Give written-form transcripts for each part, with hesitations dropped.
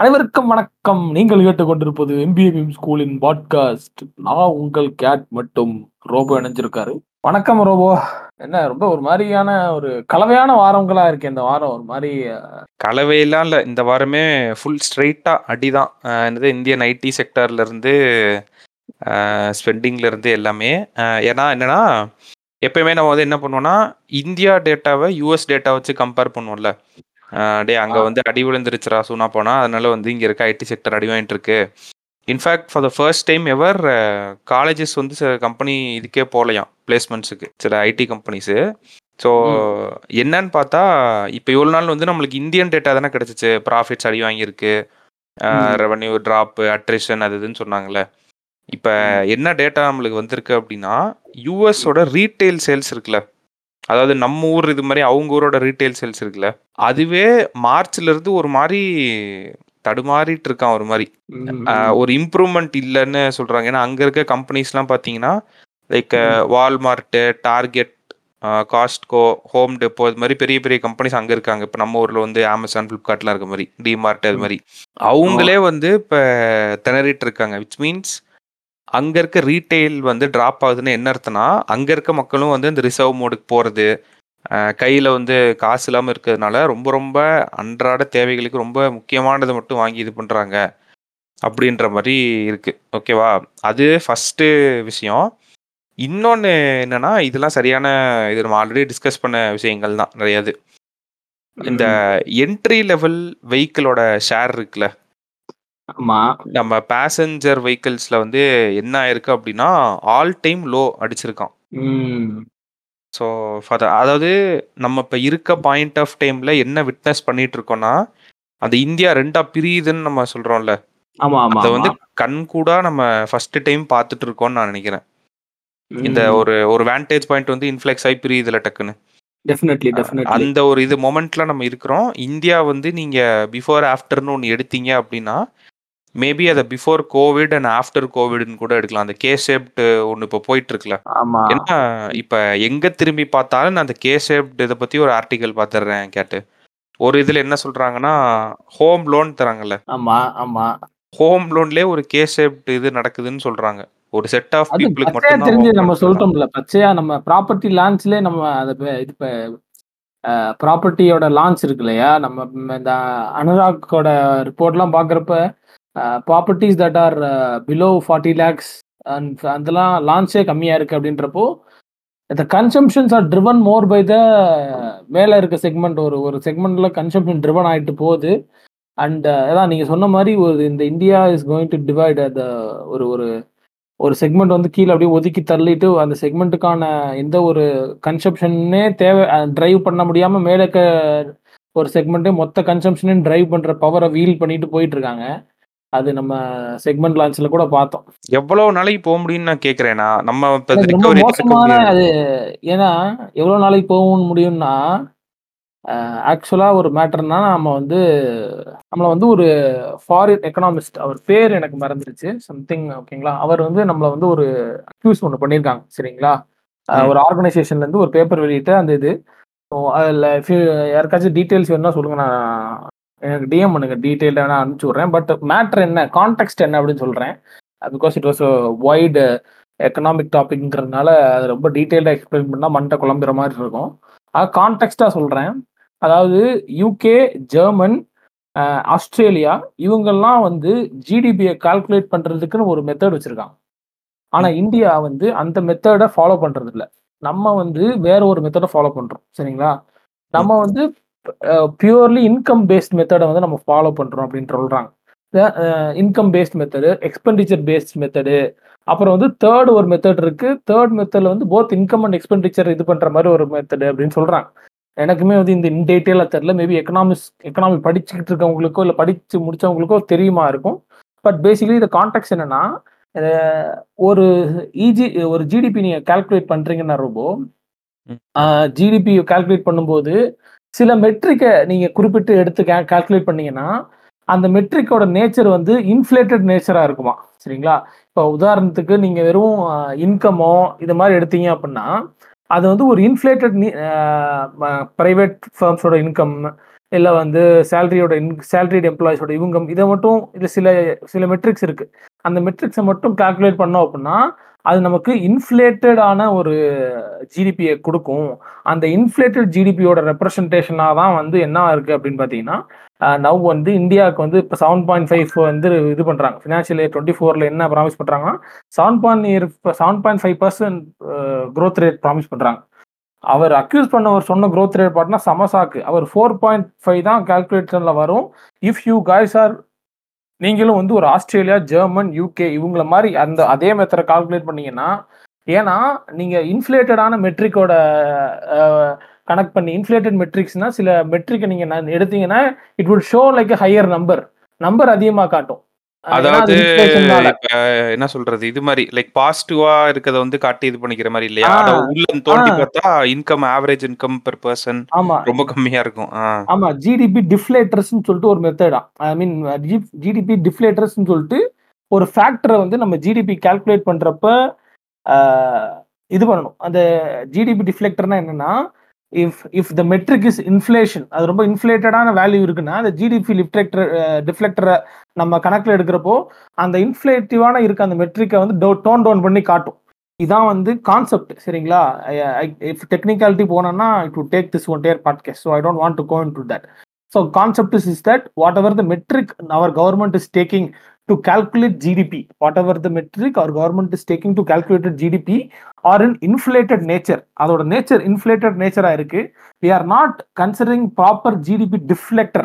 அனைவருக்கும் வணக்கம். நீங்கள் கேட்டுக்கொண்டிருப்பது எம்பிஏபிஎம் ஸ்கூலின் பாட்காஸ்ட். நான் உங்கள் கேட் மற்றும் ரோபோ இணைஞ்சிருக்காரு. வணக்கம் ரோபோ. என்ன ரொம்ப ஒரு மாதிரியான ஒரு கலவையான வாரங்களா இருக்கு இந்த வாரம். ஒரு மாதிரி கலவையெல்லாம் இல்லை, இந்த வாரமே ஃபுல் ஸ்ட்ரெயிட்டா அடிதான். என்னது இந்தியன் ஐடி செக்டர்ல இருந்து ஸ்பெண்டிங்ல இருந்து எல்லாமே. ஏன்னா என்னன்னா எப்பயுமே நம்ம வந்து என்ன பண்ணுவோம்னா இந்தியா டேட்டாவை யூஎஸ் டேட்டா வச்சு கம்பேர் பண்ணுவோம்ல. டே அங்கே வந்து அடி விழுந்துருச்சுரா சூனா போனால், அதனால வந்து இங்கே இருக்க ஐடி செக்டர் அடி வாங்கிட்டு இருக்கு. In fact for the first time ever colleges வந்து சில கம்பெனி இதுக்கே போகலையாம் பிளேஸ்மெண்ட்ஸுக்கு, சில ஐடி கம்பெனிஸு. ஸோ என்னன்னு பார்த்தா இப்போ இவ்வளோ நாள் வந்து நம்மளுக்கு இந்தியன் டேட்டா தானே கிடச்சிச்சு, ப்ராஃபிட்ஸ் அடி வாங்கியிருக்கு, ரெவன்யூ ட்ராப்பு, அட்ரிஷன் அது இதுன்னு சொன்னாங்களே. இப்போ என்ன டேட்டா நம்மளுக்கு வந்திருக்கு அப்படின்னா யூஎஸோட ரீட்டைல் சேல்ஸ் இருக்குல்ல, அதாவது நம்ம ஊர் இது மாதிரி அவங்க ஊரோட ரீட்டைல் சேல்ஸ் இருக்குல்ல, அதுவே மார்ச்லேருந்து ஒரு மாதிரி தடுமாறிட்டு இருக்கான். ஒரு மாதிரி ஒரு இம்ப்ரூவ்மெண்ட் இல்லைன்னு சொல்கிறாங்க. ஏன்னா அங்கே இருக்க கம்பெனிஸ்லாம் பார்த்தீங்கன்னா like Walmart, Target, Costco, Home Depot, இது மாதிரி பெரிய பெரிய கம்பெனிஸ் அங்கே இருக்காங்க. இப்போ நம்ம ஊரில் வந்து அமேசான், ஃப்ளிப்கார்ட்லாம் இருக்க மாதிரி, டிமார்ட் அது மாதிரி அவங்களே வந்து இப்போ திணறிட்டு இருக்காங்க. விச் மீன்ஸ் அங்கே இருக்க ரீட்டைல் வந்து ட்ராப் ஆகுதுன்னு என்ன அர்த்தம்னா அங்கே இருக்க மக்களும் வந்து இந்த ரிசர்வ் மோடுக்கு போகிறது, கையில் வந்து காசு இல்லாமல் இருக்கிறதுனால ரொம்ப ரொம்ப அன்றாட தேவைகளுக்கு ரொம்ப முக்கியமானதை மட்டும் வாங்கி இது பண்ணுறாங்க அப்படின்ற மாதிரி இருக்குது. ஓகேவா, அது ஃபஸ்ட்டு விஷயம். இன்னொன்று என்னென்னா இதெல்லாம் சரியான இது நம்ம ஆல்ரெடி டிஸ்கஸ் பண்ண விஷயங்கள் தான் நிறையாது. இந்த என்ட்ரி லெவல் வெஹிக்கிளோட ஷேர் இருக்குல்ல, நம்ம பேசஞ்சர் வெஹிக்கிள்ஸ்ல வந்து என்ன ஆயிருக்கு அப்படின்னா ஆல் டைம் லோ அடிச்சிருக்கான். ஸோ அதாவது நம்ம இப்போ இருக்க பாயிண்ட் ஆஃப் டைம்ல என்ன விட்னஸ் பண்ணிட்டு இருக்கோம்னா அந்த இந்தியா ரெண்டா பிரியுதுன்னு நம்ம சொல்றோம்ல, அதை வந்து கண் கூட நம்ம ஃபர்ஸ்ட் டைம் பார்த்துட்டு இருக்கோம்னு நான் நினைக்கிறேன். இந்த ஒரு வேண்டேஜ் பாயிண்ட் வந்து இன்ஃப்ளெக்ஸ் ஆகி பிரியுதுல டக்குன்னு. அந்த ஒரு இது மொமெண்ட்ல நம்ம இருக்கிறோம். இந்தியா வந்து நீங்க பிஃபோர் ஆஃப்டர்னு ஒன்று எடுத்தீங்க அப்படின்னா மேபி அதை பிஃபோர் கோவிட் அண்ட் ஆஃப்டர் கோவிட்னு கூட எடுக்கலாம். அந்த கே ஷேப்டு ஒன்று இப்போ போயிட்டு இருக்குல்ல, ஏன்னா இப்போ எங்கே திரும்பி பார்த்தாலும் நான் அந்த கே ஷேப்டு இதை பற்றி ஒரு ஆர்டிக்கல் பார்த்துடுறேன் கேட்டு. ஒரு இதில் என்ன சொல்கிறாங்கன்னா ஹோம் லோன் தராங்கல்ல, ஹோம் லோன்லேயே ஒரு கே ஷேப்டு இது நடக்குதுன்னு சொல்கிறாங்க. ஒரு செட் ஆஃப் பீப்புளுக்கு மட்டும் தெரிஞ்சு நம்ம சொல்லிட்டோம்ல, பச்சையா நம்ம ப்ராப்பர்ட்டி லான்ச்லேயே நம்ம அதை இது இப்போ ப்ராப்பர்ட்டியோட லான்ச் இருக்கு இல்லையா, நம்ம இந்த அனுராக்கோட ரிப்போர்ட்லாம் பார்க்குறப்ப properties that are below 40 lakhs and அதெல்லாம் லான்ச்சே கம்மியாக இருக்குது அப்படின்றப்போ the consumptions are driven more by the மேலே இருக்க செக்மெண்ட். ஒரு செக்மெண்ட்டில் கன்சம்ஷன் ட்ரிவன் ஆகிட்டு போகுது. அண்ட் அதான் நீங்கள் சொன்ன மாதிரி ஒரு இந்த India is going to divide the ஒரு ஒரு செக்மெண்ட் வந்து கீழே அப்படியே ஒதுக்கி தள்ளிட்டு அந்த செக்மெண்ட்டுக்கான எந்த ஒரு கன்சம்ஷனே தேவை ட்ரைவ் பண்ண முடியாமல் மேலே ஒரு செக்மெண்ட்டே மொத்த கன்சம்ஷனையும் ட்ரைவ் பண்ணுற பவரை வீல் பண்ணிட்டு போயிட்டுருக்காங்க. அது நம்ம செக்மெண்ட் லான்ச்ல கூட பார்த்தோம். எவ்வளவு நாளைக்கு போக முடியும்னு நான் கேக்குறேன்னா நம்ம ரொம்ப மோசமான அது. ஏன்னா எவ்வளவு நாளைக்கு போக முடியும்னா ஆக்சுவலா ஒரு மேட்டர்னா நம்மளை வந்து ஒரு ஃபாரின் எக்கனாமிஸ்ட், அவர் பேர் எனக்கு மறந்துருச்சு சம்திங், ஓகேங்களா, அவர் வந்து நம்மளை வந்து ஒரு அக்யூஸ் ஒன்று பண்ணியிருக்காங்க சரிங்களா. ஒரு ஆர்கனைசேஷன்ல இருந்து ஒரு பேப்பர் வெளியிட்டு அந்த இது அதில் யாருக்காச்சும் டீட்டெயில்ஸ் வேணும்னா சொல்லுங்க, நான் எனக்கு டிஎம் பண்ணுங்க, டீட்டெயில்டாக நான் அனுப்பிச்சி விட்றேன். பட் மேட்ரு என்ன, கான்டெக்ஸ்ட் என்ன அப்படின்னு சொல்கிறேன். Because it was wide economic டாபிக்ங்கிறதுனால அது ரொம்ப டீட்டெயில்டாக எக்ஸ்பிளைன் பண்ணால் மண்டை குழம்புற மாதிரி இருக்கும். அதாவது கான்டெக்ஸ்டாக சொல்கிறேன். அதாவது யூகே, ஜெர்மன், ஆஸ்திரேலியா இவங்கெல்லாம் வந்து ஜிடிபியை கால்குலேட் பண்ணுறதுக்குன்னு ஒரு மெத்தட் வச்சுருக்காங்க. ஆனால் இந்தியா வந்து அந்த மெத்தடை ஃபாலோ பண்ணுறது இல்லை. நம்ம வந்து வேற ஒரு மெத்தடை ஃபாலோ பண்ணுறோம் சரிங்களா. நம்ம வந்து பியூர்லி இன்கம் பேஸ்ட் மெத்தடை வந்து நம்ம ஃபாலோ பண்ணுறோம் அப்படின்னு சொல்கிறாங்க. Income based method, expenditure based method, அப்புறம் வந்து தேர்ட் ஒரு மெத்தட் இருக்குது. தேர்ட் மெத்தடில் வந்து போத் இன்கம் அண்ட் எக்ஸ்பெண்டிச்சர் இது பண்ணுற மாதிரி ஒரு மெத்தடு அப்படின்னு சொல்கிறாங்க. எனக்குமே வந்து இந்த டீட்டெயிலாக தெரில, மேபி எக்கனாமிக் படிச்சுக்கிட்டு இருக்கவங்களுக்கோ இல்லை படித்து முடித்தவங்களுக்கோ தெரியுமா இருக்கும். பட் பேசிக்கலி இந்த கான்டெக்ஸ்ட் என்னென்னா ஒரு ஜிடிபி நீங்கள் கால்குலேட் பண்ணுறீங்கன்னா ரொம்ப ஜிடிபி கால்குலேட் பண்ணும்போது சில மெட்ரிக்கை நீங்கள் குறிப்பிட்டு எடுத்து கால்குலேட் பண்ணீங்கன்னா அந்த மெட்ரிக்கோட நேச்சர் வந்து இன்ஃப்ளேட்டட் நேச்சராக இருக்குமா சரிங்களா. இப்போ உதாரணத்துக்கு நீங்கள் வெறும் இன்கமோ இது மாதிரி எடுத்தீங்க அப்படின்னா அது வந்து ஒரு இன்ஃப்ளேட்டட் ப்ரைவேட் ஃபேர்ம்ஸோட இன்கம், இல்லை வந்து சேலரியோட எம்ப்ளாயிஸோட இவங்க இதை மட்டும் இல்லை சில மெட்ரிக்ஸ் இருக்குது. அந்த மெட்ரிக்ஸை மட்டும் கால்குலேட் பண்ணோம் அப்படின்னா அது நமக்கு இன்ஃப்ளேட்டடான ஒரு ஜிடிபியை கொடுக்கும். அந்த இன்ஃப்ளேட்டட் ஜிடிபியோட ரெப்ரஸன்டேஷனாக தான் வந்து என்ன இருக்குது அப்படின்னு பார்த்தீங்கன்னா, நவ் வந்து இந்தியாவுக்கு வந்து இப்போ 7.5 வந்து இது பண்ணுறாங்க. ஃபினான்ஷியல் இயர் 2024 என்ன ப்ராமிஸ் பண்ணுறாங்கன்னா 7.5% க்ரோத் ரேட் ப்ராமிஸ் பண்ணுறாங்க. அவர் அக்யூஸ் பண்ண அவர் சொன்ன க்ரோத் ரேட் பார்த்தீங்கன்னா சமசாக்கு. அவர் 4.5 தான் கால்குலேஷனில் வரும். இஃப் யூ கைஸ் ஆர், நீங்களும் வந்து ஒரு ஆஸ்திரேலியா, ஜெர்மன், UK இவங்கள மாதிரி அந்த அதே மெத்தடை கால்குலேட் பண்ணிங்கன்னா, ஏன்னா நீங்கள் இன்ஃப்ளேட்டடான மெட்ரிக்கோட கனெக்ட் பண்ணி, இன்ஃப்ளேட்டட் மெட்ரிக்ஸ்னால் சில மெட்ரிக்கை நீங்கள் எடுத்தீங்கன்னா it would show like a higher number அதிகமாக காட்டும். அதாவது என்ன சொல்றது, இது மாதிரி லைக் பாசிட்டிவா இருக்கதை வந்து காட்டி இது பண்ணிக்கிற மாதிரி இல்லையா? உள்ள தோண்டி பார்த்தா income, average income per person ரொம்ப கம்மியா இருக்கும். ஆமா, ஜிடிபி டிஃப்ளேட்டர்ஸ்னு சொல்லிட்டு ஒரு மெத்தடா, ஐ மீன் ஜிடிபி டிஃப்ளேட்டர்ஸ்னு சொல்லிட்டு ஒரு ஃபேக்டரை வந்து நம்ம ஜிடிபி கால்குலேட் பண்றப்ப இது பண்ணணும். அந்த ஜிடிபி டிஃப்ளேக்டர்னா என்னன்னா, if the metric is inflation, அது ரொம்ப இன்ஃப்ளேட்டடான வேல்யூ இருக்குன்னா அந்த ஜிடிபி டிஃப்ளெக்டரை நம்ம கணக்கில் எடுக்கிறப்போ அந்த இன்ஃப்ளேட்டிவான இருக்க அந்த மெட்ரிக்கை வந்து டோன் டவுன் பண்ணி காட்டும். இதான் வந்து கான்செப்ட், சரிங்களா? இஃப் டெக்னிக்காலிட்டி போனோன்னா it would take this entire podcast, so I don't want to go into that. So concept is that whatever the metric our government is taking to calculate GDP, whatever the metric our government is taking to calculate GDP are an inflated nature. Adoda nature inflated nature a irukku. We are not considering proper GDP deflector.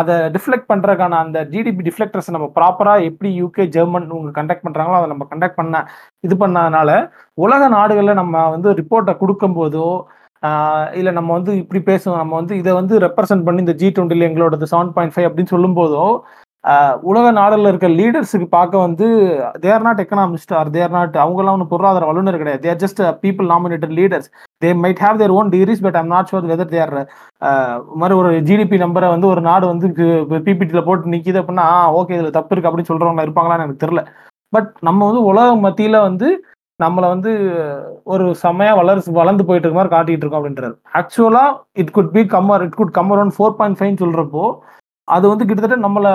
Adha deflect pandrakana and GDP deflectors nama proper ah eppadi UK, German unga conduct pandranga adha nama conduct panna idu pannadanaala ulaga naadugala nama vandu report kudukumbodho இல்லை நம்ம வந்து இப்படி பேசுவோம், நம்ம வந்து இதை வந்து represent பண்ணி இந்த G20 எங்களோட 7.5 அப்படின்னு சொல்லும் போதோ உலக நாடுல இருக்க லீடர்ஸுக்கு பார்க்க வந்து they're not economist or they're not, அவங்கெல்லாம் ஒன்றும் பொருளாதார வல்லுநர் கிடையாது. They're just people nominated leaders. They might have their own degrees but I'm not sure whether தேர் மாதிரி ஒரு ஜிடிபி நம்பரை வந்து ஒரு நாடு வந்து பிபிடியில் போட்டு நிற்கிது அப்படின்னா ஓகே இதில் தப்பு இருக்குது அப்படின்னு சொல்கிறவங்க இருப்பாங்களான்னு எனக்கு தெரில. பட் நம்ம வந்து உலக மத்தியில் வந்து நம்மளை வந்து ஒரு செமையாக வளர்ந்து போயிட்டு இருக்க மாதிரி காட்டிகிட்டு இருக்கோம் அப்படின்றது. ஆக்சுவலாக இட் குட் கம் அரௌண்ட் 4.5 சொல்கிறப்போ அது வந்து கிட்டத்தட்ட நம்மளை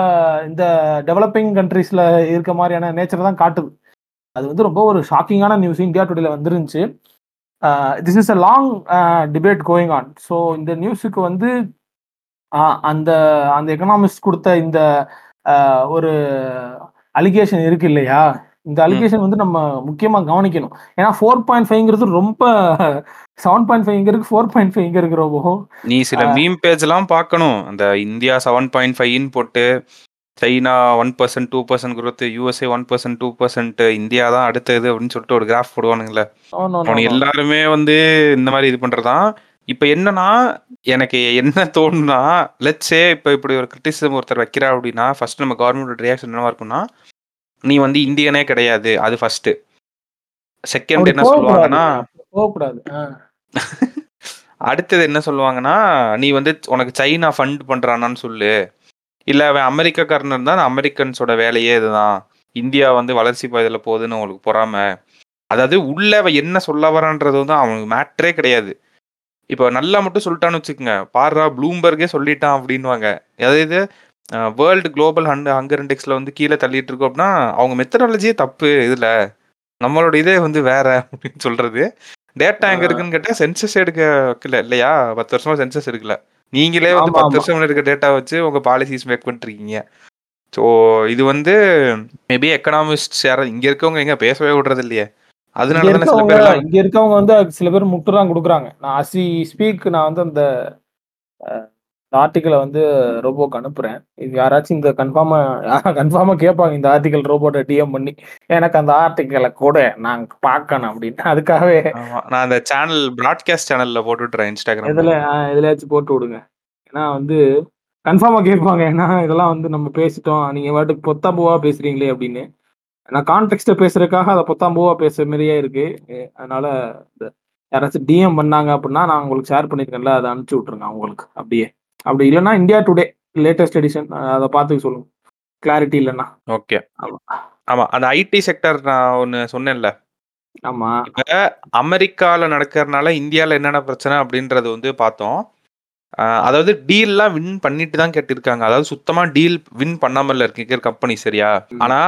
இந்த டெவலப்பிங் கண்ட்ரீஸில் இருக்க மாதிரியான நேச்சரை தான் காட்டுது. அது வந்து ரொம்ப ஒரு ஷாக்கிங்கான நியூஸ் இந்தியா டுடேல வந்துருந்துச்சு. This is a long debate going on. So இந்த நியூஸுக்கு வந்து அந்த எக்கனாமிஸ்ட் கொடுத்த இந்த ஒரு அலிகேஷன் இருக்கு இல்லையா, இந்த அலிகேஷன் வந்து நம்ம முக்கியமாக கவனிக்கணும். ஏன்னா 4.5ங்கிறது ரொம்ப 7.5ங்கிறது 4.5 இருக்கிறப்போ நீ சில மீம் பேஜ்லாம் பார்க்கணும். அந்த இந்தியா 7.5 போட்டு சைனா 1%, 2% குரோத், USA 1%, 2%, இந்தியா தான் அடுத்தது அப்படின்னு சொல்லிட்டு ஒரு கிராஃப் போடுவானுங்களே. அவனுக்கு எல்லாருமே வந்து இந்த மாதிரி இது பண்றதான். இப்போ என்னன்னா எனக்கு என்ன தோணுன்னா, லட்சே இப்போ இப்படி ஒரு கிரிட்டிசிசம் ஒருத்தர் வைக்கிறா அப்படின்னா ஃபர்ஸ்ட் நம்ம கவர்மெண்டோட ரியாக்ஷன் என்னவா இருக்குன்னா, நீ வந்து இந்தியனே கிடையாது, அது ஃபர்ஸ்ட். செகண்ட் என்ன சொல்லுவாங்கன்னா, அடுத்தது என்ன சொல்லுவாங்கன்னா, நீ வந்து உனக்கு சைனா ஃபண்ட் பண்றானான்னு சொல்லு, இல்ல அவன் அமெரிக்காக்காரன் இருந்தா அமெரிக்கன்ஸோட வேலையே இதுதான், இந்தியா வந்து வளர்ச்சி பாதையில போகுதுன்னு உங்களுக்கு பொறாம. அதாவது உள்ள அவன் என்ன சொல்ல வரான்றது வந்து அவனுக்கு மேட்டரே கிடையாது. இப்போ நல்லா மட்டும் சொல்லிட்டான்னு வச்சுக்கோங்க, பாரா ப்ளூம்பர்கே சொல்லிட்டான் அப்படின்வாங்க. அதாவது வேர்ல்டு குளோபல் ஹங்கர் இண்டெக்ஸில் வந்து கீழே தள்ளிட்டு இருக்கோம் அப்படின்னா அவங்க மெத்தடாலஜியே தப்பு, இதில் நம்மளோட இதே வந்து வேற அப்படின்னு சொல்கிறது. டேட்டா எங்கே இருக்குன்னு கேட்டால் சென்சஸ் எடுக்கல இல்லையா, 10 வருஷமா சென்சஸ் எடுக்கல, நீங்களே வந்து 10 வருஷம் இருக்க டேட்டா வச்சு உங்கள் பாலிசிஸ் மேக் பண்ணிருக்கீங்க. ஸோ இது வந்து மேபி எக்கனாமிஸ்ட்ஸ் யாராவது இங்கே இருக்கவங்க எங்கே பேசவே விடுறது இல்லையே, அதனால தானே சில பேர் இங்கே இருக்கவங்க வந்து சில பேர் முட்டுதான் கொடுக்குறாங்க. நான் அசி ஸ்பீக் நான் வந்து அந்த ஆர்டிக்கலை வந்து ரோபோக்கு அனுப்புறேன். இது யாராச்சும் இந்த கன்ஃபார்மா கேட்பாங்க இந்த ஆர்டிக்கல் ரோபோட்டை டிஎம் பண்ணி எனக்கு அந்த ஆர்டிக்கலை கூட நான் பார்க்கணும் அப்படின்னு. அதுக்காகவே நான் அந்த சேனல் பிராட்காஸ்ட் சேனல்ல போட்டு விட்டுறேன், இன்ஸ்டாகிராம் இதுலயாச்சும் போட்டு விடுங்க. ஏன்னா வந்து கன்ஃபார்மா கேட்பாங்க, ஏன்னா இதெல்லாம் வந்து நம்ம பேசிட்டோம், நீங்க வாட்டுக்கு பொத்தாம்பூவா பேசுறீங்களே அப்படின்னு. நான் கான்டெக்ஸ்ட பேசுறதுக்காக அதை பொத்தாம்பூவா பேசுற மாதிரியே இருக்கு. அதனால யாராச்சும் டிஎம் பண்ணாங்க அப்படின்னா நான் உங்களுக்கு ஷேர் பண்ணிருக்கேன்ல, அதை அனுப்பிச்சு விட்டுருங்க அவங்களுக்கு அப்படியே. அப்படி இல்லைன்னா இந்தியா டுடே லேட்டஸ்ட் எடிஷன் அதை பார்த்து சொல்லுங்க, கிளாரிட்டி இல்லைன்னா. ஓகே, ஆமாம், அந்த ஐடி செக்டர் நான் ஒன்று சொன்னேன்ல, ஆமாம், இப்போ அமெரிக்காவில் நடக்கிறதுனால இந்தியாவில் என்னென்ன பிரச்சனை அப்படின்றது வந்து பார்த்தோம். அதாவது டீல் எல்லாம் வின் பண்ணிட்டு தான் கேட்டிருக்காங்க. அதாவது சுத்தமா டீல் வின் பண்ணாமல் இருக்க கம்பெனி சரியா. ஆனா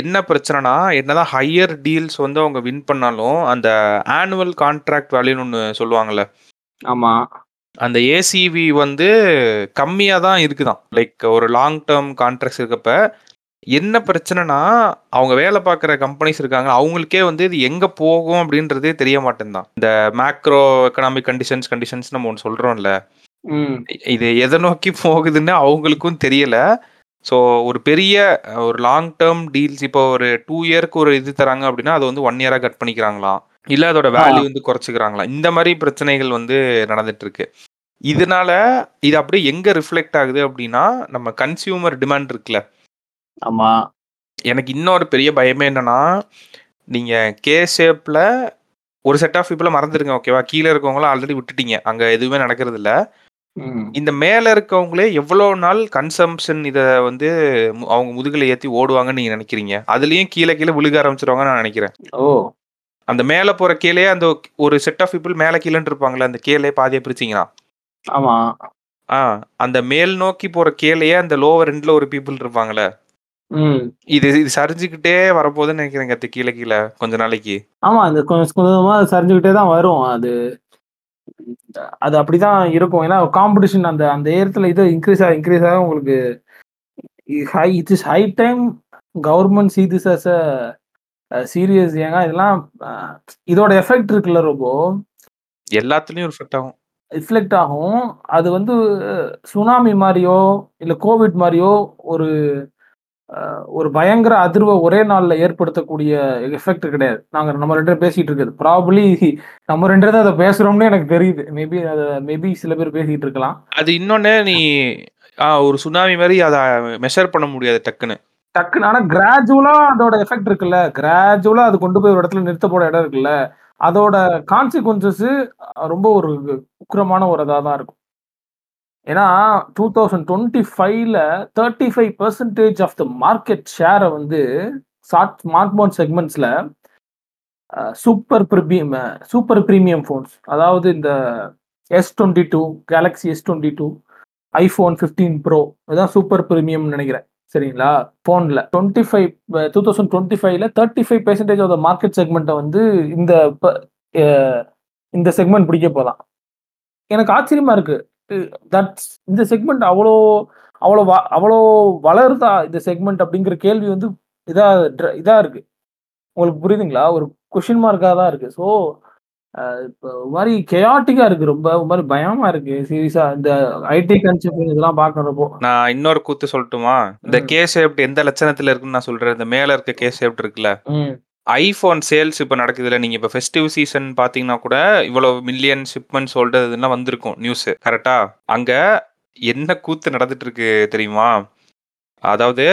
என்ன பிரச்சனைனா, என்னதான் ஹையர் டீல்ஸ் வந்து அவங்க வின் பண்ணாலும் அந்த ஆனுவல் கான்ட்ராக்ட் வேல்யூன்னு ஒன்று சொல்லுவாங்கல்ல, ஆமா, அந்த ஏசிவி வந்து கம்மியா தான் இருக்குதான். லைக் ஒரு லாங் டேர்ம் கான்ட்ராக்ட்ஸ் இருக்கப்ப என்ன பிரச்சனைனா, அவங்க வேலை பார்க்குற கம்பெனிஸ் இருக்காங்க, அவங்களுக்கே வந்து இது எங்கே போகும் அப்படின்றதே தெரிய மாட்டேன்தான். இந்த மேக்ரோ எக்கனாமிக் கண்டிஷன்ஸ் நம்ம ஒன்று சொல்கிறோம்ல, இது எதை நோக்கி போகுதுன்னு அவங்களுக்கும் தெரியல. ஸோ ஒரு பெரிய ஒரு லாங் டேர்ம் டீல்ஸ், இப்போ ஒரு 2 இயருக்கு ஒரு இது தராங்க அப்படின்னா அது வந்து 1 இயராக கட் பண்ணிக்கிறாங்களாம், இல்லை அதோட வேல்யூ வந்து குறைச்சிக்கிறாங்களாம். இந்த மாதிரி பிரச்சனைகள் வந்து நடந்துட்டு இருக்கு. இதனால இது அப்படியே எங்கே ரிஃப்ளெக்ட் ஆகுது அப்படின்னா, நம்ம கன்சியூமர் டிமாண்ட் இருக்குல்ல. ஆமா, எனக்கு இன்னொரு பெரிய பயமே என்னன்னா, நீங்க கே ஷேப்ல ஒரு செட் ஆஃப் பீப்புள மறந்துடுங்க, ஓகேவா, கீழே இருக்கவங்களும் ஆல்ரெடி விட்டுட்டீங்க, அங்க எதுவுமே நடக்கிறது இல்ல. இந்த மேல இருக்கவங்களே எவ்வளவு நாள் கன்சம்ஷன் இதை வந்து அவங்க முதுகுல ஏத்தி ஓடுவாங்கன்னு நீங்க நினைக்கிறீங்க? அதுலயும் கீழே விழுக ஆரம்பிச்சிருவாங்க நான் நினைக்கிறேன். ஓ, அந்த மேல போற கீழே அந்த ஒரு செட் ஆஃப் பீப்புள் மேல கீழேன்னு இருப்பாங்களே, அந்த கீழே பாதியா பிரிச்சிங்கன்னா, ஆமா, அந்த மேல் நோக்கி போற கீழேயே அந்த லோவர் எண்ட்ல ஒரு பீப்புள் இருப்பாங்களே, இது சரிஞ்சுக்கிட்டே வரப்போதுன்னு நினைக்கிறேன். கத்து கீழே கீழே கொஞ்ச நாளைக்கு, ஆமா, அது கொஞ்சமா சரிஞ்சுக்கிட்டே தான் வரும். அது அப்படிதான் இருக்கும். ஏன்னா காம்படிஷன் அந்த அந்த ஏரத்துல இது இன்க்ரீஸ் ஆக உங்களுக்கு it is high time government see this as a serious. ஏங்க இதெல்லாம் இதோட எஃபெக்ட் இருக்குல்ல, ரொம்ப எல்லாத்துலயும் ரிஃப்ளெக்ட் ஆகும். அது வந்து சுனாமி மாதிரியோ இல்ல கோவிட் மாதிரியோ ஒரு பயங்கர அதிர்வை ஒரே நாளில் ஏற்படுத்தக்கூடிய எஃபெக்ட் கிடையாது. நம்ம 2 பேரும் பேசிட்டு இருக்குது, ப்ராபப்லி நம்ம 2 பேரும் தான் அதை பேசுறோம்னு எனக்கு தெரியுது. மேபி சில பேர் பேசிட்டு இருக்கலாம். அது இன்னொன்னு, நீ ஒரு சுனாமி மாதிரி அதை மெஷர் பண்ண முடியாது டக்குன்னு. ஆனா கிராஜுவலா அதோட எஃபெக்ட் இருக்குல்ல, கிராஜுவலா அது கொண்டு போய் ஒரு இடத்துல நிறுத்த போற இடம் இருக்குல்ல, அதோட கான்சிக்வன்சஸ் ரொம்ப ஒரு உக்கிரமான ஒரு இதாக தான் இருக்கும். ஏன்னா 2025ல 35% ஆஃப் த மார்க்கெட் ஷேரை வந்து ஸ்மார்ட்போன் செக்மெண்ட்ஸில் சூப்பர் ப்ரீமியம் ஃபோன்ஸ், அதாவது இந்த S22, Galaxy S22, iPhone 15 Pro, இதுதான் சூப்பர் ப்ரீமியம்னு நினைக்கிறேன், சரிங்களா? ஃபோனில் 2025ல 35% ஆஃப் த மார்க்கெட் செக்மெண்ட்டை வந்து இந்த செக்மெண்ட் பிடிக்க போகலாம். எனக்கு ஆச்சரியமா இருக்கு, இந்த செக்மெண்ட் அவ்வளோ அவ்வளோ அவ்வளோ வளருதா இந்த செக்மெண்ட் அப்படிங்கிற கேள்வி வந்து இதாக இருக்கு. உங்களுக்கு புரியுதுங்களா? ஒரு கொஷின் மார்க்காக தான் இருக்கு. ஸோ இப்போ ஒரு மாதிரி கெயாட்டிக்காக இருக்கு, ரொம்ப ஒரு மாதிரி பயமா இருக்கு சீரியஸா இந்த ஐடி கன்செப்ட் இதெல்லாம் பார்க்குறப்போ. நான் இன்னொரு கூத்து சொல்லட்டுமா? இந்த கே ஷேப்ட் எந்த லட்சணத்துல இருக்குன்னு நான் சொல்றேன். இந்த மேல இருக்க கே ஷேப்ட் இருக்குல்ல, ஐஃபோன் சேல்ஸ் இப்போ நடக்குதுல்ல, நீங்கள் இப்போ ஃபெஸ்டிவ் சீசன் பார்த்தீங்கன்னா கூட இவ்வளோ மில்லியன் ஷிப்மெண்ட் சொல்றது இதெல்லாம் வந்திருக்கும் நியூஸு, கரெக்டா? அங்கே என்ன கூத்து நடந்துட்டு இருக்கு தெரியுமா? அதாவது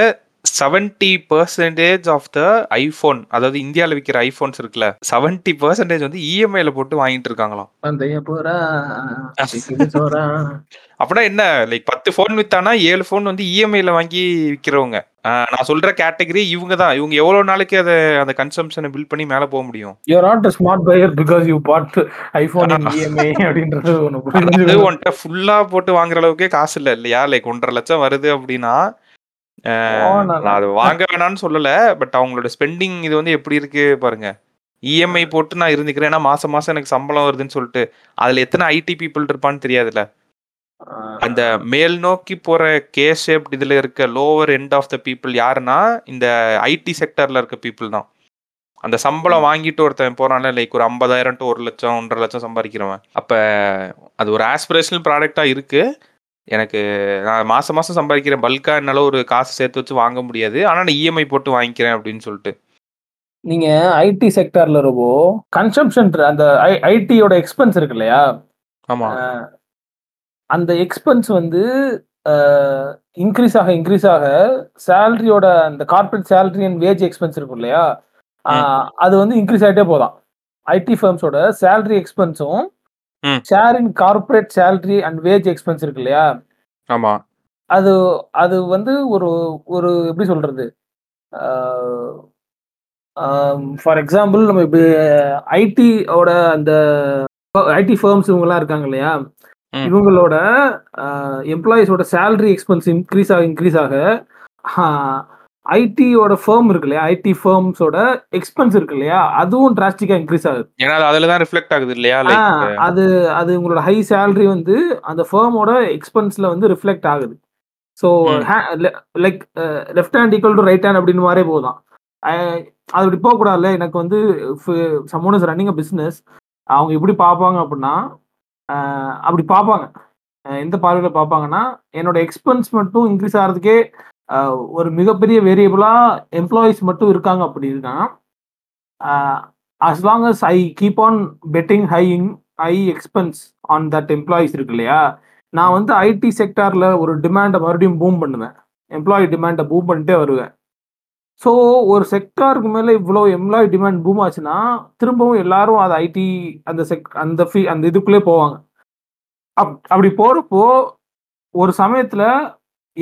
70% ஆஃப் த ஐஃபோன், அதாவது இந்தியாவில் விற்கிற ஐஃபோன்ஸ் இருக்குல்ல, 70% வந்து இஎம்ஐல போட்டு வாங்கிட்டு இருக்காங்களாம். அப்படின்னா என்ன, லைக் 10 ஃபோன் வித்தானா 7 ஃபோன் வந்து இஎம்ஐல வாங்கி விற்கிறவங்க. நான் சொல்ற கேட்டகரி இவங்க தான். இவங்க எவ்வளவு நாளைக்கு அதை அந்த கன்சம்ஷனை பில்ட் பண்ணி மேலே போக முடியும்? You are not a smart buyer because you bought iPhone and EMI அப்படின்றது ஒன்று ஒன்ட்ட ஃபுல்லா போட்டு வாங்குற அளவுக்கே காசு இல்லை இல்லையா? லைக் 1.5 லட்சம் வருது அப்படின்னா, அது வாங்க வேணாம்னு சொல்லல, பட் அவங்களோட ஸ்பெண்டிங் இது வந்து எப்படி இருக்கு பாருங்க. இஎம்ஐ போட்டு நான் இருந்துக்கிறேன், ஏன்னா மாசம் மாசம் எனக்கு சம்பளம் வருதுன்னு சொல்லிட்டு, அதுல எத்தனை ஐடி பீப்புள் இருப்பான்னு தெரியாதுல்ல. அந்த மேல் நோக்கி போற கே ஷேப் இதுல இருக்க lower end of the people யாருன்னா, இந்த ஐடி செக்டர்ல இருக்க பீப்புள் தான். அந்த சம்பளம் வாங்கிட்டு ஒருத்தன் போறான்ல, லைக் ஒரு 50,000 டு 1 லட்சம் 1.5 லட்சம் சம்பாதிக்கிறவன், அப்ப அது ஒரு ஆஸ்பிரேஷனல் ப்ராடக்டா இருக்கு. எனக்கு நான் மாசம் மாசம் சம்பாதிக்கிற பல்கா என்னால ஒரு காசு சேர்த்து வச்சு வாங்க முடியாது, ஆனா நான் இஎம்ஐ போட்டு வாங்கிக்கிறேன் அப்படின்னு சொல்லிட்டு. நீங்க ஐடி செக்டர்ல ரொம்ப கன்சம்ஷன், அந்த ஐடியோட எக்ஸ்பென்ஸ் இருக்கு இல்லையா? ஆமா, அந்த எக்ஸ்பென்ஸ் வந்து இன்க்ரீஸ் ஆக சேலரியோட அந்த corporate salary and wage expense இருக்கும் இல்லையா, அது வந்து இன்க்ரீஸ் ஆகிட்டே போதான். ஐடி ஃபர்ம்ஸோட சேலரி எக்ஸ்பென்ஸும் share in corporate salary and wage expense இருக்கு இல்லையா, ஆமா, அது வந்து ஒரு எப்படி சொல்றது, ஃபார் எக்ஸாம்பிள் நம்ம ஐடியோட அந்த ஐடி ஃபர்ம்ஸ் இவங்கெல்லாம் இருக்காங்க இல்லையா, இவங்களோட எம்ப்ளாயிஸோட சேலரி எக்ஸ்பென்ஸ் இன்க்ரீஸ் ஆக ஐடியோட ஃபேர்ம் இருக்கு இல்லையா, ஐடி ஃபேர்ம்ஸோட எக்ஸ்பென்ஸ் இருக்கு இல்லையா, அதுவும் டிராஸ்டிக்கா இன்க்ரீஸ் ஆகுது. ஏன்னா அதுல தான் ரிஃப்ளெக்ட் ஆகுது இல்லையா, அது உங்களோட ஹை சேலரி வந்து அந்த ஃபேர்மோட எக்ஸ்பென்ஸ்ல வந்து ரிஃப்ளெக்ட் ஆகுது. So like left hand equal to right hand அப்படின்னு மாதிரி போதும். அது இப்படி போகக்கூடாதுல்ல. எனக்கு வந்து someone is running a business, அவங்க எப்படி பார்ப்பாங்க அப்படின்னா, அப்படி பார்ப்பாங்க. எந்த பார்வையில் பார்ப்பாங்கன்னா, என்னோட எக்ஸ்பென்ஸ் மட்டும் இன்க்ரீஸ் ஆகிறதுக்கே ஒரு மிகப்பெரிய வேரியபிளாக எம்ப்ளாயிஸ் மட்டும் இருக்காங்க அப்படின்னா, as long as I keep on betting high expense on that employees இருக்கு இல்லையா. நான் வந்து ஐடி செக்டாரில் ஒரு டிமாண்டை மறுபடியும் பூம் பண்ணுவேன், எம்ப்ளாயி டிமாண்டை பூம் பண்ணிட்டே வருவேன். ஸோ ஒரு செக்டாருக்கு மேலே இவ்வளோ எம்ப்ளாயி டிமாண்ட் பூம் ஆச்சுன்னா திரும்பவும் எல்லாரும் அது ஐடி அந்த இதுக்குள்ளே போவாங்க. அப்படி போகிறப்போ ஒரு சமயத்தில்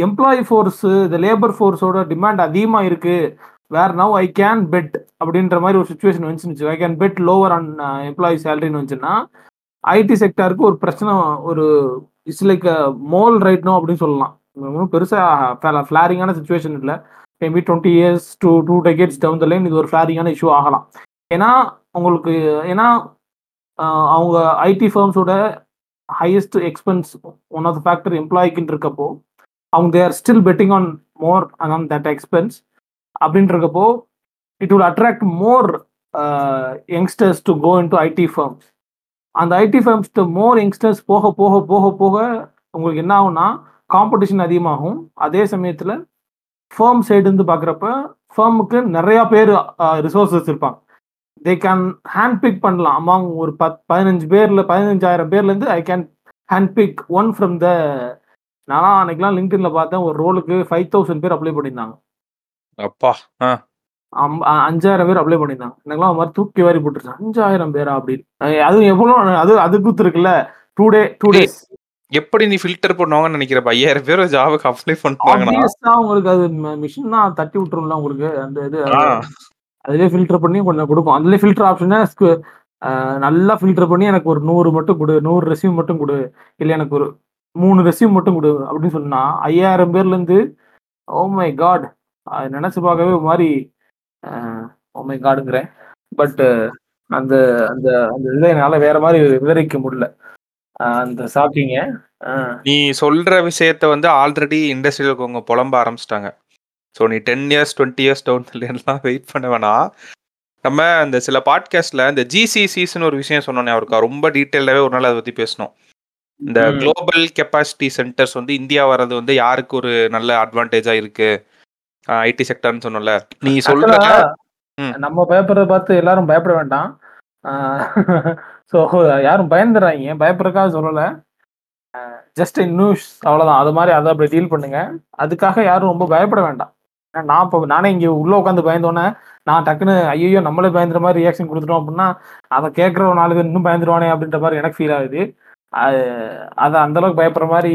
எம்ப்ளாயி ஃபோர்ஸு இந்த லேபர் ஃபோர்ஸோட டிமாண்ட் அதிகமாக இருக்குது, where now I can bet அப்படின்ற மாதிரி ஒரு சுச்சுவேஷன் வந்துச்சு. I can bet lower on employee சேலரின்னு வந்துச்சுன்னா ஐடி செக்டாருக்கு ஒரு பிரச்சனை, ஒரு இட்ஸ் லைக் மோல் ரைட்னோ அப்படின்னு சொல்லலாம். பெருசாக ஃப்ளாரிங்கான சுச்சுவேஷன் இல்லை, maybe 20 years to 2 decades down the line இது ஒரு ஃப்ளாரிங்கான இஷ்யூ ஆகலாம். ஏன்னா அவங்க ஐடி ஃபேர்ம்ஸோட highest expense one of the factor எம்ப்ளாய்க்குன்னு இருக்கப்போ அவங்க they are still betting on more on that expense அப்படின்னு இருக்கப்போ it will attract more youngsters to go in to IT firms. அந்த IT firms to more youngsters போக போக போக போக உங்களுக்கு என்ன ஆகும்னா காம்படிஷன் அதிகமாகும். அதே சமயத்தில் ஃபேர்ம் சைடுந்து பார்க்குறப்ப ஃபேர்முக்கு நிறையா பேர் ரிசோர்ஸஸ் இருப்பாங்க, தே கேன் ஹேண்ட் பிக் பண்ணலாம். அம்மாங்க ஒரு 15,000 பேர்லேருந்து I can hand pick one from the. நானும் அன்னைக்கெலாம் லிங்க்டின்ல பார்த்தேன், ஒரு ரோலுக்கு 5,000 பேர் அப்ளை பண்ணியிருந்தாங்க. அப்பா 5,000 பேர் அப்ளை பண்ணியிருந்தாங்க. எனக்குலாம் மாதிரி தூக்கி வாரி போட்டுருந்தாங்க 5,000 பேரா அப்படின்னு. அதுவும் எவ்வளோ அது கூத்துருக்குல்ல. டூ டேஸ் எப்படி நீ ஃபில்டர் பண்ணுவாங்கன்னு நினைக்கிறப்ப 5000 பேர் ஜாபுக்கு அப்ளை பண்ணுவாங்கன்னா உங்களுக்கு அது மிஷின் தான் தட்டி விட்டுரும்ல உங்களுக்கு. அந்த இது அதுலேயே ஃபில்டர் பண்ணி கொஞ்சம் கொடுக்கும். அதுலேயே ஃபில்டர் ஆப்ஷனை நல்லா ஃபில்டர் பண்ணி எனக்கு ஒரு 100 மட்டும் கொடு, 100 ரெசியூம் மட்டும் கொடு, இல்லை எனக்கு ஒரு 3 ரெசியூம் மட்டும் கொடு அப்படின்னு சொன்னா 5000 பேர்லேருந்து ஓ மை காட் நினைச்சு பார்க்கவே ஒரு மாதிரி ஓ மை காடுங்கிறேன். பட்டு அந்த அந்த அந்த இதை என்னால் வேற மாதிரி விவரிக்க முடியல. அந்த ஷாக்கிங்க நீ சொல்ற விஷயத்தை வந்து ஆல்ரெடி இண்டஸ்ட்ரியில அவங்க புலம்ப ஆரம்பிச்சிட்டாங்க. ஸோ நீ 10 years 20 years டவுன்லாம் வெயிட் பண்ண வேணா. நம்ம அந்த சில பாட்காஸ்ட்ல இந்த ஜிசிசிஸ்ன்னு ஒரு விஷயம் சொன்னோன்னே அவருக்கு ரொம்ப டீட்டெயிலாகவே ஒரு நாள் அதை பற்றி பேசணும். இந்த குளோபல் கெப்பாசிட்டி சென்டர்ஸ் வந்து இந்தியா வர்றது வந்து யாருக்கு ஒரு நல்ல அட்வான்டேஜா இருக்கு ஐடி செக்டர்னு சொன்னோம்ல. நீ சொல்ற நம்ம பேப்பரை பார்த்து எல்லாரும் பயப்பட வேண்டாம். ஸோ யாரும் பயந்துடுறாங்க, பயப்படுறக்காக சொல்லலை, ஜஸ்ட் இன் நியூஸ் அவ்வளோதான். அது மாதிரி அதை அப்படி டீல் பண்ணுங்க, அதுக்காக யாரும் ரொம்ப பயப்பட வேண்டாம். ஏன்னா நான் இப்போ நானே இங்கே உள்ளே உட்காந்து பயந்தோன்னே நான் டக்குன்னு ஐயோ நம்மளே பயந்துற மாதிரி ரியாக்ஷன் கொடுத்துட்டோம் அப்படின்னா அதை கேட்குற ஒரு நாலு பேர் இன்னும் பயந்துருவானே அப்படின்ற மாதிரி எனக்கு ஃபீல் ஆகுது. அது அந்தளவுக்கு பயப்படுற மாதிரி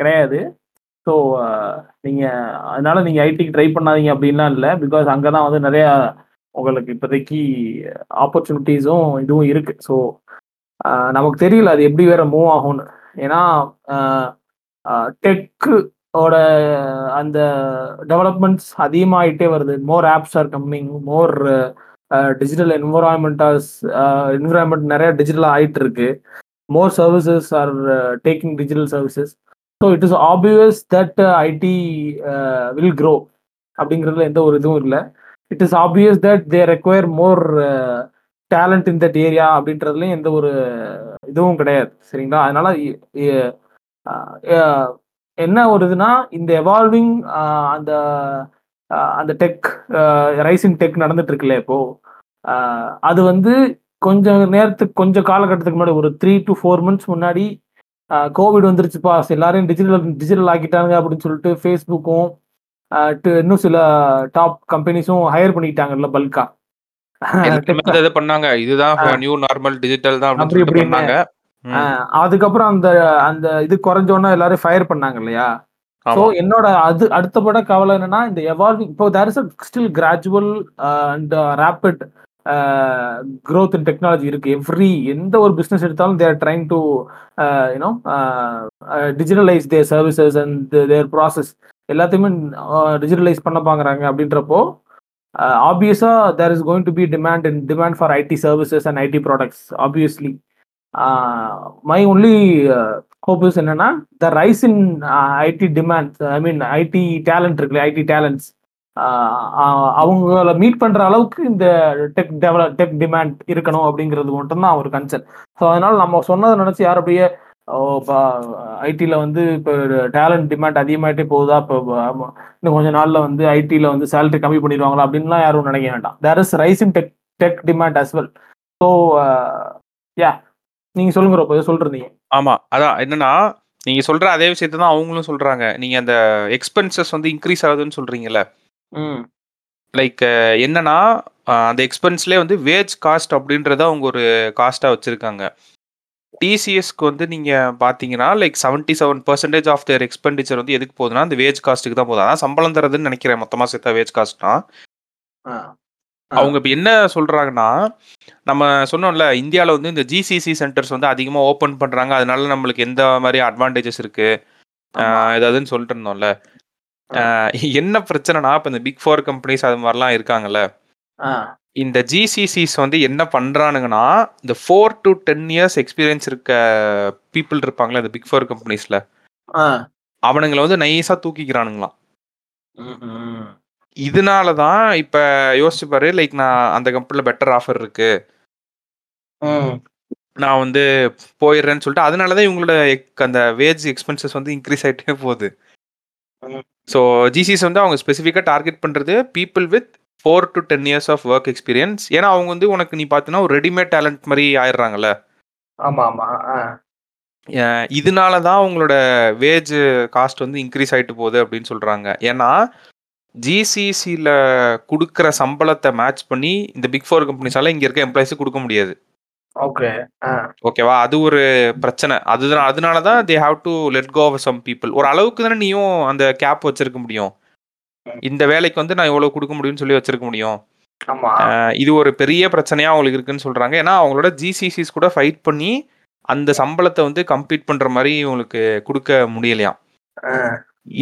கிடையாது. ஸோ நீங்கள் அதனால நீங்கள் ஐடிக்கு ட்ரை பண்ணாதீங்க அப்படின்லாம் இல்லை, பிகாஸ் அங்கே தான் வந்து நிறையா உங்களுக்கு இப்போதைக்கு ஆப்பர்ச்சுனிட்டிஸும் இதுவும் இருக்கு. ஸோ நமக்கு தெரியல அது எப்படி வேற மூவ் ஆகும்னு. ஏன்னா டெக்கோட அந்த டெவலப்மெண்ட்ஸ் அதிகமாகிட்டே வருது. More apps are coming, more digital environment நிறைய டிஜிட்டலாக ஆகிட்டு இருக்கு. More services are taking digital services. So it is obvious that IT will grow அப்படிங்கிறதுல எந்த ஒரு இதுவும் இல்லை. It is obvious that they require more talent in that area அப்படின்றதுலையும் எந்த ஒரு இதுவும் கிடையாது. சரிங்களா? அதனால என்ன ஒரு இதுனா இந்த எவால்விங் அந்த அந்த டெக் ரைசிங் டெக் நடந்துட்டு இருக்குல்ல இப்போ, அது வந்து கொஞ்சம் காலகட்டத்துக்கு முன்னாடி ஒரு 3 to 4 months முன்னாடி கோவிட் வந்துருச்சுப்பா, எல்லாரையும் டிஜிட்டல் ஆக்கிட்டாங்க அப்படின்னு சொல்லிட்டு ஃபேஸ்புக்கும் இன்னும் சில டாப் கம்பெனிஸும் ஹையர் பண்ணிட்டாங்கல்ல பல்கா பண்ணாங்க. இதுதான் நியூ நார்மல் டிஜிட்டல் தான் அப்படி பண்ணாங்க. அதுக்கப்புறம் அந்த அந்த இது குறைஞ்சோன்னா எல்லாரும் ஃபயர் பண்ணாங்க இல்லையா. ஸோ என்னோட அது அடுத்தபட கவலை என்னன்னா இந்த எவால்விங் இப்போ there is a still gradual and rapid growth in technology இருக்கு. எந்த ஒரு பிஸ்னஸ் எடுத்தாலும் they are trying to digitalize their services and their process. எல்லாத்தையுமே டிஜிட்டலைஸ் பண்ண பார்க்குறாங்க. அப்படின்றப்போ ஆப்வியஸா there is going to be demand for IT services and IT products obviously. My only hope is என்னன்னா the rise in IT demand, I mean IT talent இருக்குல்ல, IT talents அவங்கள meet பண்ற அளவுக்கு இந்த டெக் டிமாண்ட் இருக்கணும் அப்படிங்கிறது மட்டும்தான் ஒரு கன்சர்ன். ஸோ அதனால நம்ம சொன்னதை நினைச்சு யார் அப்படியே ஐடியில வந்து இப்போ டேலண்ட் டிமாண்ட் அதிகமாகிட்டே போகுதா, இப்போ இன்னும் கொஞ்சம் நாளில் வந்து ஐடியில வந்து சேலரி கம்மி பண்ணிடுவாங்களா அப்படின்லாம் யாரும் நினைக்க வேண்டாம். There is rising tech demand as well. So yeah நீங்க சொல்லுங்க ரொம்ப சொல்றீங்க. ஆமா அதான் என்னன்னா நீங்க சொல்ற அதே விஷயத்த தான் அவங்களும் சொல்றாங்க. நீங்க அந்த எக்ஸ்பென்சஸ் வந்து இன்க்ரீஸ் ஆகுதுன்னு சொல்றீங்கல்ல, லைக் என்னன்னா அந்த எக்ஸ்பென்ஸ்லேயே வந்து வேஜ் காஸ்ட் அப்படின்றத அவங்க ஒரு காஸ்ட்டாக வச்சுருக்காங்க. டிசிஎஸ்க்கு வந்து நீங்கள் பார்த்தீங்கன்னா லைக் 77% ஆஃப் தேர் எக்ஸ்பெண்டிச்சர் வந்து எதுக்கு போகுதுன்னா அந்த வேஜ் காஸ்ட்டுக்கு தான் போகுது. அதான் சம்பளம் தரதுன்னு நினைக்கிறேன் மொத்தமாக சேர்த்தா வேஜ் காஸ்ட்னா. அவங்க இப்போ என்ன சொல்கிறாங்கன்னா நம்ம சொன்னோம்ல இந்தியாவில் வந்து இந்த ஜிசிசி சென்டர்ஸ் வந்து அதிகமாக ஓப்பன் பண்ணுறாங்க, அதனால நம்மளுக்கு எந்த மாதிரி அட்வான்டேஜஸ் இருக்குது ஏதாவதுன்னு சொல்லிட்டு இருந்தோம்ல. என்ன பிரச்சனைனா இப்போ இந்த பிக் ஃபோர் கம்பெனிஸ் அது மாதிரிலாம் இருக்காங்கல்ல, இந்த ஜிசிசிஸ் வந்து என்ன பண்ணுறானுங்கன்னா இந்த 4 to 10 years எக்ஸ்பீரியன்ஸ் இருக்க பீப்புள் இருப்பாங்களே இந்த பிக் ஃபோர் கம்பெனிஸில், அவனுங்களை வந்து நைஸாக தூக்கிக்கிறானுங்களாம். இதனால தான் இப்போ யோசிச்சுப்பாரு, லைக் நான் அந்த கம்பெனியில் பெட்டர் ஆஃபர் இருக்கு நான் வந்து போயிடுறேன்னு சொல்லிட்டு அதனால தான் இவங்களோட அந்த வேஜ் எக்ஸ்பென்சஸ் வந்து இன்க்ரீஸ் ஆகிட்டே போகுது. ஸோ ஜிசிஸ் வந்து அவங்க ஸ்பெசிஃபிக்காக டார்கெட் பண்ணுறது people with 4 to 10 years of work experience. ஏன்னா அவங்க வந்து உனக்கு நீ பார்த்தீங்கன்னா ஒரு ரெடிமேட் டேலண்ட் மாதிரி ஆயிடுறாங்கல்ல. ஆமாம் ஆமாம், இதனால தான் அவங்களோட வேஜ் காஸ்ட் வந்து இன்க்ரீஸ் ஆகிட்டு போகுது அப்படின்னு சொல்கிறாங்க. ஏன்னா ஜிசிசியில் கொடுக்குற சம்பளத்தை மேட்ச் பண்ணி இந்த பிக் ஃபோர் கம்பெனிஸால இங்கே இருக்க எம்ப்ளாயிஸுக்கு கொடுக்க முடியாது. ஓகே ஓகேவா, அது ஒரு பிரச்சனை. அதுதான் அதனால தான் they have to let go of some people. ஒரு அளவுக்கு தானே நீயும் அந்த கேப் வச்சிருக்க முடியும், இந்த வேலைக்கு வந்து நான் இவ்வளோ கொடுக்க முடியும்னு சொல்லி வச்சிருக்க முடியும். இது ஒரு பெரிய பிரச்சனையாக அவங்களுக்கு இருக்குன்னு சொல்கிறாங்க. ஏன்னா அவங்களோட ஜிசிசிஸ் கூட ஃபைட் பண்ணி அந்த சம்பளத்தை வந்து கம்ப்ளீட் பண்ணுற மாதிரி இவங்களுக்கு கொடுக்க முடியலையாம்.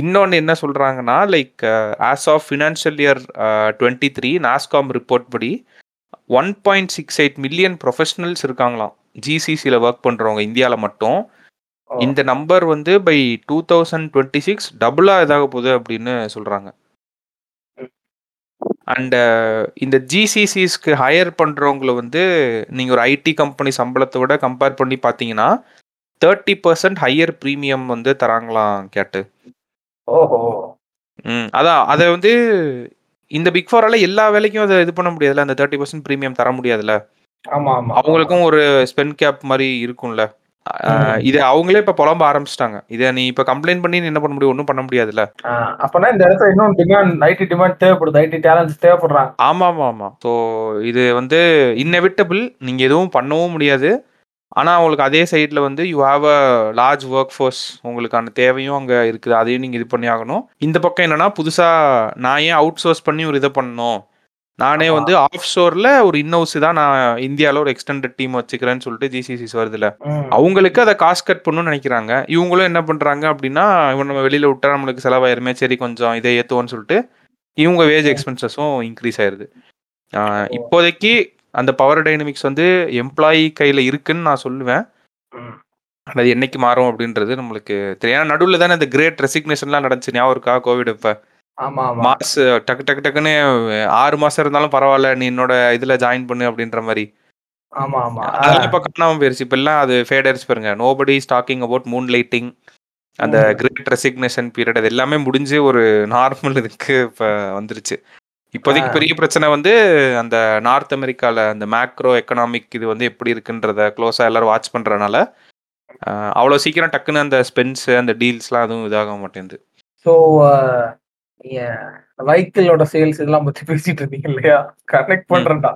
இன்னொன்று என்ன சொல்கிறாங்கன்னா like as of financial year 2023 NASSCOM report படி 1.68 million ப்ரொஃபஷனல்ஸ் இருக்காங்களாம் ஜிசிசியில் ஒர்க் பண்ணுறவங்க இந்தியாவில் மட்டும். இந்த நம்பர் வந்து பை 2026 டபுளாக இதாக போகுது அப்படின்னு சொல்கிறாங்க. அண்டு இந்த ஜிசிசிஸ்க்கு ஹையர் பண்ணுறவங்கள வந்து நீங்கள் ஒரு ஐடி கம்பெனி சம்பளத்தை விட கம்பேர் பண்ணி பார்த்தீங்கன்னா 30% ஹையர் ப்ரீமியம் வந்து தராங்களாம் கேட்டு. ஓஹோ அதான் அதை வந்து இந்த பிக் ஃபோரால எல்லா வேலைக்கும் அதை இது பண்ண முடியாதுல்ல, அந்த 30% ப்ரீமியம் தர முடியாதுல்ல. ஆமாம் அவங்களுக்கும் ஒரு ஸ்பெண்ட் கேப் மாதிரி இருக்கும்ல. இது அவங்களே இப்போ புலம்ப ஆரம்பிச்சிட்டாங்க. இதை நீ இப்போ கம்ப்ளைண்ட் பண்ணி என்ன பண்ண முடியும், ஒன்றும் பண்ண முடியாதுல்ல. அப்போனா இந்த இடத்துல இன்னும் டிமாண்ட் ஐடி டிமாண்ட் தேவைப்படுது, ஐடி டேலண்ட்ஸ் தேவைப்படுறாங்க. ஆமாம் ஆமாம் ஆமாம். ஸோ இது வந்து இன்னெவிட்டபிள், நீங்கள் எதுவும் பண்ணவும் முடியாது. ஆனால் அவங்களுக்கு அதே சைடில் வந்து you have a large work force, உங்களுக்கான தேவையும் அங்கே இருக்குது, அதையும் நீங்கள் இது பண்ணி ஆகணும். இந்த பக்கம் என்னென்னா புதுசாக நான் ஏன் அவுட் சோர்ஸ் பண்ணி ஒரு இதை பண்ணணும், நானே வந்து ஆஃப் ஷோரில் ஒரு இன்ஹவுஸ் தான் நான் இந்தியாவில் ஒரு எக்ஸ்டெண்டட் டீம் வச்சுக்கிறேன்னு சொல்லிட்டு ஜிசிசிஸ் வருதுல, அவங்களுக்கு அதை காஸ்ட் கட் பண்ணணும்னு நினைக்கிறாங்க. இவங்களும் என்ன பண்ணுறாங்க அப்படின்னா இவன் நம்ம வெளியில் விட்டா நம்மளுக்கு செலவாயிருமே, சரி கொஞ்சம் இதை ஏற்றுவோன்னு சொல்லிட்டு இவங்க வேஜ் எக்ஸ்பென்சஸும் இன்க்ரீஸ் ஆயிடுது. இப்போதைக்கு அந்த பவர் டைனமிக்ஸ் வந்து எம்ப்ளாயி கையில் இருக்குன்னு நான் சொல்லுவேன். அது என்னைக்கு மாறும் அப்படின்றது நம்மளுக்கு தெரியும். நடுவில் தானே இந்த கிரேட் ரெசிக்னேஷன்லாம் நடந்துச்சு, ஞாபகம் இருக்கா கோவிட்? இப்போ மாஸ் டக்கு டக்கு டக்குன்னு 6 மாசம் இருந்தாலும் பரவாயில்ல நீ என்னோட இதில் ஜாயின் பண்ணு அப்படின்ற மாதிரி. அதெல்லாம் இப்போ காணாமல் போயிடுச்சு. இப்போ எல்லாம் அது ஃபேடர்ஸ் பாருங்க. Nobody is talking about moonlighting, அந்த கிரேட் ரெசிக்னேஷன் பீரியட் அது எல்லாமே முடிஞ்சு ஒரு நார்மல் இதுக்கு இப்போ வந்துருச்சு. இப்போதைக்கு பெரிய பிரச்சனை வந்து அந்த நார்த் அமெரிக்காவில் அந்த மேக்ரோ எக்கனாமிக் இது வந்து எப்படி இருக்குன்றத க்ளோஸாக எல்லாரும் வாட்ச் பண்ணுறதுனால அவ்வளோ சீக்கிரம் டக்குன்னு அந்த ஸ்பென்ஸ் அந்த டீல்ஸ்லாம் அதுவும் இதாக மாட்டேங்குது. ஸோ வெஹிக்கிளோட சேல்ஸ் இதெல்லாம் பற்றி பேசிட்டு இருந்தீங்க இல்லையா, கனெக்ட் பண்ணுறேன்டா,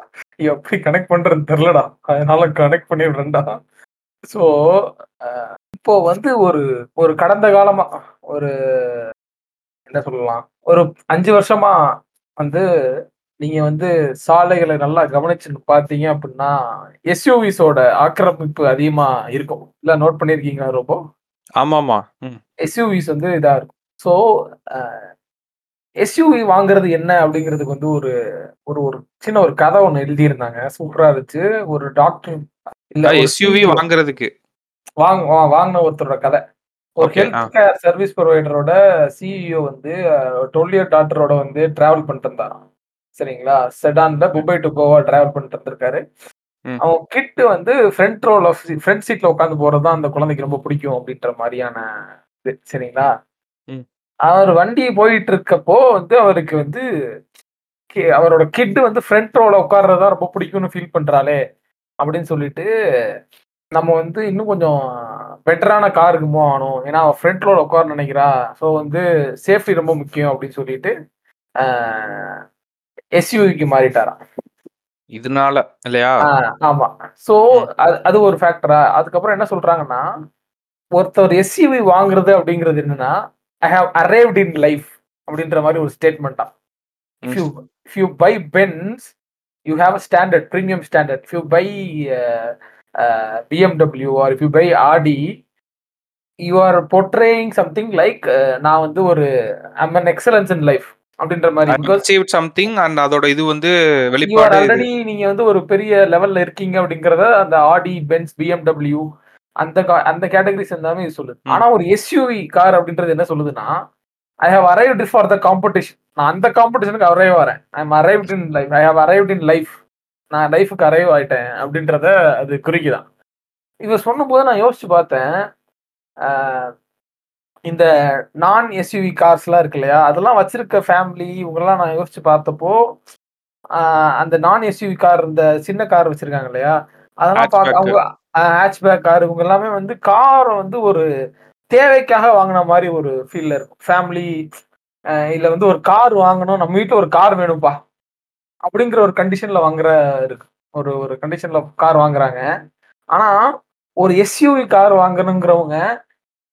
எப்படி கனெக்ட் பண்ணுறேன்னு தெரிலடா, அதனால கனெக்ட் பண்ணிடுறேன்டா. ஸோ இப்போ வந்து ஒரு கடந்த காலமாக ஒரு என்ன சொல்லலாம், ஒரு 5 வருஷமா வந்து நீங்க சாலைகளை நல்லா கவனிச்சு பாத்தீங்க அப்படின்னா எஸ்யூவிஸோட ஆக்கிரமிப்பு அதிகமா இருக்கும். இல்ல நோட் பண்ணிருக்கீங்களா? ரொம்ப ஆமாமா, எஸ்யூவிஸ் இதா இருக்கும். ஸோ எஸ்யூவி வாங்குறது என்ன அப்படிங்கிறதுக்கு ஒரு ஒரு சின்ன ஒரு கதை ஒன்று எழுதியிருந்தாங்க, சூப்பரா இருந்துச்சு. ஒரு டாக்டர் இல்ல எஸ்யூவி வாங்குறதுக்கு வாங்கின ஒருத்தரோட கதை. ஒரு ஹெல்த் கேர் சர்வீஸ் ப்ரொவைடரோட சிஇஓ டொல்லியோ டாக்டரோட டிராவல் பண்ணிட்டு இருந்தாராம். சரிங்களா, செடான்ல மும்பை டு கோவா டிராவல் பண்ணிட்டு இருந்திருக்காரு. அவங்க கிட்டு ஃப்ரண்ட் ரோல் ஆஃப் ஃப்ரண்ட் சீட்ல உட்காந்து போறதுதான் அந்த குழந்தைக்கு ரொம்ப பிடிக்கும் அப்படின்ற மாதிரியான இது. சரிங்களா, அவர் வண்டி போயிட்டு இருக்கப்போ அவருக்கு அவரோட கிட்டு ஃப்ரண்ட் ரோல உட்கார்றதுதான் ரொம்ப பிடிக்கும்னு ஃபீல் பண்றாளே அப்படின்னு சொல்லிட்டு, நம்ம இன்னும் கொஞ்சம் பெட்டரான காருக்கு மூவ் ஆகணும், ஏன்னா அவன் ஃப்ரண்ட் ரோல உட்கார நினைக்கிறா. ஸோ சேஃப்டி ரொம்ப முக்கியம் அப்படின்னு சொல்லிட்டு எஸ்யூவிக்கு மாறிட்டாராம் இதனால, இல்லையா? ஆமா. ஸோ அது ஒரு ஃபேக்டரா. அதுக்கப்புறம் என்ன சொல்றாங்கன்னா, ஒருத்தர் எஸ்யூவி வாங்குறது அப்படிங்கிறது என்னன்னா, I have arrived in life அப்படின்ற மாதிரி ஒரு ஸ்டேட்மெண்டா. If you buy Benz you have a standard, premium standard. If you buy BMW or if you buy RD, you are portraying something like நான் ஒரு I'm an excellence in life அப்படின்ற மாதிரி, because achieved something and அதோட இது வெளிப்பாடு already நீங்க ஒரு பெரிய லெவல்ல இருக்கீங்க அப்படிங்கறத அந்த ஆடி, பென்ஸ், BMW அந்த கேட்டகரிஸ் எல்லாமே சொல்லுது. ஆனா ஒரு SUV கார் அப்படின்றது என்ன சொல்லுதுன்னா, I have arrived for the competition, நான் அந்த காம்படிஷனுக்கு அரைவ் வரேன். I have arrived in life, நான் லைஃபுக்கு அரைவ் ஆயிட்டேன் அப்படின்றத அது குறிக்குதான். இவர் சொன்ன போது நான் யோசிச்சு பார்த்தேன், இந்த நான் எஸ்யூவி கார்ஸ்லாம் இருக்கு இல்லையா, அதெல்லாம் வச்சிருக்க ஃபேமிலி இவங்கெல்லாம் நான் யோசிச்சு பார்த்தப்போ, அந்த நான் எஸ்யூவி கார், இந்த சின்ன கார் வச்சிருக்காங்க இல்லையா, அதெல்லாம் பார்த்து அவங்க ஹேட்ச்பேக் கார் இவங்க எல்லாமே காரை ஒரு தேவைக்காக வாங்கின மாதிரி ஒரு ஃபீல்ல இருக்கும். ஃபேமிலி இல்லை ஒரு கார் வாங்கணும், நம்ம வீட்டில் ஒரு கார் வேணும்ப்பா அப்படிங்கிற ஒரு கண்டிஷன்ல ஒரு கண்டிஷன்ல கார் வாங்குறாங்க. ஆனா ஒரு எஸ்யூவி கார் வாங்கணுங்கிறவங்க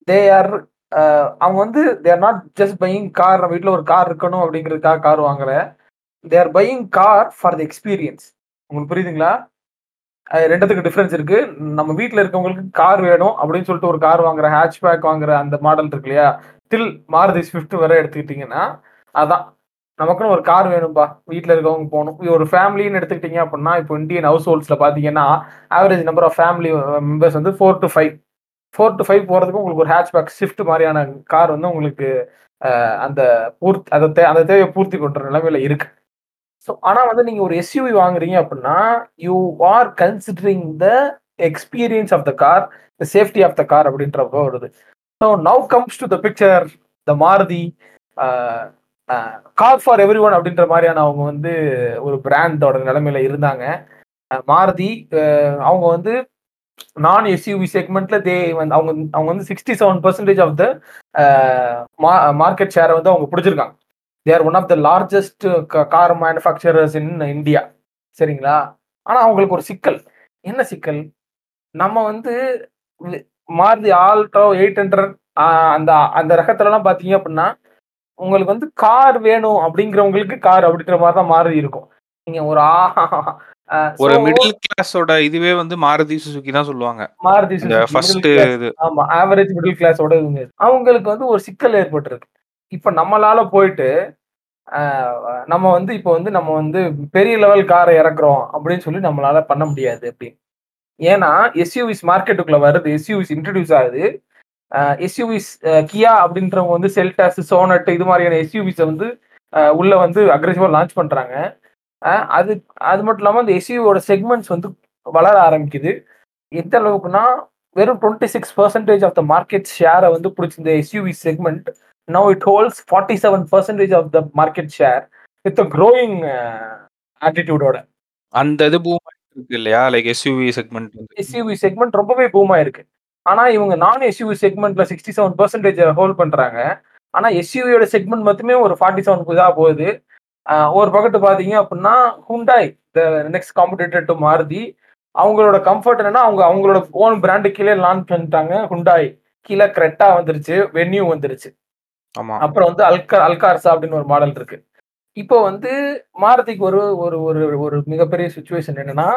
தே ஆர் அவங்க they are not just buying car, நம்ம வீட்டில் ஒரு கார் இருக்கணும் அப்படிங்கிறதுக்காக கார் வாங்கல, they are buying car for the experience. உங்களுக்கு புரியுதுங்களா? ரெண்டுத்துக்கு டிஃப்ரென்ஸ் இருக்கு. நம்ம வீட்டில் இருக்கவங்களுக்கு கார் வேணும் அப்படின்னு சொல்லிட்டு ஒரு கார் வாங்குற, ஹேட்ச்பேக் வாங்குற அந்த மாடல் இருக்கு இல்லையா, டில் மாருதி ஸ்விஃப்ட் வரை எடுத்துக்கிட்டீங்கன்னா அதான் நமக்குன்னு ஒரு கார் வேணும்பா, வீட்டில் இருக்கவங்க போகணும். ஒரு ஃபேமிலின்னு எடுத்துக்கிட்டீங்க அப்படின்னா, இப்போ இந்தியன் ஹவுஸ் ஹோல்ட்ஸில் பார்த்தீங்கன்னா average number of family members 4 to 5 போகிறதுக்கு உங்களுக்கு ஒரு ஹேட்ச்பேக் ஷிஃப்ட் மாதிரியான கார் உங்களுக்கு அந்த அந்த தேவையை பூர்த்தி பண்ணுற நிலைமையில இருக்கு. ஸோ ஆனால் நீங்கள் ஒரு எஸ்யூவி வாங்குறீங்க அப்படின்னா, you are considering the experience of the car, the safety of the car அப்படின்றப்ப வருது. So now comes to the picture the Maruti car for every one அப்படின்ற மாதிரியான அவங்க ஒரு பிராண்டோட நிலைமையில இருந்தாங்க. மாருதி அவங்க நான் எஸ்யூவி செக்மெண்ட்ல தே அவங்க 67% ஆஃப் த மார்க்கெட் ஷேரை அவங்க பிடிச்சிருக்காங்க. They are one of the largest car manufacturers in India. சரிங்களா, ஆனால் அவங்களுக்கு ஒரு சிக்கல். என்ன சிக்கல்? நம்ம மாருதி ஆல்ட்ரோ 800 அந்த அந்த ரகத்துலலாம் பார்த்தீங்க அப்படின்னா, உங்களுக்கு கார் வேணும் அப்படிங்கிறவங்களுக்கு கார் அப்படின்ற மாதிரி தான் மாறுதி இருக்கும். நீங்க ஒரு மிடில் கிளாஸோட இதுவே மாருதி சுசுகி தான் சொல்லுவாங்க. மாருதி சுசுகி ஆமா, ஆவரேஜ் மிடில் கிளாஸோட அவங்களுக்கு ஒரு சிக்கல் ஏற்பட்டிருக்கு. இப்ப நம்மளால போயிட்டு நம்ம இப்போ நம்ம பெரிய லெவல் காரை இறக்குறோம் அப்படின்னு சொல்லி நம்மளால பண்ண முடியாது அப்படின்னு. ஏன்னா எஸ்யூவிஸ் மார்க்கெட்டுக்குள்ள வருது, எஸ்யூவிஸ் இன்ட்ரடியூஸ் ஆகுது. எஸ்யூவிஸ் கியா அப்படின்றவங்க செல்டாஸ், சோனட் இது மாதிரியான எஸ்யூவிஸை உள்ள அக்ரெசிவாக லான்ச் பண்ணுறாங்க. அது அது மட்டும் இல்லாமல் அந்த எஸ்யூவியோட செக்மெண்ட்ஸ் வளர ஆரம்பிக்குது. எந்த அளவுக்குன்னா, வெறும் 26% ஆஃப் த மார்க்கெட் ஷேரை பிடிச்சிருந்த SUV segment now it holds 47% of the market share with growing ஆட்டிடியூடோட. அந்த இது பூம் ஆயிருக்கு இல்லையா, லைக் எஸ்யூவி செக்மெண்ட் ரொம்பவே பூம் ஆயிருக்கு. ஆனா இவங்க நான் எஸ்யூவி செக்மெண்ட்ல 67% ஹோல்ட் பண்றாங்க. ஆனா எஸ்யூவியோட செக்மெண்ட் மட்டுமே ஒரு 47% தான் போகுது. ஒரு பக்கத்து பாத்தீங்க அப்படின்னா, Hyundai the next competitor to Maruti, அவங்களோட கம்ஃபர்ட் என்னன்னா, அவங்களோட ஓன் பிராண்டு கீழே லான்ச் பண்ணிட்டாங்க. ஹுண்டாய் கீழே கிரெட்டா வந்துருச்சு, வென்யூ வந்துருச்சு. ஆமா, அப்புறம் அல்கார்ஸா அப்படின்னு ஒரு மாடல் இருக்கு. இப்போ வந்து மாரதிக்கு ஒரு ஒரு ஒரு மிகப்பெரிய சுச்சுவேஷன் என்னன்னா,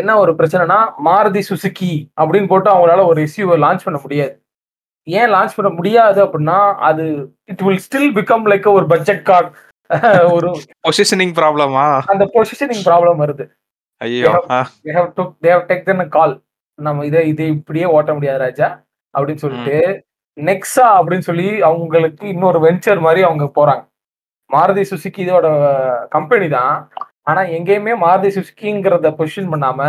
என்ன ஒரு பிரச்சனைனா, மாருதி சுசுகி அப்படின்னு போட்டு அவங்களால ஒரு இஷ்யூவை லான்ச் பண்ண முடியாது. ஏன் லான்ச் பண்ண முடியாது அப்படின்னா, அது it will still become like ஒரு பட்ஜெட் கார், ஒரு பொசிஷனிங் ப்ராப்ளமா, அந்த பொசிஷனிங் ப்ராப்ளம் வருது. ஐயோ, they have took taken a call, நம்ம இதை இப்படியே ஓட்ட முடியாது ராஜா அப்படின்னு சொல்லிட்டு நெக்ஸா அப்படின்னு சொல்லி அவங்களுக்கு இன்னொரு வெஞ்சர் மாதிரி அவங்க போறாங்க. மாருதி சுசுகி இதோட கம்பெனி தான், ஆனா எங்கேயுமே மாருதி சுசுகிங்கிறத பொசிஷன் பண்ணாம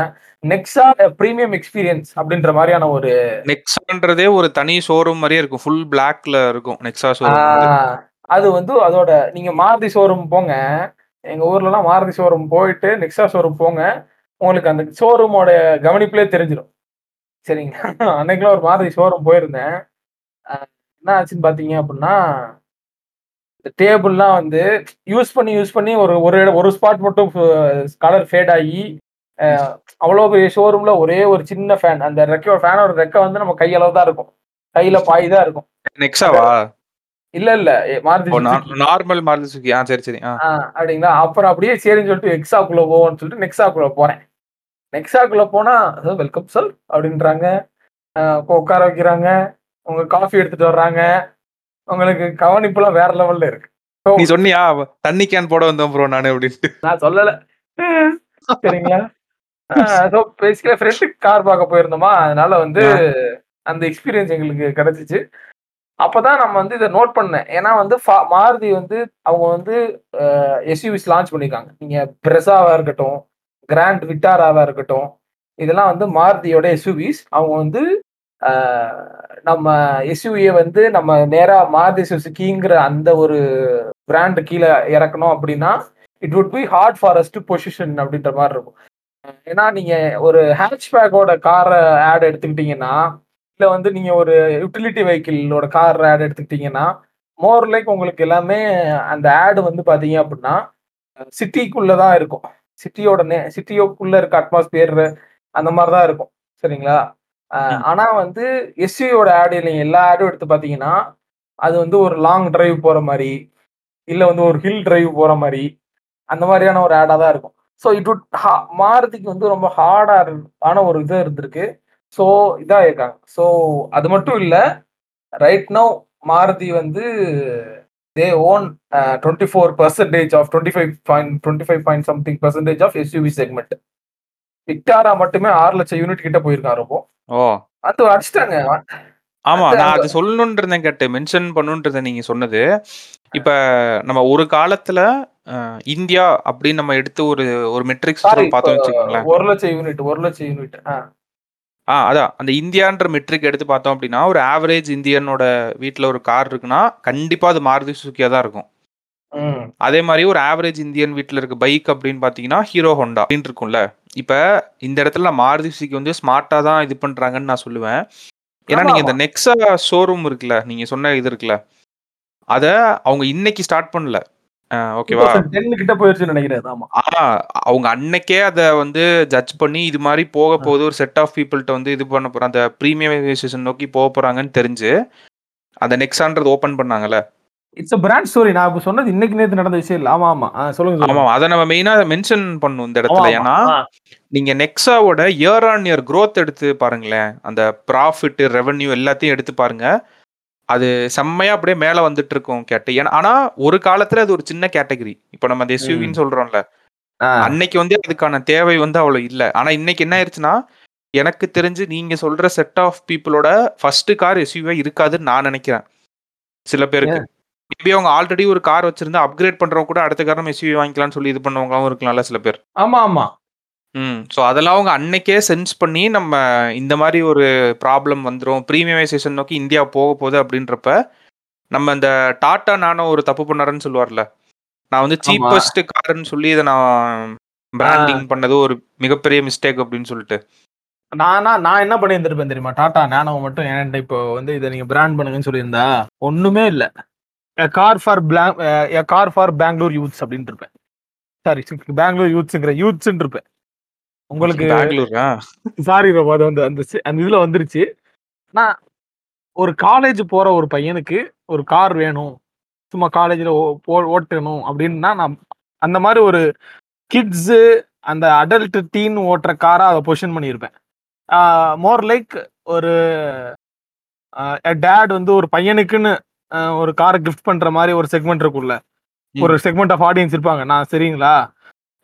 நெக்ஸா பிரீமியம் எக்ஸ்பீரியன்ஸ் அப்படின்ற மாதிரியான ஒரு நெக்ஸான்றதே ஒரு தனி ஷோரூம் மாதிரியே இருக்கும், ஃபுல் பிளாக்ல இருக்கும் நெக்ஸா ஷோரூம். அது வந்து அதோட நீங்க மாருதி ஷோரூம் போங்க, எங்க ஊர்லலாம் மாருதி ஷோரூம் போயிட்டு நெக்ஸா ஷோரூம் போங்க, உங்களுக்கு அந்த ஷோரூமோட கவனிப்புலேயே தெரிஞ்சிடும். சரிங்களா, அன்னைக்குலாம் ஒரு மாருதி ஷோரூம் போயிருந்தேன். என்ன ஆச்சுன்னு பார்த்தீங்க அப்படின்னா, இந்த டேபிள்லாம் வந்து யூஸ் பண்ணி ஒரு ஸ்பாட் மட்டும் கலர் ஃபேட் ஆகி, அவ்வளோ பெரிய ஷோரூம்ல ஒரே ஒரு சின்ன ஃபேன், அந்த ரெக்க ஃபேனோட ரெக்க வந்து நம்ம கையளவு தான் இருக்கும், கையில பாய் தான் இருக்கும். நெக்ஸாவா? இல்ல மாருதி, நார்மல் மாருதி சுசுகி. சரி சரி, அப்படிங்களா. அப்புறம் அப்படியே சரின்னு சொல்லிட்டு நெக்ஸாக்குள்ள போவோம்னு சொல்லிட்டு நெக்ஸாக்குள்ள போறேன். நெக்ஸாக்குள்ள போனா வெல்கம் சார் அப்படின்றாங்க, உட்கார வைக்கிறாங்க, உங்க காஃபி எடுத்துட்டு வர்றாங்க, உங்களுக்கு கவனிப்புலாம் வேற லெவல்ல இருக்கு. நீ சொன்னியா தண்ணி கேன் போட வந்தோம் ப்ரோ நானு அப்படின்ட்டு? நான் சொல்லல. சரிங்களா, பேசிக்கலா ஃப்ரெண்டுக்கு கார் பார்க்க போயிருந்தோமா, அதனால வந்து அந்த எக்ஸ்பீரியன்ஸ் எங்களுக்கு கிடைச்சிச்சு. அப்பதான் நம்ம வந்து இதை நோட் பண்ணேன். ஏன்னா வந்து மாருதி வந்து அவங்க வந்து எஸ்யூவிஸ் லான்ச் பண்ணியிருக்காங்க. நீங்க பிரெசாவா இருக்கட்டும், கிராண்ட் விட்டாராவா இருக்கட்டும், இதெல்லாம் வந்து மாருதியோட எஸ்யூவிஸ். அவங்க வந்து நம்ம எஸ்யூவியை வந்து நம்ம நேராக மாருதி சுசுகிங்கிற அந்த ஒரு பிராண்டு கீழே இறக்கணும் அப்படின்னா it would be hard for us to position அப்படின்ற மாதிரி இருக்கும். ஏன்னா நீங்கள் ஒரு ஹேட்ச்பேக்கோட காரை ஆட் எடுத்துக்கிட்டிங்கன்னா, இல்லை வந்து நீங்கள் ஒரு யூட்டிலிட்டி வெஹிக்கிளோட கார் ஆட் எடுத்துக்கிட்டிங்கன்னா, மோர் லைக் உங்களுக்கு எல்லாமே அந்த ஆடு வந்து பார்த்தீங்க அப்படின்னா சிட்டிக்குள்ளே தான் இருக்கும், சிட்டியோக்குள்ளே இருக்க அட்மாஸ்பியர் அந்த மாதிரி தான் இருக்கும். சரிங்களா, ஆனா வந்து எஸ்யூவியோட ஆடு இல்லைங்க, எல்லா ஆடும் எடுத்து பார்த்தீங்கன்னா அது வந்து ஒரு லாங் டிரைவ் போற மாதிரி, இல்லை வந்து ஒரு ஹில் டிரைவ் போற மாதிரி, அந்த மாதிரியான ஒரு ஆடாக தான் இருக்கும். ஸோ இட் வுட் மாருதிக்கு வந்து ரொம்ப ஹார்டான ஒரு இது இருந்திருக்கு. ஸோ இதாக இருக்காங்க. ஸோ அது மட்டும் இல்லை, ரைட் நவ் மாருதி வந்து they own 24% of 25.25% of SUV segment. Vitara மட்டுமே 600,000 யூனிட் கிட்ட போயிருக்காரு. ஆமா, நான் அது சொல்லணும்னு இருந்தேன், கேட்டு மென்ஷன் பண்ணணும்னு இருந்தேன் நீங்க சொன்னது. இப்ப நம்ம ஒரு காலத்துல இந்தியா அப்படின்னு நம்ம எடுத்து ஒரு மெட்ரிக்ஸ் பார்த்தோம் வச்சுக்கோங்களேன், 100,000 யூனிட். அதான் அந்த இந்தியான்ற மெட்ரிக் எடுத்து பார்த்தோம் அப்படின்னா, ஒரு ஆவரேஜ் இந்தியனோட வீட்டுல ஒரு கார் இருக்குன்னா கண்டிப்பா அது மாருதி சுசுகியா தான் இருக்கும். அதே மாதிரி ஒரு ஆவரேஜ் இந்தியன் வீட்டில் இருக்க பைக் அப்படின்னு பார்த்தீங்கன்னா ஹீரோ ஹோண்டா அப்படின்னு இருக்கும்ல. இப்போ இந்த இடத்துல நான் மாருதி சுசுகி வந்து ஸ்மார்ட்டாக தான் இது பண்ணுறாங்கன்னு நான் சொல்லுவேன். ஏன்னா நீங்கள் இந்த நெக்ஸா ஷோரூம் இருக்குல்ல, நீங்கள் சொன்ன இது இருக்குல்ல, அதை அவங்க இன்னைக்கு ஸ்டார்ட் பண்ணல. ஓகேவா, கிட்ட போயிடுச்சுன்னு நினைக்கிறேன். ஆமாம், அவங்க அன்னைக்கே அதை வந்து ஜட்ஜ் பண்ணி இது மாதிரி போக போகுது, ஒரு செட் ஆஃப் பீப்புள்கிட்ட வந்து இது பண்ண போகிறாங்க, அந்த ப்ரீமியமைசேஷன் நோக்கி போக போகிறாங்கன்னு தெரிஞ்சு அந்த நெக்ஸான்றது ஓப்பன் பண்ணாங்கல்ல. It's a brand story. நான் இப்ப சொன்னது இன்னைக்கு நேத்து நடந்த விஷயம் இல்ல. ஆமா ஆமா, சொல்லுங்க. ஆமா, அத நம்ம மெயினா மென்ஷன் பண்ணுவோம் இந்த இடத்துல. ஏன்னா நீங்க நெக்ஸாவோட இயர் ஆன் இயர் growth எடுத்து பாருங்களேன், அந்த ப்ராஃபிட், ரெவென்யூ எல்லாத்தையும் எடுத்து பாருங்க, அது செம்மையா அப்படியே மேல வந்துட்டு இருக்கும் கேட்டகரி. ஆனா ஒரு காலத்துல அது ஒரு சின்ன கேட்டகரி. இப்ப நம்ம அந்த எஸ்யூவின்னு சொல்றோம்ல, அன்னைக்கு வந்து அதுக்கான தேவை வந்து அவ்வளவு இல்லை. ஆனா இன்னைக்கு என்ன ஆயிடுச்சுன்னா, எனக்கு தெரிஞ்சு நீங்க சொல்ற செட் ஆஃப் பீப்புளோட ஃபர்ஸ்ட் கார் எஸ்யூவியா இருக்காதுன்னு நான் நினைக்கிறேன். சில பேருக்கு மேபி அவங்க ஆல்ரெடி ஒரு கார் வச்சிருந்தா அப்கிரேட் பண்றவங்க கூட அடுத்த கார் நம்ம எஸ்யூவி வாங்கிக்கலாம்னு சொல்லி இது பண்ணவங்களாவும் இருக்கலாம்ல சில பேர். ஆமா ஆமா. ஸோ அதெல்லாம் அவங்க அன்னைக்கே சென்ஸ் பண்ணி நம்ம இந்த மாதிரி ஒரு ப்ராப்ளம் வந்துடும், ப்ரீமியமைசேஷன் நோக்கி இந்தியா போக போகுது அப்படின்றப்ப, நம்ம அந்த டாட்டா நானோ ஒரு தப்பு பண்ணாருன்னு சொல்லுவார்ல, நான் வந்து சீப்பஸ்ட் கார்ன்னு சொல்லி இதை நான் பிராண்டிங் பண்ணது ஒரு மிகப்பெரிய மிஸ்டேக் அப்படின்னு சொல்லிட்டு. நான் என்ன பண்ணி இருந்திருப்பேன் தெரியுமா, டாட்டா நானோ மட்டும் என்கிட்ட இப்போ வந்து இதை நீங்க பிராண்ட் பண்ணுங்கன்னு சொல்லியிருந்தா ஒண்ணுமே இல்லை, பெங்களூர் யூத்ஸ் அப்படின்னு இருப்பேன். சாரி, பெங்களூர் யூத்ஸ்ங்கிற யூத்ஸ்ன்னு இருப்பேன். உங்களுக்கு பெங்களூரா? சாரி ரோபா, அது வந்து அந்த இதுல வந்துருச்சு. நான் ஒரு காலேஜ் போற ஒரு பையனுக்கு ஒரு கார் வேணும் சும்மா காலேஜில் ஓட்டணும் அப்படின்னா, நான் அந்த மாதிரி ஒரு கிட்ஸு அந்த அடல்ட் டீன் ஓட்டுற காராக அதை பொசிஷன் பண்ணியிருப்பேன். மோர் லைக் ஒரு டேட் வந்து ஒரு பையனுக்குன்னு ஒரு காரை கிஃப்ட் பண்ணுற மாதிரி ஒரு செக்மெண்ட் இருக்குள்ள, ஒரு செக்மெண்ட் ஆஃப் ஆடியன்ஸ் இருப்பாங்க. நான் சரிங்களா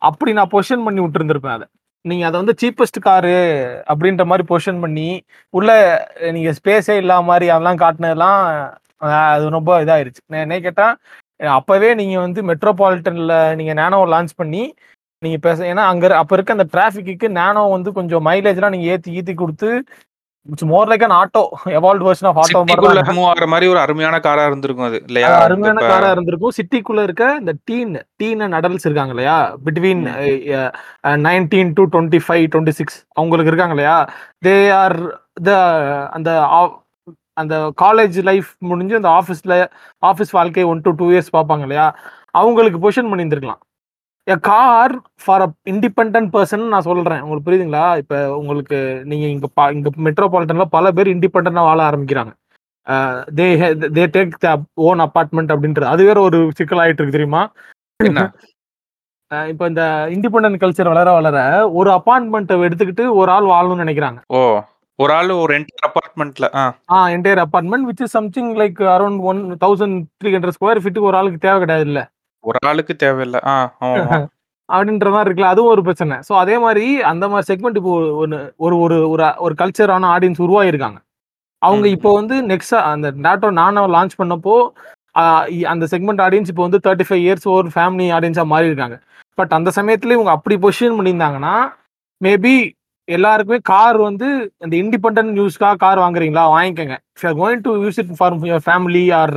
அப்படி நான் பொசிஷன் பண்ணி விட்டுருந்துருப்பேன். அதை நீங்கள் அதை வந்து சீப்பஸ்ட் காரு அப்படின்ற மாதிரி பொசிஷன் பண்ணி உள்ள நீங்கள் ஸ்பேஸே இல்லாத மாதிரி அதெல்லாம் காட்டினதெல்லாம் அது ரொம்ப இதாகிடுச்சு. நான் என்ன கேட்டால் அப்போவே நீங்கள் வந்து மெட்ரோபாலிட்டனில் நீங்கள் நேனோவை லான்ச் பண்ணி நீங்கள் பேச, ஏன்னா அங்கே அப்போ இருக்க அந்த டிராஃபிக்கு நேனோ வந்து கொஞ்சம் மைலேஜ்லாம் நீங்கள் ஏற்றி கொடுத்து more like auto evolve version of auto மாதிரி ஒரு அருமையான காரா இருந்திருக்கும். அது இல்லையா அருமையான காரா இருந்திருக்கும். சிட்டிக்குள்ள இருக்க இந்த டீன் அண்ட் அடல்ட்ஸ் இருக்காங்க இல்லையா, பிட்வீன் 19 to 25, 26 அவங்களுக்கு இருக்காங்க இல்லையா, தே ஆர் அந்த அந்த காலேஜ் லைஃப் முடிஞ்சு அந்த ஆஃபீஸ் வாழ்க்கை 1 to 2 years பார்ப்பாங்க இல்லையா, அவங்களுக்கு பொசிஷன் பண்ணியிருந்துருக்கலாம். A car for a independent person நான் சொல்கிறேன், உங்களுக்கு புரியுதுங்களா? இப்போ உங்களுக்கு நீங்கள் இங்கே மெட்ரோபாலிட்டனில் பல பேர் இண்டிபெண்டாக வாழ ஆரம்பிக்கிறாங்க. They take the own apartment அப்படின்றது அது வேற ஒரு சிக்கல் ஆகிட்டு இருக்கு தெரியுமா. இப்போ இந்த இண்டிபெண்டன்ட் கல்ச்சர் வளர வளர ஒரு அப்பார்ட்மெண்ட்டை எடுத்துக்கிட்டு ஒரு ஆள் வாழணும்னு நினைக்கிறாங்க. ஓ ஒரு ஆள் ஒரு என்டையர் அப்பார்ட்மெண்ட்ல entire apartment which is something like around 1300 square ஃபீட்டுக்கு ஒரு ஆளுக்கு தேவை கிடையாது இல்லை, ஒரு ஆளுக்கு தேவையில்லை அப்படின்ற மாதிரி இருக்குல்ல, அதுவும் ஒரு பிரச்சனை. ஸோ அதே மாதிரி அந்த மாதிரி செக்மெண்ட் இப்போ ஒரு ஒரு ஒரு கல்ச்சரான ஆடியன்ஸ் உருவாகிருக்காங்க. அவங்க இப்போ வந்து நெக்ஸ்ட் அந்த டாட்டோ நானோ லான்ச் பண்ணப்போ அந்த செக்மெண்ட் ஆடியன்ஸ் இப்போ வந்து 35 years ஒரு ஃபேமிலி ஆடியன்ஸாக மாறி இருக்காங்க. பட் அந்த சமயத்துல இவங்க அப்படி பொசிஷன் பண்ணியிருந்தாங்கன்னா மேபி எல்லாருக்குமே கார் வந்து அந்த இண்டிபெண்டன்ட் யூஸ்க்காக கார் வாங்குறீங்களா வாங்கிக்கோங்க, if you are going to use it for your family or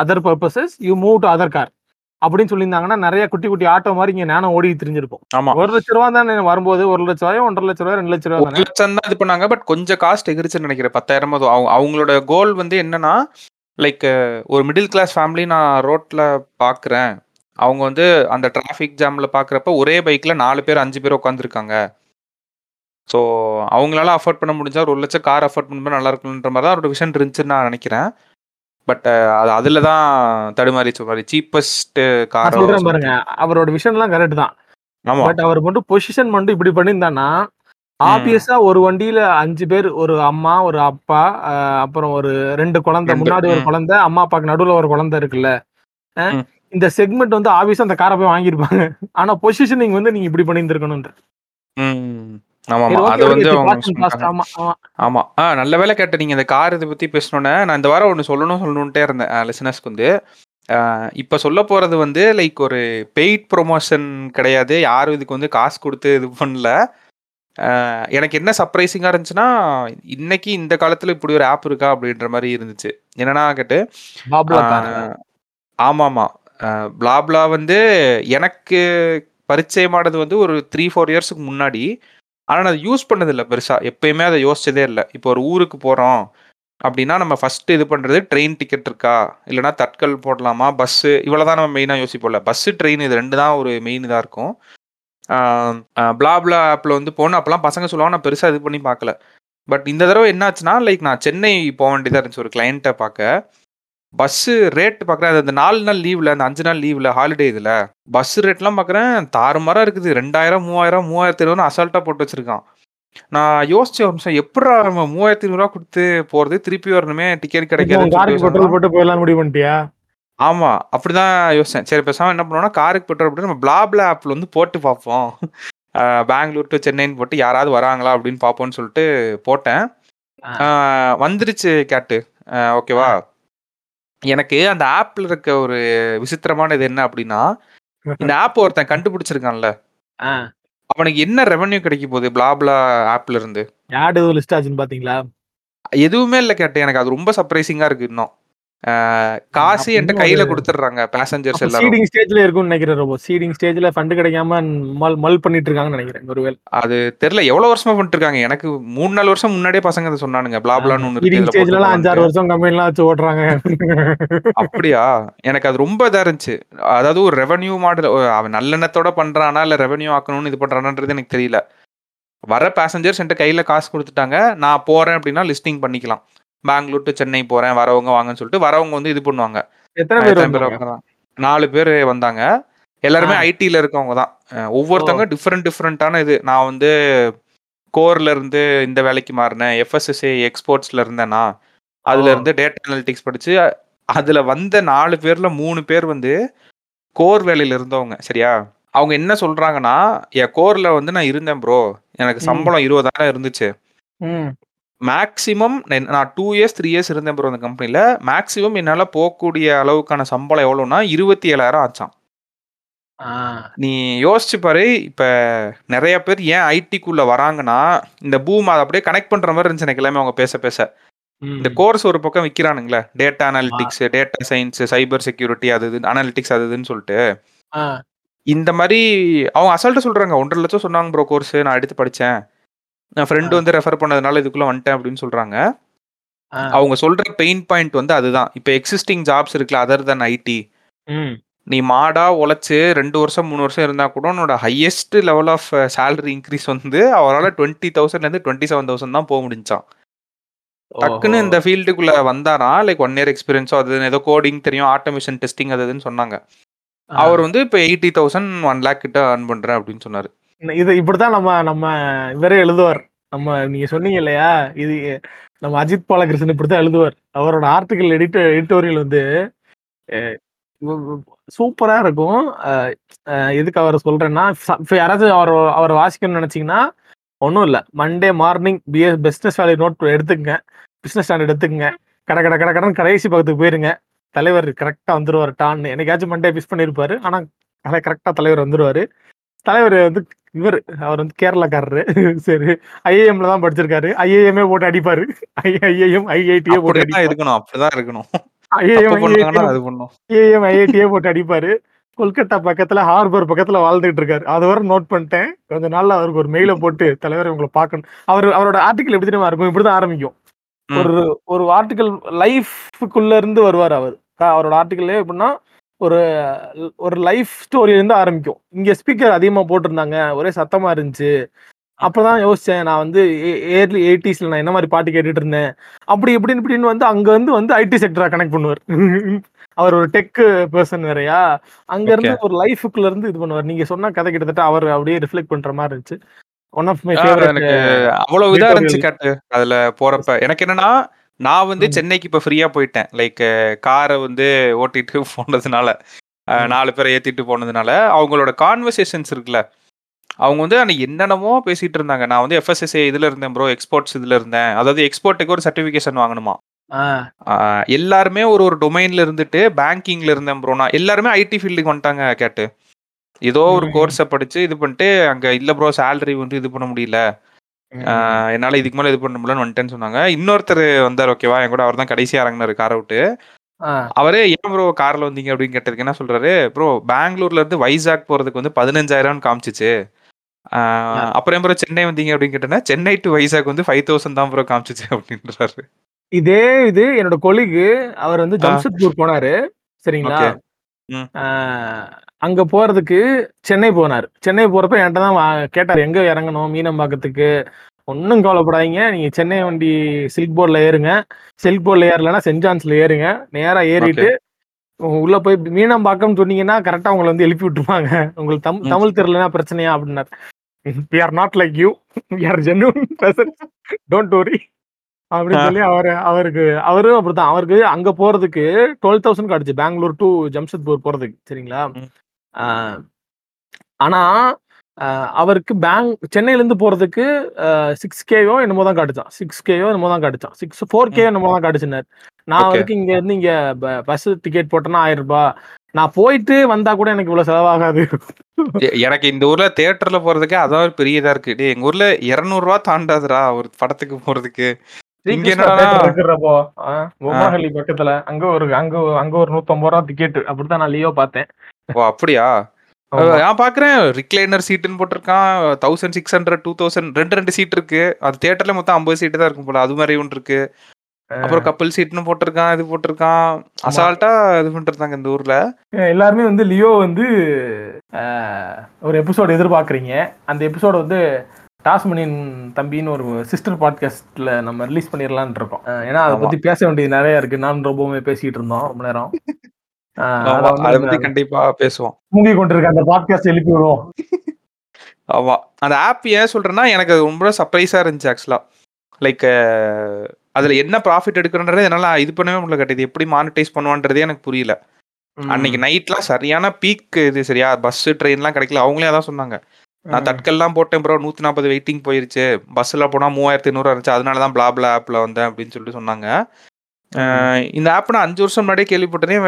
other purposes you move to other car அப்படின்னு சொல்லியிருந்தாங்கன்னா நிறைய குட்டி குட்டி ஆட்டோ மாதிரி இங்க நானும் ஓடி தெரிஞ்சிருப்போம். ₹1,00,000 தானே வரும்போது, ₹1,00,000 ₹1,50,000 ₹2,00,000 தான் இது பண்ணாங்க. பட் கொஞ்சம் காஸ்ட் எகிரிச்சுன்னு நினைக்கிறேன், 10,000. அவங்களோட கோல் வந்து என்னன்னா லைக் ஒரு மிடில் கிளாஸ் ஃபேமிலி நான் ரோட்ல பாக்குறேன், அவங்க வந்து அந்த டிராஃபிக் ஜாம்ல பாக்குறப்ப ஒரே பைக்ல 4 பேர் 5 பேர் உட்காந்துருக்காங்க. ஸோ அவங்களால அஃபோர்ட் பண்ண முடிஞ்சா ₹1,00,000 கார் அஃபோர்ட் பண்ண நல்லா இருக்குன்ற மாதிரி தான் அவரோட விஷன் இருந்துச்சுன்னு நான் நினைக்கிறேன். பட் அது அதில் தான் தடுமாறிச்சு மாதிரி சீப்பஸ்ட் கார் பாருங்க. அவரோட விஷன்லாம் கரெக்ட் தான், பட் அவர் மட்டும் பொசிஷன் மட்டும் இப்படி பண்ணியிருந்தான்னா ஆப்வியஸா ஒரு வண்டியில 5 பேர், ஒரு அம்மா ஒரு அப்பா அப்புறம் ஒரு 2 குழந்தை, முன்னாடி ஒரு குழந்தை அம்மா அப்பாக்கு நடுவில் ஒரு குழந்தை இருக்குல்ல, இந்த செக்மெண்ட் வந்து ஆப்வியஸா அந்த காரை போய் வாங்கியிருப்பாங்க. ஆனா பொசிஷனிங் வந்து நீங்க இப்படி பண்ணியிருந்துருக்கணுன்ற. ஆமா நல்ல வேலை கேட்ட நீங்க இந்த கார் இதை பத்தி பேசணும்னே. நான் இந்த வாரம் ஒன்று சொல்லணும்ட்டே இருந்தேன் லிசனர்ஸ்க்கு வந்து. இப்ப சொல்ல போறது வந்து லைக் ஒரு பெய்ட் ப்ரொமோஷன் கிடையாது, யாரும் இதுக்கு வந்து காசு கொடுத்து இது பண்ணல. எனக்கு என்ன சர்ப்ரைசிங்கா இருந்துச்சுன்னா இன்னைக்கு இந்த காலத்துல இப்படி ஒரு ஆப் இருக்கா அப்படின்ற மாதிரி இருந்துச்சு. என்னன்னா கேட்டு ஆமாமா பிளாப்லா வந்து எனக்கு பரிச்சயமானது வந்து ஒரு 3-4 yearsக்கு முன்னாடி. ஆனால் அது யூஸ் பண்ணதில்லை பெருசாக, எப்பயுமே அதை யோசிச்சதே இல்லை. இப்போ ஒரு ஊருக்கு போகிறோம் அப்படின்னா நம்ம ஃபஸ்ட்டு இது பண்ணுறது ட்ரெயின் டிக்கெட் இருக்கா, இல்லைனா தட்கல் போடலாமா, பஸ்ஸு, இவ்வளோ தான் நம்ம மெயினாக யோசிப்போம்ல. பஸ்ஸு ட்ரெயின் இது ரெண்டு தான் ஒரு மெயின் இதாக இருக்கும். பிளாப்லா ஆப்பில் வந்து போகணும் அப்போலாம் பசங்க சொல்லுவாங்க, நான் பெருசாக இது பண்ணி பார்க்கல. பட் இந்த தடவை என்னாச்சுன்னா லைக் நான் சென்னை போக வேண்டியதாக இருந்துச்சு ஒரு கிளைண்ட்டை பார்க்க. பஸ்ஸு ரேட்டு பார்க்குறேன் அந்த 4 நாள் லீவில், அந்த 5 நாள் லீவில் ஹாலிடே இதில் பஸ் ரேட்லாம் பார்க்குறேன் தாறுமாராக இருக்குது. 2,000, 3,000, 3,200 அசால்ட்டாக போட்டு வச்சுருக்கான். நான் யோசிச்ச ஒரு நிமிஷம், எப்படி நம்ம 3,200 கொடுத்து போகிறது, திருப்பி வரணுமே, டிக்கெட் கிடைக்காது. ஆமாம் அப்படிதான் யோசித்தேன். சரி பேசாமல் என்ன பண்ணுவோம்னா காருக்கு பெட்ரோல் போட்டு நம்ம பிளாப்லா ஆப்பில் வந்து போட்டு பார்ப்போம், பெங்களூர் டு சென்னைன்னு போட்டு யாராவது வராங்களா அப்படின்னு பார்ப்போம்னு சொல்லிட்டு போட்டேன். வந்துருச்சு கேட்டு ஓகேவா. எனக்கு அந்த ஆப்ல இருக்க ஒரு விசித்திரமான இது என்ன அப்படின்னா, இந்த ஆப் ஒருத்தன் கண்டுபிடிச்சிருக்கான்ல, அவனுக்கு என்ன ரெவன்யூ கிடைக்க போகுது பிளாப்லா ஆப்ல இருந்து பாத்தீங்களா? எதுவுமே இல்லை கேட்டேன். எனக்கு அது ரொம்ப சர்ப்ரைசிங்கா இருக்கு. இன்னும் காசு என்கிட்ட கையில கொடுத்துடுறாங்க பேசஞ்சர்ஸ் எல்லாரும் நினைக்கிறேன். அது தெரியல எவ்வளவு வருஷமா பண்ணிட்டு இருக்காங்க. எனக்கு 3-4 வருஷம் முன்னாடியே பசங்க சொன்னானுங்க பிளாப்லான்னு ஒண்ணு 5-6 வருஷம் கம்பெனிலாம் வச்சு ஓடுறாங்க. அப்படியா? எனக்கு அது ரொம்ப இதா இருந்துச்சு. அதாவது ஒரு ரெவன்யூ மாடல், அவன் நல்லெண்ணத்தோட பண்றானா இல்ல ரெவன்யூ ஆக்கணும்னு இது பண்றானான்றது எனக்கு தெரியல. வர பேசஞ்சர்ஸ் என்கிட்ட கையில காசு கொடுத்துட்டாங்க, நான் போறேன் அப்படின்னா லிஸ்டிங் பண்ணிக்கலாம், பெங்களூர் டு சென்னை போகிறேன் வரவங்க வாங்கன்னு சொல்லிட்டு வரவங்க வந்து இது பண்ணுவாங்க. எத்தனை பேர்? 4 பேர் வந்தாங்க. எல்லாருமே ஐடில இருக்கவங்க தான். ஒவ்வொருத்தவங்க டிஃப்ரெண்ட் டிஃப்ரெண்டான இது. நான் வந்து கோர்ல இருந்து இந்த வேலைக்கு மாறினேன், FSSA எக்ஸ்போர்ட்ஸ்ல இருந்தேன்னா அதுல இருந்து டேட்டா அனலிட்டிக்ஸ் படிச்சு. அதுல வந்த 4 பேர்ல 3 பேர் வந்து கோர் வேலையில இருந்தவங்க. சரியா, அவங்க என்ன சொல்றாங்கன்னா, என் கோர்ல வந்து நான் இருந்தேன் ப்ரோ, எனக்கு சம்பளம் 20,000 இருந்துச்சு மேக்சிமம். நான் 2 years 3 years இருந்தேன் ப்ரோ அந்த கம்பெனியில. மேக்சிமம் என்னால போகக்கூடிய அளவுக்கான சம்பளம் எவ்வளவுனா 27,000 ஆச்சான். நீ யோசிச்சு பாரு, இப்ப நிறைய பேர் ஏன் ஐடிக்குள்ள வராங்கன்னா இந்த பூம் அதை அப்படியே கனெக்ட் பண்ற மாதிரி இருந்துச்சு எனக்கு எல்லாமே. அவங்க பேச பேச இந்த கோர்ஸ் ஒரு பக்கம் விற்கிறானுங்களே, data analytics, data science, cyber security, அது அனாலிட்டிக்ஸ் அதுன்னு சொல்லிட்டு இந்த மாதிரி அவங்க அசால்ட்டு சொல்றாங்க. 1.5 லட்சம் சொன்னாங்க ப்ரோ கோர்ஸ், நான் எடுத்து படிச்சேன், நான் ஃப்ரெண்டு வந்து ரெஃபர் பண்ணதுனால இதுக்குள்ள வந்துட்டேன் அப்படின்னு சொல்றாங்க. அவங்க சொல்ற பெயின் பாயிண்ட் வந்து அதுதான். இப்ப எக்ஸிஸ்டிங் ஜாப்ஸ் இருக்குல்ல அதர் தன் ஐடி, நீ மாடா உழைச்சு 2 வருஷம் 3 வருஷம் இருந்தா கூட உன்னோட highest level of salary increase வந்து அவரால் 20,000-27,000 தான் போக முடிஞ்சான். டக்குன்னு இந்த ஃபீல்டுக்குள்ள வந்தாரா, லைக் 1 year எக்ஸ்பீரியன்ஸோ அது ஏதோ கோடிங் தெரியும், ஆட்டோமேஷன் டெஸ்டிங் அதுன்னு சொன்னாங்க. அவர் வந்து இப்போ 80,000 1 lakh கிட்ட ஏர்ன் பண்றேன் அப்படின்னு சொன்னாரு. இது இப்படிதான் நம்ம இவரே எழுதுவார். நம்ம நீங்க சொன்னீங்க இல்லையா, இது நம்ம அஜித் பாலகிருஷ்ணன் இப்படிதான் எழுதுவார். அவரோட ஆர்டிகல் எடிட்டோரியல் வந்து சூப்பரா இருக்கும். எதுக்கு அவரை சொல்றேன்னா, யாராச்சும் அவரை வாசிக்கணும்னு நினைச்சீங்கன்னா ஒன்றும் இல்லை, Monday morning business value note எடுத்துக்கங்க, பிஸ்னஸ் ஸ்டாண்டர்ட் எடுத்துக்கங்க, கடை கடைசி பக்கத்துக்கு போயிருங்க, தலைவர் கரெக்டா வந்துருவாரு டான்னு. என்னைக்காச்சும் மண்டே மிஸ் பண்ணிருப்பாரு, ஆனா கரெக்டா தலைவர் வந்துருவாரு. தலைவர் வந்து அவர் வந்து கேரளாக்காரரு, சரி IIMல தான் படிச்சிருக்காரு, IIMஏ போட்டு அடிப்பாரு, IIM IITஏ போட்டு இருக்கணும், அப்படிதான் இருக்கணும், IIM IITஏ போட்டு அடிப்பாரு. கொல்கத்தா பக்கத்துல ஹார்பர் பக்கத்துல வாழ்ந்துட்டு இருக்காரு, அது வரை நோட் பண்ணிட்டேன். கொஞ்ச நாள்ல அவருக்கு ஒரு மெயில போட்டு, தலைவர் உங்களை பார்க்கணும். அவரோட ஆர்டிகல் எப்படி தெரியுமா இருக்கும், இப்படிதான் ஆரம்பிக்கும். ஒரு ஆர்டிகல் லைஃப்க்குள்ள இருந்து வருவார் அவர். அவரோட ஆர்டிகல்லே எப்படின்னா ஒரு லைஃப் ஸ்டோரியில இருந்து ஆரம்பிக்கும். இங்க ஸ்பீக்கர் அதிகமா போட்டிருந்தாங்க, ஒரே சத்தமா இருந்துச்சு, அப்பதான் யோசிச்சேன் நான் வந்து ஏர்லி 80s நான் என்ன மாதிரி பாட்டு கேட்டுட்டு இருந்தேன், அப்படி இப்படின்னு இப்படின்னு வந்து அங்க வந்து ஐடி செக்டரா கனெக்ட் பண்ணுவார். அவர் ஒரு டெக் பர்சன் வேறையா, அங்க இருந்து ஒரு லைஃபுக்குள்ள இருந்து இது பண்ணுவார். நீங்க சொன்ன கதை கிட்டத்தட்ட அவர் அப்படியே ரிஃப்ளெக்ட் பண்ற மாதிரி இருந்துச்சு. One of my favourite. எனக்கு அவ்வளவு இதா இருந்துச்சு கேட்டு அதுல போறப்ப. எனக்கு என்னன்னா, நான் வந்து சென்னைக்கு இப்ப ஃப்ரீயா போயிட்டேன், லைக் காரை வந்து ஓட்டிட்டு போனதுனால, 4 பேரை ஏத்திட்டு போனதுனால. அவங்களோட கான்வர்சேஷன்ஸ் இருக்குல்ல, அவங்க வந்து என்னென்னமோ பேசிட்டு இருந்தாங்க. நான் வந்து FSSA இதுல இருந்தேன் ப்ரோ, எக்ஸ்போர்ட்ஸ் இதுல இருந்தேன். அதாவது எக்ஸ்போர்ட்டுக்கு ஒரு சர்டிபிகேஷன் வாங்கணுமா, எல்லாருமே ஒரு டொமைன்ல இருந்துட்டு பேங்கிங்ல இருந்தேன் ப்ரோ. நான் எல்லாருமே ஐடி ஃபீல்டுக்கு வந்துட்டாங்க கேட்டு, ஏதோ ஒரு கோர்ஸை படிச்சு இது பண்ணிட்டு அங்க இல்ல ப்ரோ சேலரி வந்து இது பண்ண முடியல, என்னால இதுக்கு மேல இது பண்ண முடியலன்னு வந்துட்டேன்னு சொன்னாங்க. இன்னொருத்தர் வந்தார், ஓகேவா, என் கூட அவர் தான் கடைசியா இறங்கினாரு காரை விட்டு. அவரே ஏன் ப்ரோ கார்ல வந்தீங்க அப்படின்னு கேட்டதுக்கு என்ன சொல்றாரு, ப்ரோ பெங்களூர்ல இருந்து வைசாக் போறதுக்கு வந்து 15,000 காமிச்சிச்சு, அப்புறம் ப்ரோ சென்னை வந்தீங்க அப்படின்னு கேட்டேன்னா சென்னை டு வைசாக் வந்து 5,000 தான் ப்ரோ காமிச்சிச்சு அப்படின்றாரு. இதே இது என்னோட கொலிக்கு, அவர் வந்து ஜம்ஷெட்பூர் போனாரு, சரிங்களா, அங்க போறதுக்கு சென்னை போனார். சென்னை போறப்ப என்கிட்ட தான் கேட்டார், எங்க இறங்கணும் மீனம்பாக்கத்துக்கு. ஒன்றும் கவலைப்படாதீங்க, நீங்க சென்னை வண்டி சில்க் போர்ட்ல ஏறுங்க, சில்க் போர்ட்ல ஏறலன்னா சென்ட் ஜான்ஸ்ல ஏறுங்க, நேரா ஏறிட்டு உள்ள போய் மீனம்பாக்கம் சொன்னீங்கன்னா கரெக்டா உங்களை வந்து எழுப்பி விட்டுருவாங்க. உங்களுக்கு தமிழ் தெரியலன்னா பிரச்சனையா அப்படின்னாரு. We are not like you, we are genuine person, don't worry அப்படின்னு சொல்லி அவரும் அப்படித்தான். அவருக்கு அங்க போறதுக்கு 12,000 கிடைச்சு, பெங்களூர் டு ஜம்ஷெட்பூர் போறதுக்கு, சரிங்களா. ஆனா அவருக்கு சென்னையில இருந்து போறதுக்கு 6K என்னமோ தான் காட்டுச்சான், 6K என்னமோ தான் காட்டுச்சான், 4K என்னமோ தான் காட்டுச்சுன்னாரு. நான் அவருக்கு இங்க இருந்து இங்க பஸ் டிக்கெட் போட்டேன்னா 1000 ரூபாய், நான் போயிட்டு வந்தா கூட எனக்கு இவ்வளவு செலவாகாது. எனக்கு இந்த ஊர்ல தியேட்டர்ல போறதுக்கு அதான் பெரியதா இருக்கு. எங்க ஊர்ல 200 ரூபா தாண்டாதுரா ஒரு படத்துக்கு போறதுக்கு. மொமாஹலி பக்கத்துல அங்க ஒரு 150 ரூபா டிக்கெட். அப்படித்தான் நான் லியோ பார்த்தேன். ஓ அப்படியா, நான் பாக்குறேன் ரிக்ளைனர் சீட்டுன்னு போட்டிருக்கான், 1,600 2,000 ரெண்டு சீட் இருக்கு. அது தியேட்டர்ல மொத்தம் 50 சீட்டு தான் இருக்கும் போல, அது மாதிரி ஒன்று இருக்கு. அப்புறம் கப்பல் சீட்னு போட்டிருக்கான், இது போட்டிருக்கான், அசால்ட்டா இது பண்ணிருந்தாங்க இந்த ஊர்ல. எல்லாருமே வந்து லியோ வந்து ஒரு எபிசோடு எதிர்பார்க்குறீங்க. அந்த எபிசோடு வந்து டாஸ்மனின் தம்பின்னு ஒரு சிஸ்டர் பாட்காஸ்ட்ல நம்ம ரிலீஸ் பண்ணிடலான் இருக்கோம். ஏன்னா அதை பத்தி பேச வேண்டியது நிறைய இருக்கு. நான் ரொம்பவுமே பேசிட்டு இருந்தோம் ரொம்ப நேரம். அதை பத்தி கண்டிப்பா பேசுவோம். மூங்கி கொண்டிருக்க அந்த பாட்காஸ்ட் எழுப்பி விடுவோம். ஆமா, அந்த ஆப் ஏன் சொல்றேன்னா எனக்கு ரொம்ப சர்ப்ரைஸா இருந்துச்சு ஆக்சுவலா. லைக் அதுல என்ன ப்ராஃபிட் எடுக்கிறன்றதே என்னால இது பண்ணவே முடியல. கட்டிது எப்படி மானிட்டைஸ் பண்ணுவான்றதே எனக்கு புரியல. அன்னைக்கு நைட்லாம் சரியான பீக் இது, சரியா பஸ் ட்ரெயின்லாம் கிடைக்கல. அவங்களே அதான் சொன்னாங்க, நான் தட்கல்லாம் போட்டேன் ப்ரோ, 140 வெயிட்டிங் போயிருச்சு, பஸ்ஸில் போனால் 3500 இருந்துச்சு, அதனால தான் பிளாப்ல ஆப்பில் வந்தேன் அப்படின்னு சொல்லிட்டு சொன்னாங்க. இந்த ஆப் நான் 5 வருஷம் முன்னாடியே கேள்விப்பட்டேனே,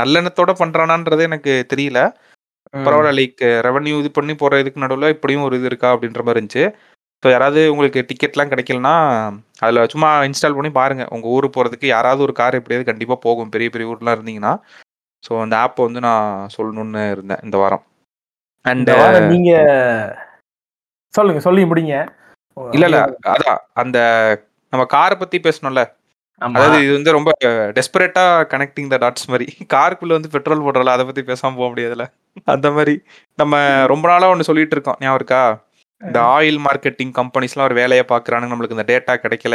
நல்லெண்ணத்தோட பண்ணுறானான்றதே எனக்கு தெரியல. பரவாயில்ல, லைக் ரெவன்யூ இது பண்ணி போகிற இதுக்கு நடுவில் இப்படியும் ஒரு இது இருக்கா அப்படின்ற மாதிரி இருந்துச்சு. ஸோ யாராவது உங்களுக்கு டிக்கெட்லாம் கிடைக்கலன்னா அதில் சும்மா இன்ஸ்டால் பண்ணி பாருங்கள். உங்கள் ஊர் போகிறதுக்கு யாராவது ஒரு கார் எப்படியாவது கண்டிப்பாக போகும், பெரிய பெரிய ஊர்லாம் இருந்தீங்கன்னா. ஸோ அந்த ஆப்பை வந்து நான் சொல்லணும்னு இருந்தேன் இந்த வாரம். அண்ட் நீங்க சொல்லுங்க, சொல்லி முடிங்க. இல்ல இல்ல, அதான் அந்த நம்ம காரை பத்தி பேசணும்ல, அதாவது இது வந்து ரொம்ப டெஸ்பரேட்டா கனெக்டிங் த டாட்ஸ் மாதிரி. காருக்குள்ள வந்து பெட்ரோல் போடுறல, அதை பத்தி பேசாம போக முடியாதுல. அந்த மாதிரி நம்ம ரொம்ப நாளா ஒன்று சொல்லிட்டு இருக்கோம், ஞாபகம் இருக்கா? இந்த ஆயில் மார்க்கெட்டிங் கம்பெனிஸ்லாம் ஒரு வேலையை பாக்குறாங்க, நம்மளுக்கு இந்த டேட்டா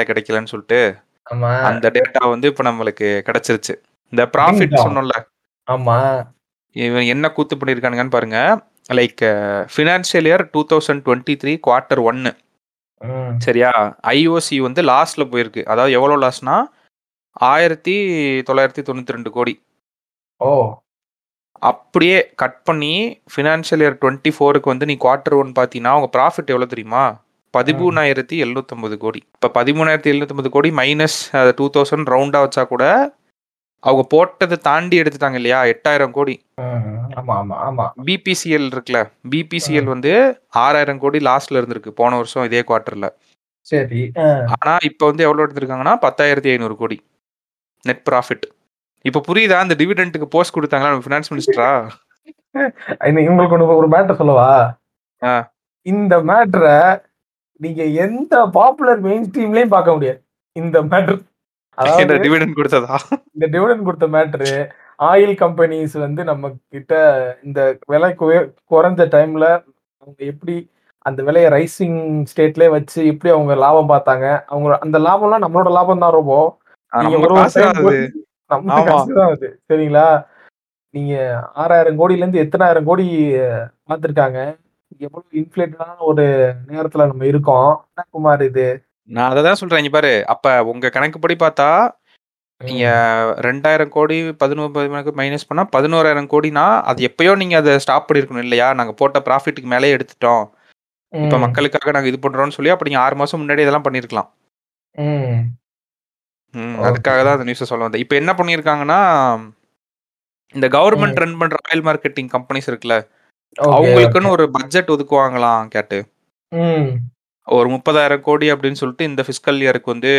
கிடைக்கலன்னு சொல்லிட்டு. அந்த டேட்டா வந்து இப்ப நம்மளுக்கு கிடைச்சிருச்சு. இந்த ப்ராஃபிட் சொன்னோம்ல, ஆமா, இவன் என்ன கூத்து பண்ணியிருக்கானுங்கன்னு பாருங்க. லைக் ஃபினான்ஷியல் இயர் 2023 Q1, சரியா, ஐஓசி வந்து லாஸ்ட்ல போயிருக்கு. அதாவது எவ்வளோ லாஸ்னா 1992 கோடி. ஓ, அப்படியே கட் பண்ணி ஃபினான்ஷியல் இயர் 2024க்கு வந்து நீ Q1 பார்த்தீங்கன்னா உங்க ப்ராஃபிட் எவ்வளோ தெரியுமா? 13790 கோடி. இப்போ 13790 கோடி மைனஸ் 2000 ரவுண்டா வச்சா கூட அவங்க போட்டதை தாண்டி எடுத்துட்டாங்க இல்லையா, 8000 கோடி. பிபிசிஎல் இருக்குல்ல, பிபிசிஎல் வந்து 6000 கோடி லாஸ்ட்ல இருந்திருக்கு போன வருஷம் இதே குவார்டர்ல. சரி, ஆனா இப்ப வந்து எவ்வளவு எடுத்திருக்காங்கன்னா 10500 கோடி நெட் ப்ராஃபிட். இப்ப புரியுதா அந்த டிவிடெண்டுக்கு போஸ்ட் கொடுத்தாங்களா நம்ம ஃபினான்ஸ் மினிஸ்டரா? உங்களுக்கு ஒரு மேட்டர் சொல்லவா? இந்த மேட்டரை நீங்க எந்த பாப்புலர் மெயின் ஸ்ட்ரீம்லயும் பார்க்க முடியாது. இந்த மேட்டர் கொடுத்த மேட்டரு ஆயில் கம்பெனிஸ் வந்து நம்ம கிட்ட இந்த விலை குறைஞ்ச டைம்ல அவங்க எப்படி அந்த விலையை ரைசிங் ஸ்டேட்லயே வச்சு எப்படி அவங்க லாபம் பார்த்தாங்க. அவங்க அந்த லாபம்லாம் நம்மளோட லாபம் தான். ரொம்ப நமக்கு சரிங்களா? நீங்க 6000 கோடியில இருந்து 8000 கோடி பார்த்துருக்காங்க. எவ்வளவு இன்ஃபிளேட்டடான ஒரு நேரத்துல நம்ம இருக்கோம் குமார். இது நான் அதை தான் சொல்றேன். இங்க பாரு, அப்ப உங்க கணக்குப்படி பார்த்தா நீங்க 2000 கோடி 11 மைனஸ் பண்ணா 11000 கோடினா அது எப்பயோ நீங்க அதை ஸ்டாப் பண்ணிருக்கணும் இல்லையா? நாங்க போட்ட ப்ராஃபிட்டுக்கு மேலே எடுத்துட்டோம், இப்ப மக்களுக்காக நாங்க இது பண்றோம்னு சொல்லி அப்ப நீங்க 6 மாசம் முன்னாடி இதெல்லாம் பண்ணிருக்கலாம். அதுக்காக தான் அந்த நியூஸ் சொல்ல வந்தேன். இப்ப என்ன பண்ணிருக்காங்கன்னா, இந்த கவர்மெண்ட் ரன் பண்ற ஆயில் மார்க்கெட்டிங் கம்பெனிஸ் இருக்குல்ல, அவங்களுக்குன்னு ஒரு பட்ஜெட் ஒதுக்குவாங்களாம் கேட்டு, ஒரு 30000 கோடி அப்படின்னு சொல்லிட்டு இந்த ஃபிஸ்கல் இயருக்கு வந்து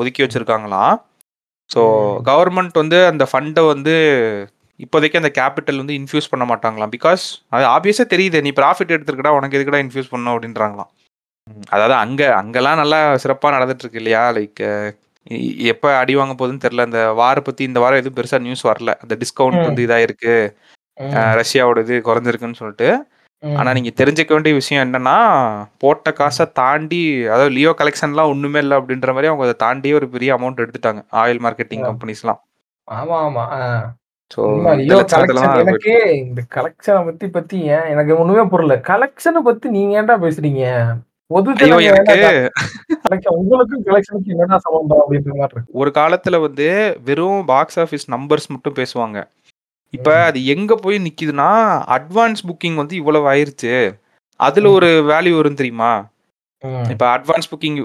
ஒதுக்கி வச்சிருக்காங்களாம். ஸோ கவர்மெண்ட் வந்து அந்த ஃபண்டை வந்து இப்போதைக்கு அந்த கேபிட்டல் வந்து இன்ஃபியூஸ் பண்ண மாட்டாங்களாம். பிகாஸ் அது ஆப்வியஸாக தெரியுது, நீ ப்ராஃபிட் எடுத்துருக்கடா, உனக்கு எதுக்கடா இன்ஃபியூஸ் பண்ணணும் அப்படின்றாங்களாம். அதாவது அங்கெல்லாம் நல்லா சிறப்பாக நடந்துட்டு இருக்கு இல்லையா? லைக் எப்போ அடி வாங்க போகுதுன்னு தெரில. இந்த வாரை பற்றி இந்த வாரம் எதுவும் பெருசாக நியூஸ் வரல. அந்த டிஸ்கவுண்ட் வந்து இதாக இருக்கு, ரஷ்யாவோட இது குறைஞ்சிருக்குன்னு சொல்லிட்டு. ஆனா நீங்க தெரிஞ்சுக்க வேண்டிய விஷயம் என்னன்னா, போட்ட காசை தாண்டி, அதாவது லியோ கலெக்ஷன்லாம் ஒண்ணுமே இல்லை அப்படின்ற மாதிரி அவங்க அதை தாண்டியே ஒரு பெரிய அமௌண்ட் எடுத்துட்டாங்க ஆயில் மார்க்கெட்டிங் கம்பெனிஸ்லாம். ஆமா ஆமா, எனக்கு இந்த கலெக்ஷனை பத்தி எனக்கு ஒண்ணுமே புரியல. கலெக்ஷனை பத்தி நீங்க ஏன்டா பேசுறீங்க? ஒரு காலத்துல வந்து வெறும் பாக்ஸ் ஆபீஸ் நம்பர்ஸ் மட்டும் பேசுவாங்க. இப்போ அது எங்கே போய் நிற்கிதுன்னா, அட்வான்ஸ் புக்கிங் வந்து இவ்வளவு ஆயிடுச்சு, அதில் ஒரு வேல்யூ வரும் தெரியுமா? இப்போ அட்வான்ஸ் புக்கிங்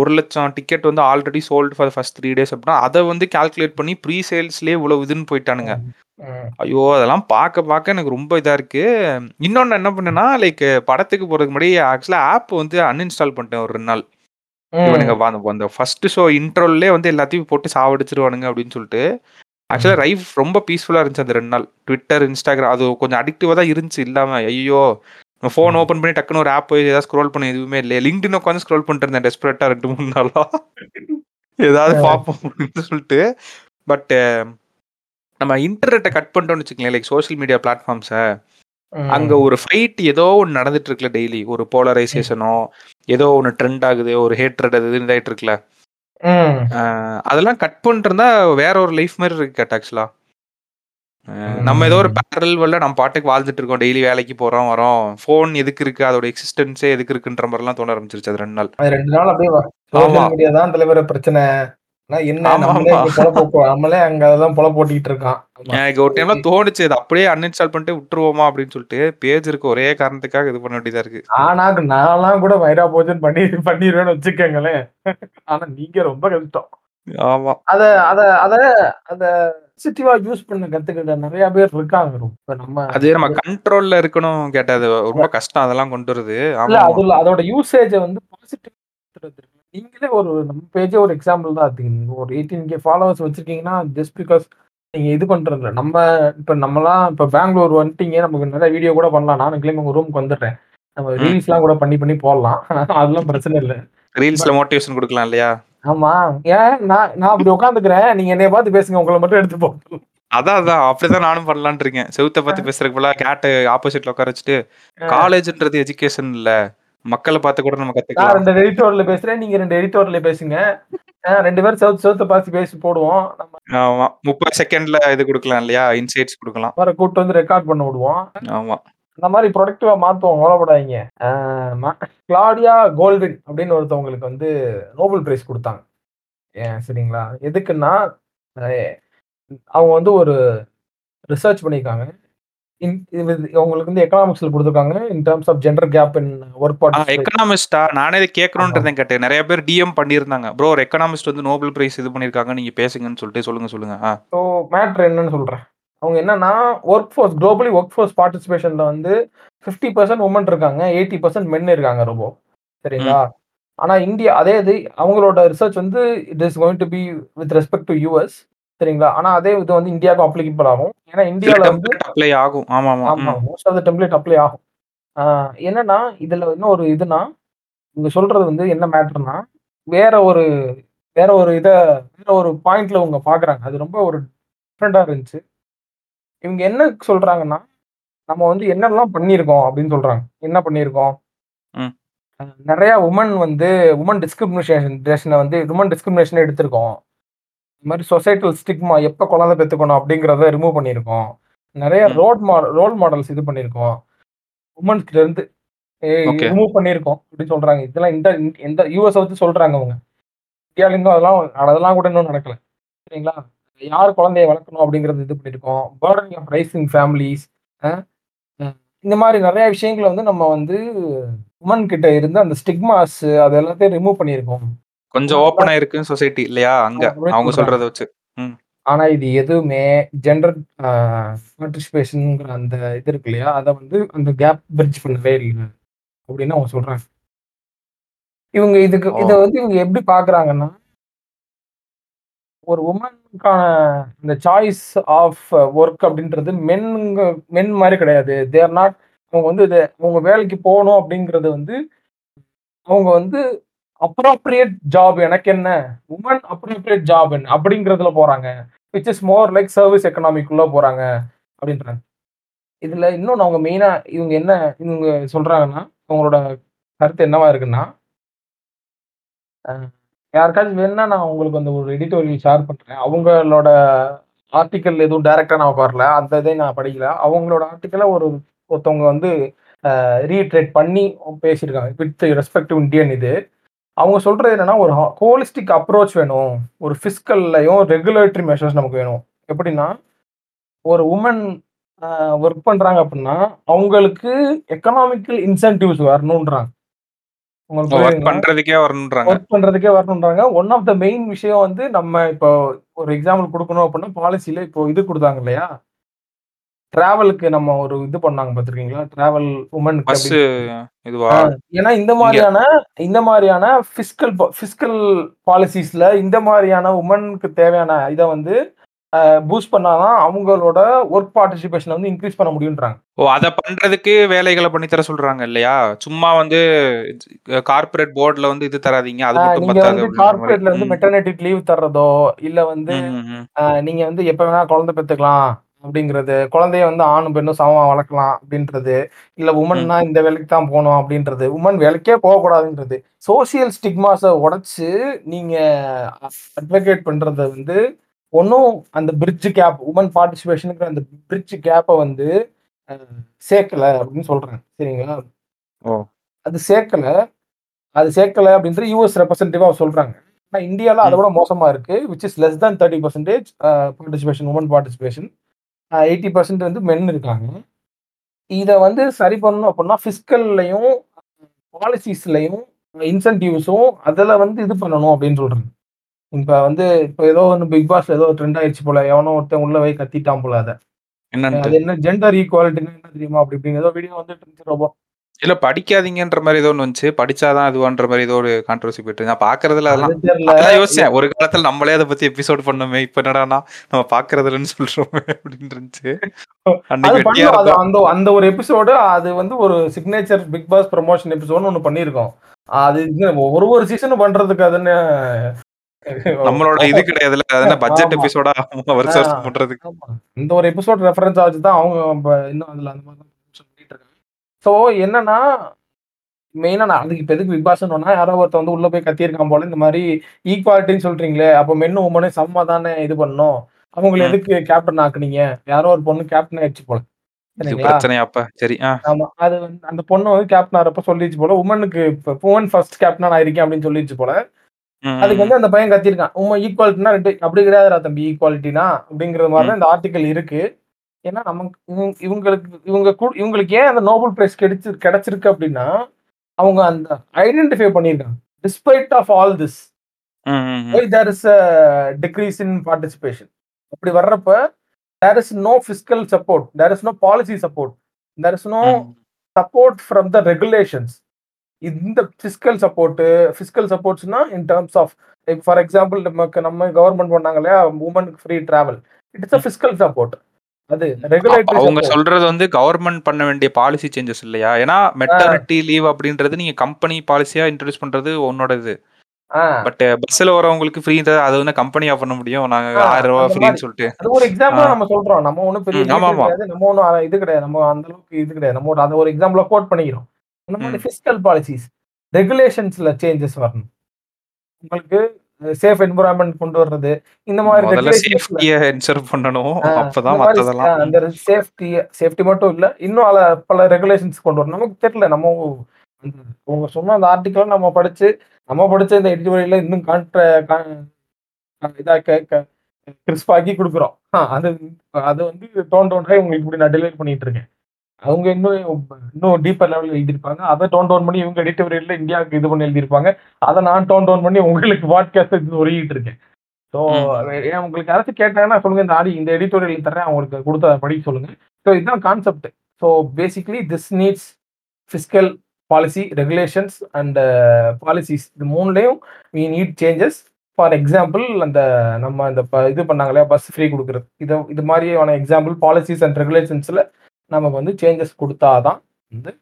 1,00,000 டிக்கெட் வந்து already sold for first 3 days அப்படின்னா அதை வந்து கால்குலேட் பண்ணி ப்ரீ சேல்ஸ்லேயே இவ்வளோ இதுன்னு போயிட்டானுங்க. ஐயோ, அதெல்லாம் பார்க்க எனக்கு ரொம்ப இதாக இருக்குது. இன்னொன்று என்ன பண்ணேன்னா, லைக் படத்துக்கு போகிறதுக்கு முன்னாடி ஆக்சுவலாக ஆப் வந்து அன்இன்ஸ்டால் பண்ணிட்டேன் ஒரு 2 நாள். இவனுங்க அந்த ஃபர்ஸ்ட் ஷோ இன்ட்ரோல்லே வந்து எல்லாத்தையும் போட்டு சாவடிச்சிருவானுங்க அப்படின்னு சொல்லிட்டு. ஆக்சுவலாக லைஃப் ரொம்ப பீஸ்ஃபுல்லாக இருந்துச்சு அந்த 2 நாள். ட்விட்டர், இன்ஸ்டாகிராம் அது கொஞ்சம் அடிக்டிவாக தான் இருந்துச்சு. இல்லாமல் ஐயோ நம்ம ஃபோன் ஓப்பன் பண்ணி டக்குன்னு ஒரு ஆப் ஏதாவது ஸ்க்ரோல் பண்ண எதுவுமே இல்லையா? லிங்க்டின் உட்காந்து ஸ்க்ரோல் பண்ணிட்டு இருந்தேன் டெஸ்பரேட்டாக 2-3 நாளா, ஏதாவது பார்ப்போம் அப்படின்னு சொல்லிட்டு. பட் நம்ம இன்டர்நெட்டை கட் பண்ணிட்டோம்னு வச்சுக்கலாம், லைக் சோஷியல் மீடியா பிளாட்ஃபார்ம்ஸை. அங்கே ஒரு ஃபைட் ஏதோ ஒன்று நடந்துட்டு இருக்குல்ல டெய்லி, ஒரு போலரைசேஷனோ ஏதோ ஒன்று ட்ரெண்ட் ஆகுது, ஒரு ஹேட்ரட் அது இதாகிட்டு இருக்குல்ல. அதெல்லாம் கட் பண்ணிட்டு இருந்தா வேற ஒரு லைஃப் மாதிரி இருக்கு. ஆக்சுவலா நம்ம ஏதோ ஒரு பேரல் வரல, நம்ம பாட்டுக்கு வாழ்ந்துட்டு இருக்கோம், டெய்லி வேலைக்கு போறோம் வரோம், போன் எதுக்கு இருக்கு, அதோட எக்ஸிஸ்டன்ஸே எதுக்கு இருக்குன்ற மாதிரி எல்லாம் தோண ஆரம்பிச்சிருச்சு. அது 2 நாள் அப்படியே சோஷியல் மீடியா தான் தலைவர பிரச்சனை. தோணுச்சு அப்படியே அன்இன்ஸ்டால் பண்ணிட்டு விட்டுருவோமா அப்படின்னு சொல்லிட்டு பேஜ் இருக்கு, ஒரே காரணத்துக்காக இது பண்ண வேண்டியதா இருக்கு. ஆனா நான்லாம் கூட வைரா போஜன் பண்ணிடுவேன்னு வச்சுக்கோங்களேன். ஆனா நீங்க ரொம்ப கஷ்டம். ஆமா, அத சென்சிட்டிவா யூஸ் பண்ண கத்துக்கிட்ட நிறைய பேர் இருக்காங்க. அது நம்ம கண்ட்ரோல்ல இருக்கணும். கேட்டது ரொம்ப கஷ்டம் அதெல்லாம் கொண்டு வருது. அதோட யூசேஜ் வந்து பாசிட்டிவ். நீங்களே ஒரு நம்ம பேஜே ஒரு எக்ஸாம்பிள் தான் எடுத்துக்கீங்க. ஒரு 18K ஃபாலோவர்ஸ் வச்சிருக்கீங்கன்னா ஜஸ்ட் பிகாஸ் நீங்கள் இது பண்ணுறதில்ல. நம்ம இப்போ நம்மளாம் இப்போ பெங்களூர் வந்துட்டீங்க, நமக்கு நிறைய வீடியோ கூட பண்ணலாம். நானும் கிளம்பி உங்கள் ரூமுக்கு வந்துடுறேன், நம்ம ரீல்ஸ்லாம் கூட பண்ணி பண்ணி போடலாம், அதெல்லாம் பிரச்சனை இல்லை. ரீல்ஸில் மோட்டிவேஷன் கொடுக்கலாம் இல்லையா? ஆமாம். ஏன் நான் அப்படி உட்காந்துக்கிறேன், நீங்கள் என்னைய பார்த்து பேசுங்க, உங்களை மட்டும் எடுத்து போகலாம். அதான் அப்படிதான் நானும் பண்ணலான் இருக்கேன். செவுத்தை பார்த்து பேசுறதுக்குள்ள கேட்டு ஆப்போசிட்ல உட்கார வச்சுட்டு, காலேஜ்ன்றது எஜுகேஷன் இல்லை, மக்களை பார்த்து கூட நம்ம கத்துக்கலாம். ரெண்டு எடிட்டோர்ல பேசுறேன், நீங்க 2 எடிட்டோர்ல பேசுங்க, ரெண்டு பேரும் சவுத்த பார்த்து பேசி போடுவோம். ஆமா, 30 செகண்ட்ல இது கொடுக்கலாம் இல்லையா, இன்சைட்ஸ் கொடுக்கலாம், வர கூட்டு வந்து ரெக்கார்ட் பண்ண விடுவோம். ஆமா, அந்த மாதிரி ப்ரொடக்டிவா மாத்துவோம். ஓலப்படாதீங்க. கிளாடியா கோல்வின் அப்படின்னு ஒருத்தவங்களுக்கு வந்து நோபல் பிரைஸ் கொடுத்தாங்க. சரிங்களா? எதுக்குன்னா அவங்க வந்து ஒரு ரிசர்ச் பண்ணியிருக்காங்க. உங்களுக்கு வந்து எக்கனாமிக்ஸ்ல கொடுத்துருக்காங்க in terms of gender gap in work part. எக்கனாமிஸ்டா? நானே இதை கேட்கணுன்றதை கேட்டேன். நிறைய பேர் டிஎம் பண்ணியிருந்தாங்க, ப்ரோ ஒரு எக்கனாமிஸ்ட் வந்து நோபல் பிரைஸ் இது பண்ணியிருக்காங்க, நீங்க பேசுங்கன்னு சொல்லிட்டு. சொல்லுங்க. ஸோ மேட்ரு என்னன்னு சொல்றேன். அவங்க என்னன்னா, work force globally work force பார்ட்டிசிபேஷன்ல வந்து 50% உமன் இருக்காங்க, 80% மென் இருக்காங்க. ரொம்ப சரிங்களா? ஆனா இந்தியா அதே இது. அவங்களோட ரிசர்ச் வந்து it is going to be with respect to US. சரிங்களா? ஆனா அதே இது வந்து இந்தியாவுக்கு அப்ளிகபிள் ஆகும். ஏன்னா இந்தியாவில வந்து அப்ளை ஆகும். ஆமா ஆமா, most of the template apply ஆகும். என்னன்னா இதுல இன்னும் ஒரு இதுனா, இவங்க சொல்றது வந்து என்ன மேட்டர்னா, வேற ஒரு பாயிண்ட்ல இவங்க பாக்குறாங்க. அது ரொம்ப ஒரு டிஃப்ரெண்டா இருந்துச்சு. இவங்க என்ன சொல்றாங்கன்னா, நம்ம வந்து என்னெல்லாம் பண்ணியிருக்கோம் அப்படின்னு சொல்றாங்க. என்ன பண்ணியிருக்கோம்? நிறைய உமன் டிஸ்கிரிமினேஷனை எடுத்திருக்கோம். இது மாதிரி சொசைட்டல் ஸ்டிக்மா, எப்போ குழந்தை பெற்றுக்கணும் அப்படிங்கிறத ரிமூவ் பண்ணியிருக்கோம். நிறைய ரோல் மாடல்ஸ் இது பண்ணியிருக்கோம், உமன்ஸ்கிட்ட இருந்து ரிமூவ் பண்ணியிருக்கோம் அப்படின்னு சொல்கிறாங்க. இதெல்லாம் எந்த யூஎஸை வந்து சொல்கிறாங்க அவங்க. இந்தியாவிலேருந்து அதெல்லாம் கூட இன்னும் நடக்கலை. சரிங்களா? யார் குழந்தைய வளர்க்கணும் அப்படிங்கிறது இது பண்ணியிருக்கோம். பர்டன் ஆஃப் ரைசிங் ஃபேமிலிஸ், இந்த மாதிரி நிறைய விஷயங்களை வந்து நம்ம வந்து உமன் கிட்ட இருந்து அந்த ஸ்டிக்மாஸ் அது எல்லாத்தையும் ரிமூவ் பண்ணியிருக்கோம். கொஞ்சம் ஓப்பனா இருக்கு சொசைட்டி இல்லையா அங்க, அவங்க சொல்றத வச்சு. ஆனா இது எதுவுமே ஜெண்டர் பார்ட்டிசிபேஷன்ங்கிற அந்த இது இருக்கு இல்லையா, அதை வந்து அந்த கேப் பிரிட்ஜ் பண்ணவே இல்லை அப்படின்னு அவங்க சொல்றாங்க. இவங்க இதை வந்து எப்படி பாக்குறாங்கன்னா, ஒரு உமனுக்கான இந்த சாய்ஸ் ஆஃப் ஒர்க் அப்படின்றது மென் மாதிரி கிடையாது. They're not. அவங்க வந்து இது அவங்க வேலைக்கு போகணும் அப்படிங்கறது வந்து அவங்க வந்து அப்ரோப்ரியேட் ஜாப், எனக்கு என்ன உமன் அப்ரோப்ரியேட் ஜாப் என்ன அப்படிங்கிறதுல போறாங்க. Which is more like service எக்கனாமிக்குள்ள போறாங்க அப்படின்றாங்க. இதுல இன்னொன்று அவங்க மெயினா இவங்க சொல்றாங்கன்னா, அவங்களோட கருத்து என்னவா இருக்குன்னா, யாருக்காச்சும் வேணும்னா நான் உங்களுக்கு அந்த ஒரு எடிட்டோரியல் ஷேர் பண்றேன். அவங்களோட ஆர்டிக்கல் எதுவும் டைரக்டா நான் பாக்கல, அந்த இதை நான் படிக்கல. அவங்களோட ஆர்டிக்கல ஒருத்தவங்க வந்து ரீட்ரேட் பண்ணி பேசியிருக்காங்க வித் ரெஸ்பெக்டிவ் இண்டியன். இது அவங்க சொல்றது என்னன்னா, ஒரு ஹோலிஸ்டிக் அப்ரோச் வேணும், ஒரு ஃபிஸ்கல்லையும் ரெகுலேட்டரி மெஷர்ஸ் நமக்கு வேணும். எப்படின்னா, ஒரு உமன் ஒர்க் பண்றாங்க அப்படின்னா அவங்களுக்கு எக்கனாமிக்கல் இன்சென்டிவ்ஸ் வரணுன்றாங்க. ஒர்க் பண்றதுக்கே வரணுன்றாங்க. ஒன் ஆஃப் த மெயின் விஷயம் வந்து, நம்ம இப்போ ஒரு எக்ஸாம்பிள் கொடுக்கணும் அப்படின்னா, பாலிசியில இப்போ இது கொடுத்தாங்க இல்லையா, டிராவலுக்கு நம்ம ஒரு இது பண்ணாங்க பாத்திருக்கீங்களா, டிராவல் உமன். ஏன்னா இந்த மாதிரியான ஃபிஸ்கல் பாலிசிஸ்ல இந்த மாதிரியான உமனுக்கு தேவையான இதை வந்து பூஸ்ட் பண்ணாதான் அவங்களோட ஒர்க் பார்ட்டிசிபேஷன் வந்து இன்க்ரீஸ் பண்ண முடியும்ன்றாங்க. ஓ, அதை பண்றதுக்கு வேலைகளை பண்ணி தர சொல்றாங்க இல்லையா. சும்மா வந்து கார்ப்பரேட் போர்ட்ல வந்து இது தராதீங்க, அது மட்டும் பத்தாது. கார்ப்பரேட்ல வந்து மெட்டர்னிட்டி லீவ் தர்றதோ இல்ல வந்து நீங்க வந்து எப்ப வேணா குழந்தை பெற்றுக்கலாம் அப்படிங்கிறது, குழந்தைய வந்து ஆணும் பெண்ணும் சமமா வளர்க்கலாம் அப்படின்றது, இல்ல உமன்னா இந்த வேலைக்கு தான் போகணும் அப்படின்றது, உமன் வேலைக்கே போகக்கூடாதுன்றது, சோசியல் ஸ்டிக்மாஸை உடைச்சு நீங்க அட்வொகேட் பண்றத வந்து ஒன்றும் அந்த பிரிட்ஜ் கேப் உமன் பார்ட்டிசிபேஷனுக்கு அந்த பிரிட்ஜ் கேப்பை வந்து சேர்க்கலை அப்படின்னு சொல்கிறேன். சரிங்களா? ஓ, அது சேர்க்கலை அப்படின்றது யூஎஸ் ரெப்ரஸன்டேட்டிவாக சொல்கிறாங்க. ஆனால் இந்தியாவில் அதை விட மோசமாக இருக்குது. Which is less than 30% participation, women participation. 80% வந்து மென் இருக்காங்க. இதை வந்து சரி பண்ணணும் அப்படின்னா ஃபிஸ்கல்லையும் பாலிசிஸ்லையும் இன்சென்டிவ்ஸும் அதில் வந்து இது பண்ணணும் அப்படின்னு சொல்கிறாங்க. இப்போ ஏதோ ஒன்று பிக் பாஸ்ல ஏதோ ட்ரெண்ட் ஆயிடுச்சு போல, எவனோ ஒருத்தன் உள்ள போய் கத்திட்டான் போல. அது என்ன ஜெண்டர் ஈக்குவாலிட்டின்னு என்ன தெரியுமா அப்படி இப்படின்னு ஏதோ வீடியோ வந்துட்டு ரொம்ப இல்ல படிக்காதீங்கன்ற மாதிரி ஏதோ ஒன்று வந்துச்சு, படிச்சாதான் அதுவான்ற மாதிரி ஏதோ ஒரு கான்ட்ரவர்சி போயிட்டு நான் பாக்குறதுல அதெல்லாம் யோசிச்சேன். ஒரு காலத்துல நம்மளே அதை பத்தி எபிசோட் பண்ணோமே, இப்ப என்னடானா நம்ம பாக்குறதுலன்னு சொல்றோமே அப்படின்னு இருந்துச்சு. அந்த ஒரு எபிசோடு அது வந்து ஒரு signature Bigg Boss promotion episode ஒன்று பண்ணியிருக்கோம். அது ஒரு சீசன் பண்றதுக்கு அதுன்னு நம்மளோட இது கிடையாதுல, பட்ஜெட் எபிசோடா வருஷம் பண்றதுக்கு இந்த ஒரு எபிசோட் ரெஃபரன்ஸ் ஆச்சு தான் அவங்க இன்னும் அதுல அந்த மாதிரி பண்ணிட்டு இருக்காங்க. ஸோ என்னன்னா மெயினா நான் அதுக்கு இப்போ எதுக்கு பிக் பாஸ்ன்னா, யாரோ ஒருத்தர் வந்து உள்ள போய் கத்தியிருக்கான் போல, இந்த மாதிரி ஈக்குவாலிட்டின்னு சொல்றீங்களே, அப்போ மென்னு உமனே சம்மா தானே இது பண்ணணும், அவங்களை எதுக்கு கேப்டன் ஆக்குனீங்க, யாரோ ஒரு பொண்ணு கேப்டன் ஆயிடுச்சு போல. அது வந்து அந்த பொண்ணு வந்து கேப்டன் ஆறப்ப சொல்லிடுச்சு போல, உமனுக்கு இப்போ உமன் ஃபர்ஸ்ட் கேப்டன் ஆயிருக்கேன் அப்படின்னு சொல்லிடுச்சு போல. அதுக்கு வந்து அந்த பையன் கத்திருக்கான், உங்க ஈக்குவாலிட்டினா ரெண்டு அப்படி கிடையாதுரா தம்பி, ஈக்குவாலிட்டினா அப்படிங்கிற மாதிரிதான் இந்த ஆர்டிக்கல் இருக்கு. ஏன்னா நமக்கு இவங்களுக்கு ஏன் அந்த நோபல் பிரைஸ் கிடைச்சிருக்கு அப்படின்னா, அவங்க அந்த ஐடென்டிஃபை பண்ணியிருக்காங்க despite of all this there is decrease in participation. அப்படி வர்றப்ப there is no fiscal support, there is no policy support, there is no support from the regulations. இந்த ஃபிஸ்கல் சப்போர்ட்ஸ்னா in terms of, for example நம்ம government பண்ணாங்க இல்லையா உமனுக்கு free travel, it's a fiscal support. அது regulatory. அவங்க சொல்றது வந்து கவர்மெண்ட் பண்ண வேண்டிய பாலிசி சேஞ்சஸ் இல்லையா? ஏன்னா மெட்டர்னிட்டி லீவ் அப்படின்றது நீங்க கம்பெனி பாலிசியா இன்ட்ரோடியூஸ் பண்றது உன்னோட இது. பட் பஸ்ல வரவங்களுக்கு ஃப்ரீ, அது வந்து கம்பெனியா பண்ண முடியும். நாங்க 6 ரூபா ஃப்ரீன்னு சொல்லிட்டு அது ஒரு எக்ஸாம்பிள் நம்ம சொல்றோம். நம்ம ஒன்றும் பெரிய நம்ம ஒன்றும் இது கிடையாது, நம்ம அந்த அளவுக்கு இது கிடையாது. நம்ம அதை ஒரு எக்ஸாம்பிளா கோட் பண்ணிக்கிறோம். ஃபிஸ்கல் பாலிசிஸ் ரெகுலேஷன்ஸ்ல சேஞ்சஸ் வரணும், உங்களுக்கு சேஃப் என்விரான்மென்ட் கொண்டு வர்றது, இந்த மாதிரி சேஃப்டியை என்ஷூர் பண்ணணும். அப்பதான் மத்ததெல்லாம் அந்த சேஃப்டி மட்டும் இல்ல, இன்னும் பல ரெகுலேஷன்ஸ் கொண்டு வரணும். நமக்கு தெரியல, நம்ம அவங்க சொன்ன அந்த ஆர்டிக்கல் நம்ம படிச்சு இந்த எடிட்டோரியல்ல இன்னும் இதாக கிறிஸ்பாக்கி கொடுக்குறோம். அது வந்து டோன் உங்களுக்கு இப்படி நான் டெலிவரி பண்ணிட்டு இருக்கேன். அவங்க இன்னும் டீப்பர் லெவலில் எழுதியிருப்பாங்க, அதை டோன் டவுன் பண்ணி இவங்க எடிட்டோரியல்ல இந்தியாவுக்கு இது பண்ணி எழுதியிருப்பாங்க, அதை நான் டோன் டவுன் பண்ணி உங்களுக்கு பாட்காஸ்ட் ஒருங்கிட்டு இருக்கேன். ஸோ உங்களுக்கு யாராச்சும் கேட்டாங்கன்னா சொல்லுங்க, இந்த எடிட்டோரியல் தரேன், அவங்களுக்கு கொடுத்த படிக்க சொல்லுங்க. ஸோ இதுதான் concept. So basically this needs fiscal policy, regulations and policies. இது மூணுலேயும் we need changes. For example அந்த நம்ம இந்த இது பண்ணாங்களே பஸ் ஃப்ரீ கொடுக்குறது, இது மாதிரியான எக்ஸாம்பிள் பாலிசிஸ் அண்ட் ரெகுலேஷன்ஸ்ல நமக்கு வந்து சேஞ்சஸ் கொடுத்தாதான் வந்து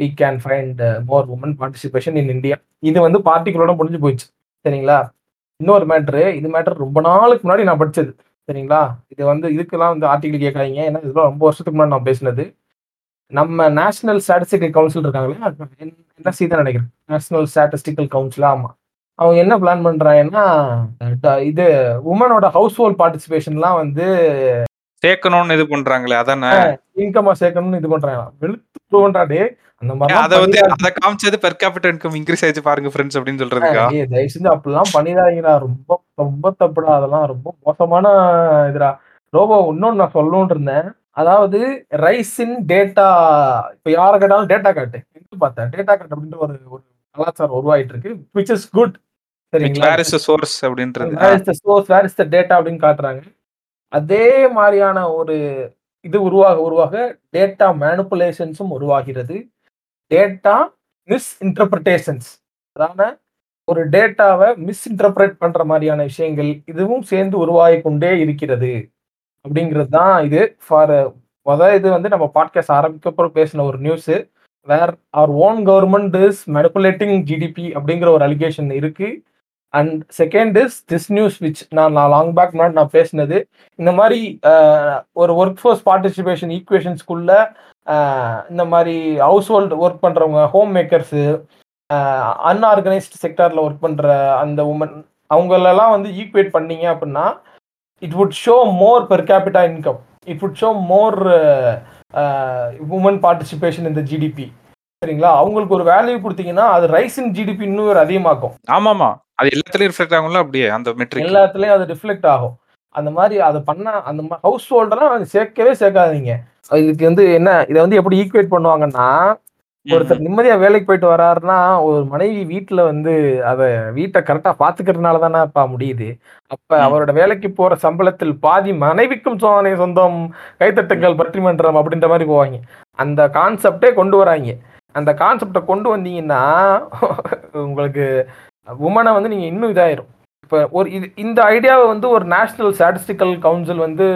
we can find more women participation in India. இது வந்து பார்ட்டிகுலரோட முடிஞ்சு போயிடுச்சு. சரிங்களா? இன்னொரு மேட்ரு ரொம்ப நாளுக்கு முன்னாடி நான் படித்தது. சரிங்களா? இது வந்து இதுக்கெல்லாம் வந்து ஆர்டிக்கல் கேட்காதீங்க, ஏன்னா இதெல்லாம் ரொம்ப வருஷத்துக்கு முன்னாடி நான் பேசினது. நம்ம நேஷனல் ஸ்டாட்டிஸ்டிக்கல் கவுன்சில் இருக்காங்களே, என்ன சீதான் நினைக்கிறேன், நேஷனல் ஸ்டாட்டிஸ்டிக்கல் கவுன்சில். ஆமாம், அவங்க என்ன பிளான் பண்ணுறாங்கன்னா இது உமனோட ஹவுஸ் ஹோல்ட் பார்ட்டிசிபேஷன்லாம் வந்து சேர்க்கணும்னு இது பண்றாங்களே, அதானே இன்கமா சேர்க்கணும்னு இது பண்றாங்க. வெளுத்துறாடே அந்த மாதிரி அத வந்து அத காமிச்சது பெர் கேபிட்டல் இன்கம் இன்கிரீஸ் ஆயிச்சு பாருங்க ஃப்ரெண்ட்ஸ் அப்படின்னு சொல்றதுக்கா? ஏய் தயவு செஞ்சு அப்பலாம் பண்ணிடாதீங்கடா, ரொம்ப ரொம்ப தப்புடா, அதெல்லாம் ரொம்ப மோசமான இதுடா. ரோபோ இன்னொன்னு நான் சொல்லணும்னு இருந்தேன், அதாவது ரைஸ் இன் டேட்டா. இப்போ யாரை கேட்டாலும் டேட்டா காட்டு எங்க பார்த்தேன், டேட்டா காட்டு அப்படின்ற ஒரு கலாச்சாரம் உருவாயிட்டு இருக்கு. Which is good. சரிங்களா? வேர் இஸ் தி சோர்ஸ் அப்படின்றது, where is the source, where is the data அப்படின்னு காட்டுறாங்க. அதே மாதிரியான ஒரு இது உருவாக டேட்டா மேனிப்புலேஷன்ஸும் உருவாகிறது, டேட்டா மிஸ்இன்டர்பிரிட்டேஷன்ஸ், அதான ஒரு டேட்டாவை மிஸ்இன்டர்பிரேட் பண்ற மாதிரியான விஷயங்கள் இதுவும் சேர்ந்து உருவாகிக்கொண்டே இருக்கிறது அப்படிங்கிறது தான் இது. ஃபார் இது வந்து நம்ம பாட்காஸ்ட் ஆரம்பிக்கப்புறம் பேசின ஒரு news, where are own government is manipulating GDP அப்படிங்கிற ஒரு அலிகேஷன் இருக்கு. And second is this news which நான் லாங் பேக் முன்னாடி நான் பேசினது, இந்த மாதிரி ஒரு ஒர்க் ஃபோர்ஸ் பார்ட்டிசிபேஷன் ஈக்குவேஷன்ஸ்குள்ள இந்த மாதிரி ஹவுஸ் ஹோல்டு ஒர்க் பண்ணுறவங்க, ஹோம் மேக்கர்ஸு, அன்ஆர்கனைஸ்டு செக்டாரில் ஒர்க் பண்ணுற அந்த உமன், அவங்களெல்லாம் வந்து ஈக்குவேட் பண்ணிங்க அப்படின்னா it would show more per capita income. It would show more women participation in the GDP. சரிங்களா, அவங்களுக்கு ஒரு வேல்யூ கொடுத்தீங்கன்னா அது ரைஸ் இன் ஜிடிபி இன்னும் அதிகமாக்கும். ஆமாமா, அது எல்லாத்துலயும் ரிஃப்ளெக்ட் ஆகும்ல, அப்படியே அந்த மெட்ரிக் எல்லாத்துலயும் அது ரிஃப்ளெக்ட் ஆகும். அந்த மாதிரி அதை பண்ண அந்த ஹவுஸ் ஹோல்டெல்லாம் அது சேர்க்கவே சேர்க்காதீங்க. இதுக்கு வந்து என்ன, இதை வந்து எப்படி ஈக்குவேட் பண்ணுவாங்கன்னா, ஒருத்தர் நிம்மதியா வேலைக்கு போயிட்டு வராருன்னா ஒரு மனைவி வீட்டுல வந்து அதை வீட்டை கரெக்டா பாத்துக்கிறதுனால தானே இப்ப முடியுது. அப்ப அவரோட வேலைக்கு போற சம்பளத்தில் பாதி மனைவிக்கும் சோதனை சொந்தம் கைத்தட்டுங்கள் பற்றி மன்றம் அப்படின்ற மாதிரி போவாங்க. அந்த கான்செப்டே கொண்டு வராங்க. அந்த கான்செப்டை கொண்டு வந்தீங்கன்னா உங்களுக்கு உமனை வந்து நீங்க இன்னும் இதாயிரும். இப்போ ஒரு இது இந்த ஐடியாவை வந்து ஒரு நேஷனல் ஸ்டாட்டிஸ்டிக்கல் கவுன்சில் வந்து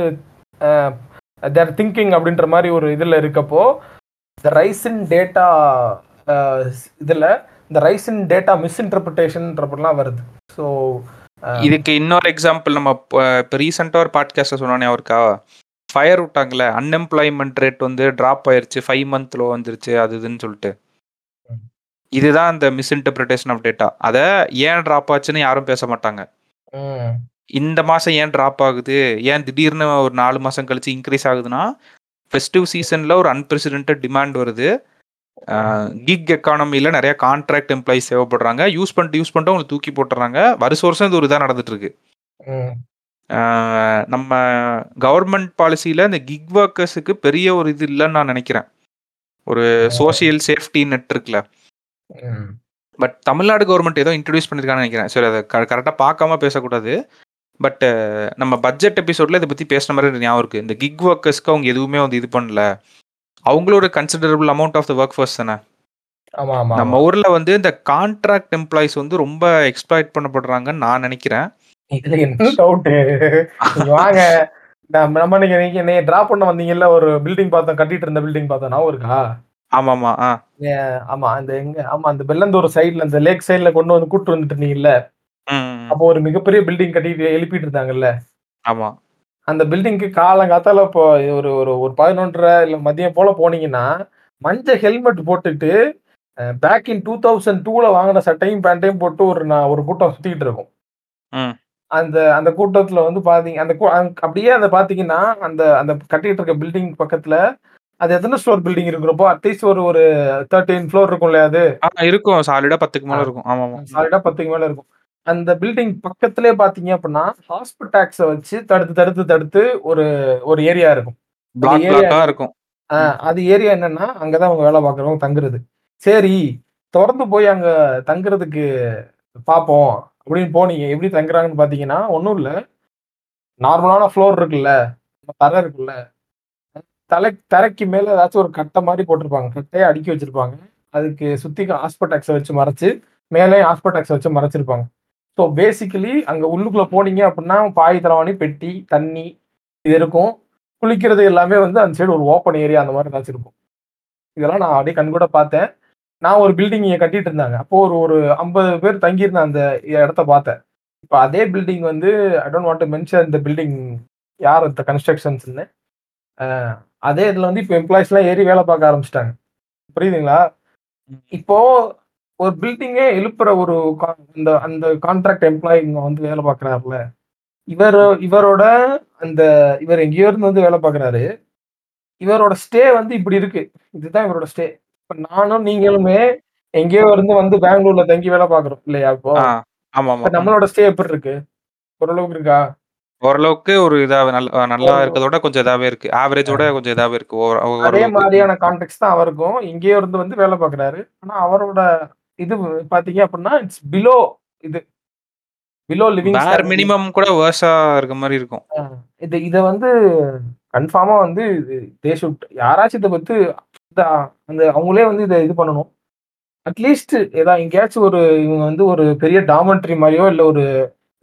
தேர் திங்கிங் அப்படின்ற மாதிரி ஒரு இதில் இருக்கப்போ இந்த ரைசின் டேட்டா இதில் இந்த ரைசின் டேட்டா மிஸ்இன்டர்பிரிட்டேஷன்லாம் வருது. ஸோ இதுக்கு இன்னொரு எக்ஸாம்பிள் நம்ம இப்போ ரீசெண்டாக ஒரு பாட்காஸ்ட்டை சொன்னோன்னே அவருக்கா ஃபயர் விட்டாங்களே, அன்எம்ப்ளாய்மெண்ட் ரேட் வந்து ட்ராப் ஆயிடுச்சு, 5 month லோ வந்துருச்சு, அது இதுன்னு சொல்லிட்டு. இதுதான் அந்த மிஸ்இன்டர்பிரிட்டேஷன் ஆஃப் டேட்டா. அதை ஏன் ட்ராப் ஆச்சுன்னு யாரும் பேச மாட்டாங்க. இந்த மாதம் ஏன் ட்ராப் ஆகுது, ஏன் திடீர்னு ஒரு 4 மாதம் கழிச்சு இன்க்ரீஸ் ஆகுதுன்னா, ஃபெஸ்டிவ் சீசனில் ஒரு அன்பிரசிடென்டட் டிமாண்ட் வருது, கிக் எக்கானமியில் நிறைய கான்ட்ராக்ட் எம்ப்ளாயிஸ் தேவைப்படுறாங்க, யூஸ் பண்ணிட்டு அவங்களை தூக்கி போட்டுறாங்க. வருஷம் இது ஒரு இதாக நடந்துட்டுருக்கு. நம்ம கவர்மெண்ட் பாலிசியில் இந்த கிக் ஒர்க்கர்ஸுக்கு பெரிய ஒரு இது இல்லைன்னு நான் நினைக்கிறேன், ஒரு சோசியல் சேஃப்டி நெட் இருக்குல்ல. பட் தமிழ்நாடு கவர்மெண்ட் ஏதோ இன்ட்ரடியூஸ் பண்ணியிருக்கான்னு நினைக்கிறேன். சரி, அதை கரெக்டாக பார்க்காம பேசக்கூடாது. பட் நம்ம பட்ஜெட் எபிசோடில் இதை பற்றி பேசின மாதிரி ஞாபகம் இருக்குது. இந்த கிக் ஒர்க்கர்ஸ்க்கு அவங்க எதுவுமே வந்து இது பண்ணல, அவங்களோட considerable amount of the work force தானே நம்ம ஊரில். வந்து இந்த கான்ட்ராக்ட் எம்ப்ளாயிஸ் வந்து ரொம்ப எக்ஸ்ப்ளாய்ட் பண்ணப்படுறாங்கன்னு நான் நினைக்கிறேன். இதுல என்ன டவுட்டு, வாங்க நம்ம நீங்க டிராப் பண்ண வந்தீங்கல்ல, ஒரு பில்டிங் பார்த்தோம், கட்டிட்டு இருந்த பில்டிங் பார்த்தோம், நான் இருக்கா? ஆமாமா, ஆமா, அந்த எங்க, ஆமா, அந்த வெள்ளந்தூர் சைடுல, அந்த லேக் சைடுல கொண்டு வந்து கூட்டு வந்துட்டு இருந்தீங்கல்ல, அப்போ ஒரு மிகப்பெரிய பில்டிங் கட்டிட்டு எழுப்பிட்டு இருந்தாங்கல்ல. ஆமா, அந்த பில்டிங்க்கு காலங்காத்தால இப்போ ஒரு ஒரு 11:30 இல்ல மதியம் போல போனீங்கன்னா, மஞ்சள் ஹெல்மெட் போட்டுட்டு பேக் இன் 2002 வாங்கின சட்டையும் பேண்டையும் போட்டு ஒரு கூட்டம் சுத்திக்கிட்டு இருக்கும். அந்த அந்த கூட்டத்துல வந்து பாத்தீங்க, அந்த அப்படியே அதை பாத்தீங்கன்னா அந்த அந்த கட்டிட்டு இருக்க பில்டிங் பக்கத்துல அது எத்தனை ஸ்டோர் பில்டிங் இருக்கிறப்போ அட்லீஸ்ட் ஒரு 13 floor இருக்கும் இல்லையா, அது இருக்கும் சாலிடா 10க்கு மேல இருக்கும். ஆமா, சாலிடா 10க்கு மேல இருக்கும். அந்த பில்டிங் பக்கத்திலே பாத்தீங்க அப்படின்னா ஹாஸ்பிடாக்ஸை வச்சு தடுத்து ஒரு ஏரியா இருக்கும், இருக்கும். அது ஏரியா என்னன்னா அங்கதான் அவங்க வேலை பாக்குறவங்க தங்குறது. சரி, தொடர்ந்து போய் அங்க தங்குறதுக்கு பாப்போம் அப்படின்னு போனீங்க. எப்படி தங்குறாங்கன்னு பார்த்தீங்கன்னா, ஒன்றும் இல்லை, நார்மலான ஃப்ளோர் இருக்குல்ல, தரை இருக்குல்ல, தரைக்கு மேலே ஏதாச்சும் ஒரு கட்டை மாதிரி போட்டிருப்பாங்க, கட்டையை அடுக்கி வச்சிருப்பாங்க, அதுக்கு சுற்றி ஹாஸ்பிடாக்ஸை வச்சு மறைச்சு, மேலே ஹாஸ்பிடாக்ஸை வச்சு மறைச்சிருப்பாங்க. ஸோ பேசிக்கலி அங்கே உள்ளுக்குள்ளே போனீங்க அப்படின்னா பாய் தலவாணி பெட்டி தண்ணி இது இருக்கும், குளிக்கிறது எல்லாமே வந்து அந்த சைடு ஒரு ஓப்பன் ஏரியா அந்த மாதிரி ஏதாச்சும் இருக்கும். இதெல்லாம் நான் அப்படியே கண்கூட பார்த்தேன். நான் ஒரு பில்டிங் இங்கே கட்டிட்டு இருந்தாங்க, அப்போ ஒரு 50 பேர் தங்கியிருந்தேன் அந்த இடத்த பார்த்தேன். இப்போ அதே பில்டிங் வந்து I don't want to mention இந்த பில்டிங் யார் இந்த கன்ஸ்ட்ரக்ஷன்ஸ்ன்னு, அதே இதில் வந்து இப்போ எம்ப்ளாயிஸ்லாம் ஏறி வேலை பார்க்க ஆரம்பிச்சிட்டாங்க. புரியுதுங்களா? இப்போ ஒரு பில்டிங்கே எழுப்புற ஒரு அந்த அந்த கான்ட்ராக்ட் எம்ப்ளாயிங்க வந்து வேலை பார்க்குறாருல, இவரோட அந்த இவர் எங்கேயோ இருந்து வந்து வேலை பார்க்குறாரு, இவரோட ஸ்டே வந்து இப்படி இருக்கு, இதுதான் இவரோட ஸ்டே. இப்ப நானும் நீங்களுமே எங்கேயோ இருந்து வந்து பெங்களூர்ல தங்கி வேலை பாக்குறோம் இல்லையா, இப்போ நம்மளோட ஸ்டே எப்படி இருக்கு? ஓரளவுக்கு இருக்கா? ஓரளவுக்கு ஒரு இதாவே நல்லா இருக்கிறதோட கொஞ்சம் இதாவே இருக்கு, ஆவரேஜோட கொஞ்சம் இதாவே இருக்கு. அதே மாதிரியான கான்டெக்ட் தான் அவருக்கும். எங்கேயோ இருந்து வந்து வேலை பாக்குறாரு, ஆனா அவரோட இது பாத்தீங்க அப்படின்னா இட்ஸ் பிலோ, இது பிலோ லிவிங் மினிமம் கூட வர்ஸா இருக்க மாதிரி இருக்கும். இதை வந்து கன்ஃபார்மா வந்து யாராச்சும் இதை பத்தி அந்த அவங்களே வந்து இதை இது பண்ணணும். அட்லீஸ்ட் ஏதாவது எங்கேயாச்சும் ஒரு இவங்க வந்து ஒரு பெரிய டார்மெண்ட்ரி மாதிரியோ இல்லை ஒரு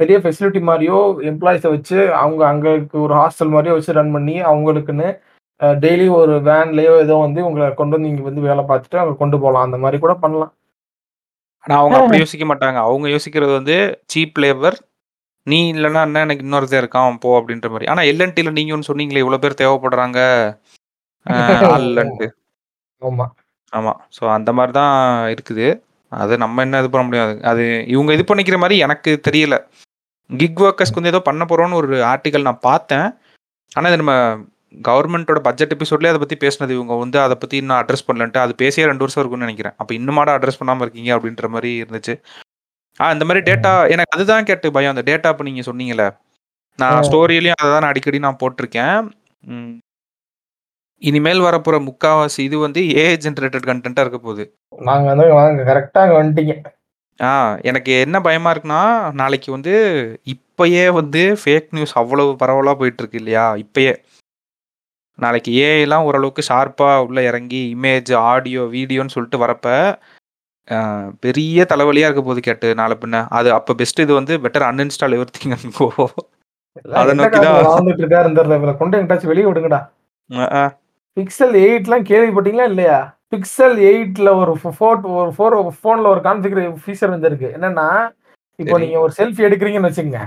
பெரிய ஃபெசிலிட்டி மாதிரியோ எம்ப்ளாயிஸை வச்சு அவங்க அங்களுக்கு ஒரு ஹாஸ்டல் மாதிரியோ வச்சு ரன் பண்ணி அவங்களுக்குன்னு டெய்லி ஒரு வேன்லேயோ ஏதோ வந்து உங்களை கொண்டு வந்து இங்கே வந்து வேலை பார்த்துட்டு அவங்க கொண்டு போகலாம், அந்த மாதிரி கூட பண்ணலாம். ஆனால் அவங்க அப்படி யோசிக்க மாட்டாங்க. அவங்க யோசிக்கிறது வந்து சீப் லேபர், நீ இல்லைன்னா என்ன எனக்கு இன்னொருத்தே இருக்கான் போ அப்படின்ற மாதிரி. ஆனால் எல்என்டியில் நீங்கள் ஒன்று சொன்னீங்களே, இவ்வளோ பேர் தேவைப்படுறாங்க ஆள்லன்ட்டு. ஆமா ஆமா, ஸோ அந்த மாதிரி தான் இருக்குது. அதை நம்ம என்ன இது பண்ண முடியாது, அது இவங்க இது பண்ணிக்கிற மாதிரி எனக்கு தெரியல. கிக் ஒர்க்கர்ஸ்க்கு வந்து ஏதோ பண்ண போகிறோன்னு ஒரு ஆர்டிக்கல் நான் பார்த்தேன். ஆனால் இது நம்ம கவர்மெண்ட்டோட பட்ஜெட் எபிசோட்லேயே அதை பற்றி பேசினது. இவங்க வந்து அதை பற்றி இன்னும் அட்ரஸ் பண்ணலன்ட்டு அது பேசியே 2 வருஷம் இருக்குன்னு நினைக்கிறேன். அப்போ இன்னுமாட அட்ரஸ் பண்ணாமல் இருக்கீங்க அப்படின்ற மாதிரி இருந்துச்சு. அந்த மாதிரி டேட்டா எனக்கு அதுதான் கேட்டு பயம். அந்த டேட்டா இப்போ நீங்கள் சொன்னீங்களே, நான் ஸ்டோரியிலையும் அதை தான் அடிக்கடி நான் போட்டிருக்கேன். இனிமேல் வரப்போகிற முக்காவாசி இது வந்து ஏஐ ஜென்ரேட்டட் கண்டென்ட்டாக இருக்க போகுது. கரெக்டாக வந்துட்டீங்க. எனக்கு என்ன பயமாக இருக்குன்னா, நாளைக்கு வந்து இப்பயே வந்து ஃபேக் நியூஸ் அவ்வளவு பரவலாக போயிட்டுருக்கு இல்லையா. இப்பயே நாளைக்கு ஏஐலாம் ஓரளவுக்கு ஷார்ப்பாக உள்ளே இறங்கி இமேஜ், ஆடியோ, வீடியோன்னு சொல்லிட்டு வரப்போ பெரிய தலைவலியாக இருக்க போது கேட்டு நாளை பின்ன. அது அப்போ பெஸ்ட் இது வந்து பெட்டர் அன்இன்ஸ்டால் எவர்திங்கோ, அதை நோக்கி தான் வெளியே விடுங்கடா. பிக்சல் 8லாம் கேள்விப்பட்டீங்களா இல்லையா? பிக்சல் 8ல ஒரு கான்ஃபிகர் ஃபீச்சர் வந்துருக்கு. என்னன்னா, இப்போ நீங்க ஒரு செல்ஃபி எடுக்கிறீங்கன்னு வச்சுக்கோங்க.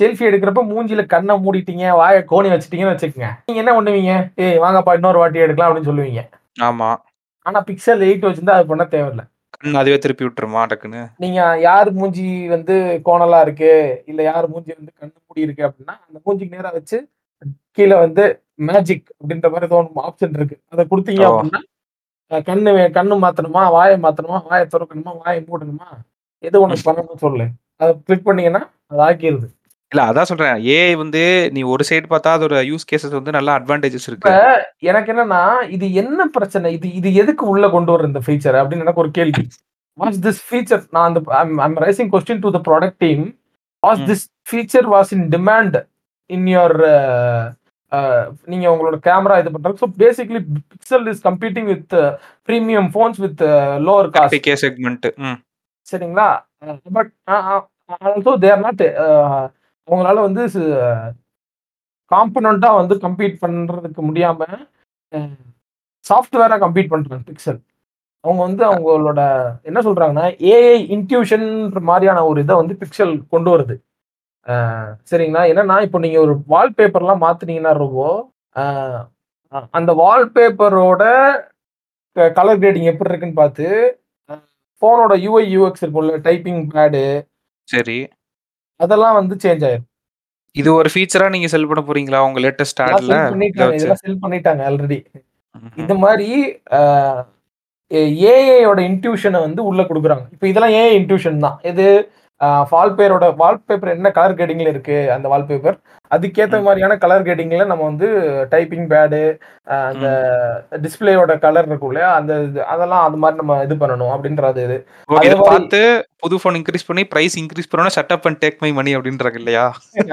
செல்ஃபி எடுக்கிறப்ப மூஞ்சில கண்ணை மூடிட்டீங்க, வாயை கோணி வச்சுட்டீங்கன்னு வச்சுக்கோங்க. நீங்க என்ன பண்ணுவீங்க? ஏய் வாங்கப்பா இன்னொரு வாட்டி எடுக்கலாம் அப்படின்னு சொல்லுவீங்க. ஆமா. ஆனா பிக்சல் 8 வச்சிருந்தா அது பண்ண தேவையில்லை. அதுவே திருப்பி விட்டுருமா டக்குன்னு. நீங்க யாரு மூஞ்சி வந்து கோணலா இருக்கு இல்ல யாரு மூஞ்சி வந்து கண்ணு மூடி இருக்கு அப்படின்னா அந்த மூஞ்சிக்கு நேரா வச்சு கீழே வந்து மேஜிக் அப்படின்ற மாதிரி ஏதோ ஒன்று ஆப்ஷன் இருக்கு. அதை கொடுத்தீங்க அப்படின்னா கண்ணு மாத்தணுமா, வாயை மாத்தணுமா, வாயை திறக்கணுமா, வாயை மூடணுமா, எது ஒன்று பண்ணணும்னு சொல்லு. அதை கிளிக் பண்ணீங்கன்னா அது ஆக்கிடுது. இல்ல அதான் சொல்றேன், ஏஐ வந்து நீ ஒரு சைடு பார்த்தா அதோட யூஸ் கேசஸ் வந்து நல்ல அட்வான்டேஜஸ் இருக்கு. எனக்கு என்னன்னா, இது என்ன பிரச்சனை, இது எதுக்கு உள்ள கொண்டு வர இந்த ஃபீச்சர் அப்படின்னு எனக்கு ஒரு கேள்வி. வாஸ் திஸ் ஃபீச்சர் நான் அந்த I'm raising question to the product team. Was this feature was in demand in your நீங்க உங்களோட கேமரா இது பண்றது. So basically pixel is competing with premium phones with lower cost segment, சரிங்களா? But also they are not, அவங்களால வந்து காம்பனண்டா வந்து compete பண்றதுக்கு முடியாம சாஃப்ட்வேரா கம்பீட் பண்றாங்க பிக்சல். அவங்க வந்து அவங்களோட என்ன சொல்றாங்கன்னா, ஏஐ இன்ட்யூஷன் மாதிரியான ஒரு இதை வந்து பிக்சல் கொண்டு வருது, சரிங்களா? ஏன்னா இப்போ நீங்க ஒரு வால்பேப்பர்லாம் மாத்தினீங்கன்னா ரொம்ப அந்த வால்பேப்பரோட கலர் கிரேடிங் எப்படி இருக்குன்னு பார்த்து போனோட யூஐ யூஎக்ஸ் இருக்கும்ல, டைப்பிங் பேடு, சரி, அதெல்லாம் வந்து சேஞ்ச் ஆயிடும். இது ஒரு ஃபீச்சரா நீங்க செல் பண்ண போறீங்களா உங்க லேட்டஸ்ட் ஆட்ல? இதெல்லாம் செல் பண்ணிட்டாங்க ஆல்ரெடி. இந்த மாதிரி ஏஐயோட இன்ட்யூஷனை வந்து உள்ள கொடுக்குறாங்க. இப்போ இதெல்லாம் ஏஐ இன்ட்யூஷன் தான். இது வால்பேப்பரோட வால்பேப்பர் என்ன கலர் கிரேடிங்ல இருக்கு, அந்த வால்பேப்பர் அதுக்கேற்ற மாதிரியான கலர் கிரேடிங்ல நம்ம வந்து டைப்பிங் பேடு, அந்த டிஸ்பிளேயோட கலர் இருக்கும் இல்லையா, அந்த அதெல்லாம் அது மாதிரி நம்ம இது பண்ணணும் அப்படின்றது. இது இதை பார்த்து புது ஃபோன் இன்க்ரீஸ் பண்ணி பிரைஸ் இன்க்ரீஸ் பண்ணணும், set up and take my money அப்படின்றாங்க இல்லையா.